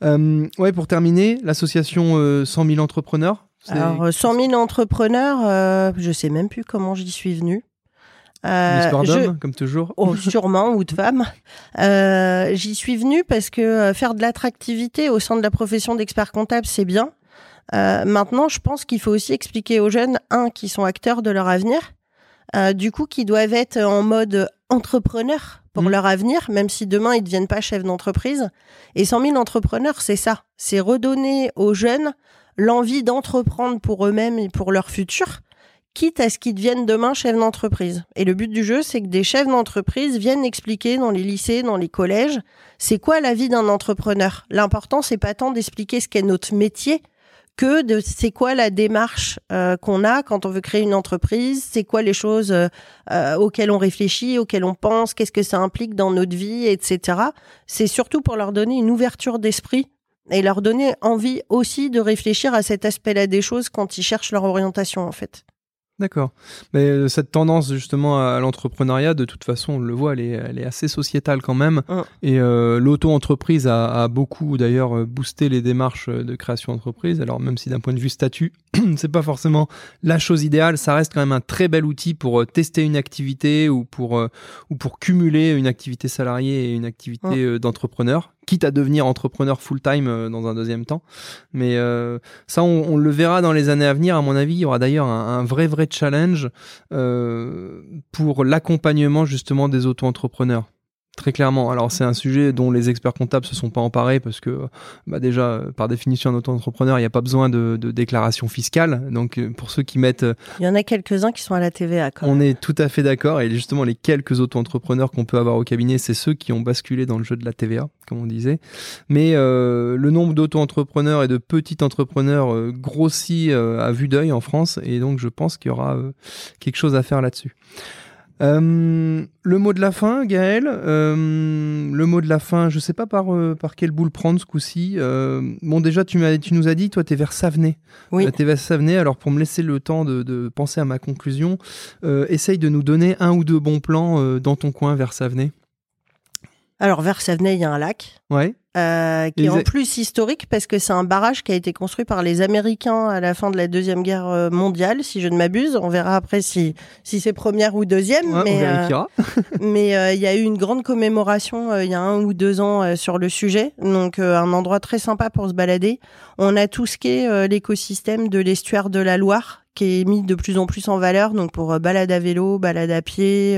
Pour terminer, l'association 100 000 Entrepreneurs. Alors, 100 000 Entrepreneurs, je ne sais même plus comment j'y suis venue. Une histoire d'homme, comme toujours. Oh, sûrement, ou de femme. J'y suis venue parce que faire de l'attractivité au sein de la profession d'expert comptable, c'est bien. Maintenant, je pense qu'il faut aussi expliquer aux jeunes, qui sont acteurs de leur avenir, du coup, qui doivent être en mode entrepreneur pour leur avenir, même si demain, ils ne deviennent pas chefs d'entreprise. Et 100 000 entrepreneurs, c'est ça. C'est redonner aux jeunes l'envie d'entreprendre pour eux-mêmes et pour leur futur, quitte à ce qu'ils deviennent demain chefs d'entreprise. Et le but du jeu, c'est que des chefs d'entreprise viennent expliquer dans les lycées, dans les collèges, c'est quoi la vie d'un entrepreneur. L'important, c'est pas tant d'expliquer ce qu'est notre métier, que de c'est quoi la démarche qu'on a quand on veut créer une entreprise, c'est quoi les choses auxquelles on réfléchit, auxquelles on pense, qu'est-ce que ça implique dans notre vie, etc. C'est surtout pour leur donner une ouverture d'esprit et leur donner envie aussi de réfléchir à cet aspect-là des choses quand ils cherchent leur orientation, en fait. D'accord. Mais cette tendance justement à l'entrepreneuriat, de toute façon, on le voit, elle est assez sociétale quand même. Oh. Et l'auto-entreprise a beaucoup d'ailleurs boosté les démarches de création d'entreprise. Alors même si d'un point de vue statut, c'est pas forcément la chose idéale, ça reste quand même un très bel outil pour tester une activité ou pour cumuler une activité salariée et une activité d'entrepreneur. Quitte à devenir entrepreneur full-time dans un deuxième temps. Mais ça, on le verra dans les années à venir. À mon avis, il y aura d'ailleurs un vrai challenge pour l'accompagnement justement des auto-entrepreneurs. Très clairement. Alors, c'est un sujet dont les experts comptables se sont pas emparés parce que, déjà, par définition, un auto-entrepreneur, il n'y a pas besoin de déclaration fiscale. Donc, pour ceux qui mettent... Il y en a quelques-uns qui sont à la TVA, quand même. On est tout à fait d'accord. Et justement, les quelques auto-entrepreneurs qu'on peut avoir au cabinet, c'est ceux qui ont basculé dans le jeu de la TVA, comme on disait. Mais le nombre d'auto-entrepreneurs et de petits entrepreneurs grossit à vue d'œil en France. Et donc, je pense qu'il y aura quelque chose à faire là-dessus. Le mot de la fin, Gaëlle, je sais pas par quelle boule prendre ce coup-ci. Déjà, tu nous as dit, toi, t'es vers Savenay. Oui. T'es vers Savenay. Alors, pour me laisser le temps de penser à ma conclusion, essaye de nous donner un ou deux bons plans dans ton coin vers Savenay. Alors, vers Savenay, il y a un lac. Ouais. Qui est en plus historique parce que c'est un barrage qui a été construit par les Américains à la fin de la Deuxième Guerre mondiale, si je ne m'abuse. On verra après si c'est première ou deuxième, ouais, mais il y a eu une grande commémoration il y a 1 ou 2 ans sur le sujet, donc un endroit très sympa pour se balader. On a tout ce qui est l'écosystème de l'estuaire de la Loire qui est mis de plus en plus en valeur, donc pour balade à vélo, balade à pied,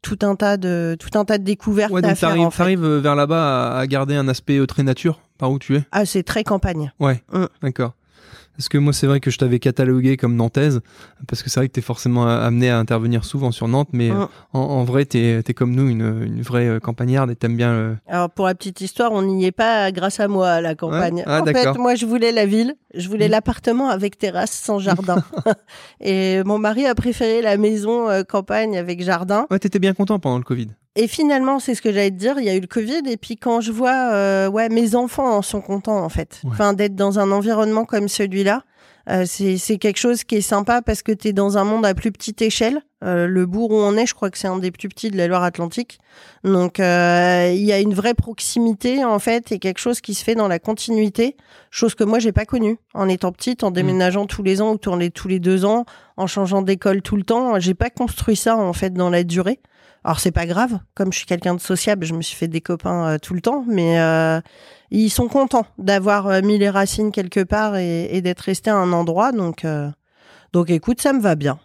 tout un tas de découvertes à faire. Donc t'arrives vers là-bas à garder un aspect très nature, par où tu es. Ah, c'est très campagne. Ouais, D'accord. Parce que moi, c'est vrai que je t'avais catalogué comme nantaise, parce que c'est vrai que t'es forcément amené à intervenir souvent sur Nantes, mais en vrai, t'es comme nous, une vraie campagnarde et t'aimes bien... Alors, pour la petite histoire, on n'y est pas grâce à moi, à la campagne. Ouais. Ah, en fait, moi, je voulais la ville, je voulais l'appartement avec terrasse sans jardin. Et mon mari a préféré la maison campagne avec jardin. Ouais, t'étais bien content pendant le Covid. Et finalement, c'est ce que j'allais te dire, il y a eu le Covid, et puis quand je vois, mes enfants en sont contents, en fait. Ouais. Enfin, d'être dans un environnement comme celui-là, c'est quelque chose qui est sympa parce que t'es dans un monde à plus petite échelle. Le bourg où on est, je crois que c'est un des plus petits de la Loire-Atlantique. Donc, il y a une vraie proximité, en fait, et quelque chose qui se fait dans la continuité. Chose que moi, j'ai pas connue. En étant petite, en déménageant tous les ans ou tous les 2 ans, en changeant d'école tout le temps, j'ai pas construit ça, en fait, dans la durée. Alors, c'est pas grave. Comme je suis quelqu'un de sociable, je me suis fait des copains tout le temps. Mais ils sont contents d'avoir mis les racines quelque part et d'être restés à un endroit. Donc, écoute, ça me va bien.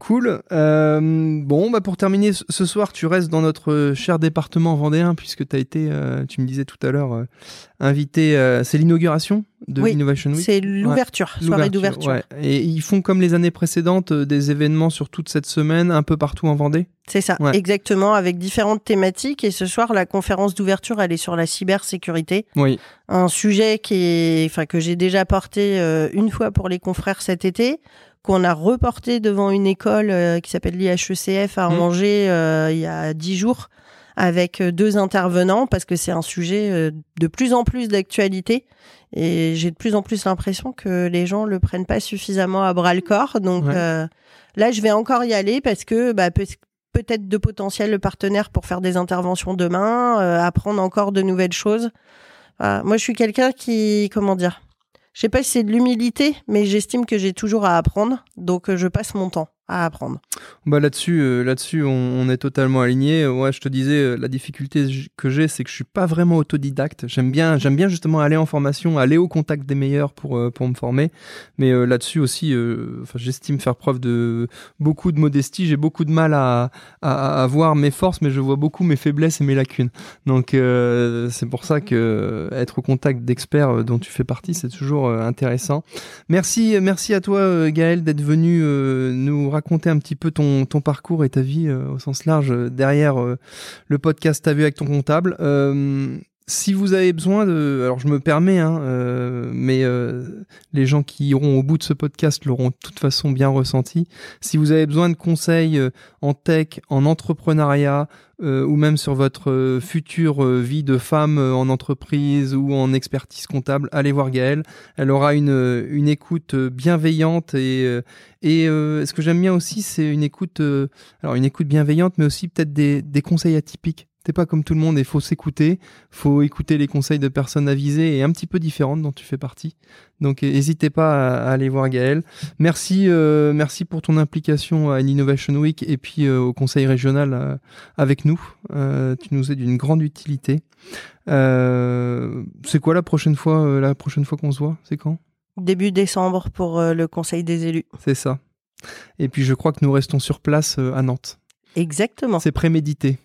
Cool. Pour terminer, ce soir, tu restes dans notre cher département vendéen, puisque tu as été, tu me disais tout à l'heure, invité. C'est l'inauguration de l'Innovation Week. C'est l'ouverture, soirée d'ouverture. Ouais. Et ils font comme les années précédentes, des événements sur toute cette semaine, un peu partout en Vendée. C'est ça, exactement, avec différentes thématiques. Et ce soir, la conférence d'ouverture, elle est sur la cybersécurité. Oui. Un sujet que j'ai déjà porté une fois pour les confrères cet été, qu'on a reporté devant une école qui s'appelle l'IHECF à Angers il y a 10 jours avec 2 intervenants parce que c'est un sujet de plus en plus d'actualité et j'ai de plus en plus l'impression que les gens le prennent pas suffisamment à bras le corps. Donc là, je vais encore y aller parce que peut-être de potentiels partenaires pour faire des interventions demain, apprendre encore de nouvelles choses. Voilà. Moi, je suis quelqu'un qui, je sais pas si c'est de l'humilité, mais j'estime que j'ai toujours à apprendre, donc je passe mon temps à apprendre. Bah là-dessus, on est totalement alignés. Ouais, je te disais, la difficulté que j'ai, c'est que je suis pas vraiment autodidacte. J'aime bien justement aller en formation, aller au contact des meilleurs pour me former. Mais là-dessus aussi, j'estime faire preuve de beaucoup de modestie. J'ai beaucoup de mal à voir mes forces, mais je vois beaucoup mes faiblesses et mes lacunes. Donc c'est pour ça que être au contact d'experts dont tu fais partie, c'est toujours intéressant. Merci à toi, Gaëlle, d'être venue nous raconter un petit peu ton parcours et ta vie au sens large derrière le podcast T'as vu avec ton comptable. Si vous avez besoin de... Alors, je me permets, les gens qui iront au bout de ce podcast l'auront de toute façon bien ressenti. Si vous avez besoin de conseils en tech, en entrepreneuriat, ou même sur votre future vie de femme en entreprise ou en expertise comptable, allez voir Gaëlle. Elle aura une écoute bienveillante et ce que j'aime bien aussi, c'est une écoute bienveillante, mais aussi peut-être des conseils atypiques. T'es pas comme tout le monde et faut s'écouter, faut écouter les conseils de personnes avisées et un petit peu différentes dont tu fais partie. Donc n'hésitez pas à aller voir Gaëlle. Merci pour ton implication à l'Innovation Week et puis au Conseil régional avec nous. Tu nous es d'une grande utilité. C'est quoi la prochaine fois qu'on se voit? C'est quand? Début décembre pour le Conseil des élus. C'est ça. Et puis je crois que nous restons sur place à Nantes. Exactement. C'est prémédité.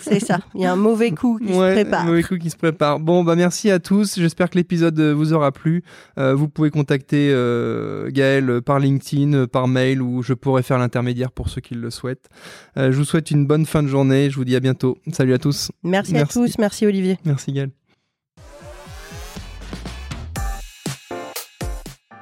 C'est ça, il y a un mauvais coup qui se prépare. Bon, bah merci à tous, j'espère que l'épisode vous aura plu. Vous pouvez contacter Gaëlle par LinkedIn, par mail, ou je pourrais faire l'intermédiaire pour ceux qui le souhaitent. Je vous souhaite une bonne fin de journée, je vous dis à bientôt. Salut à tous. Merci à tous, merci Olivier. Merci Gaëlle.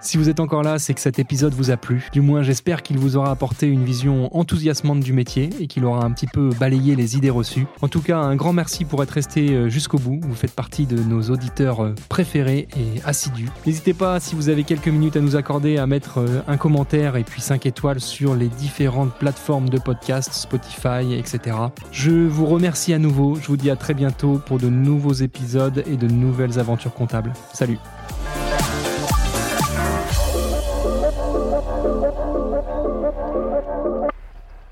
Si vous êtes encore là, c'est que cet épisode vous a plu. Du moins, j'espère qu'il vous aura apporté une vision enthousiasmante du métier et qu'il aura un petit peu balayé les idées reçues. En tout cas, un grand merci pour être resté jusqu'au bout. Vous faites partie de nos auditeurs préférés et assidus. N'hésitez pas, si vous avez quelques minutes à nous accorder, à mettre un commentaire et puis 5 étoiles sur les différentes plateformes de podcast, Spotify, etc. Je vous remercie à nouveau. Je vous dis à très bientôt pour de nouveaux épisodes et de nouvelles aventures comptables. Salut!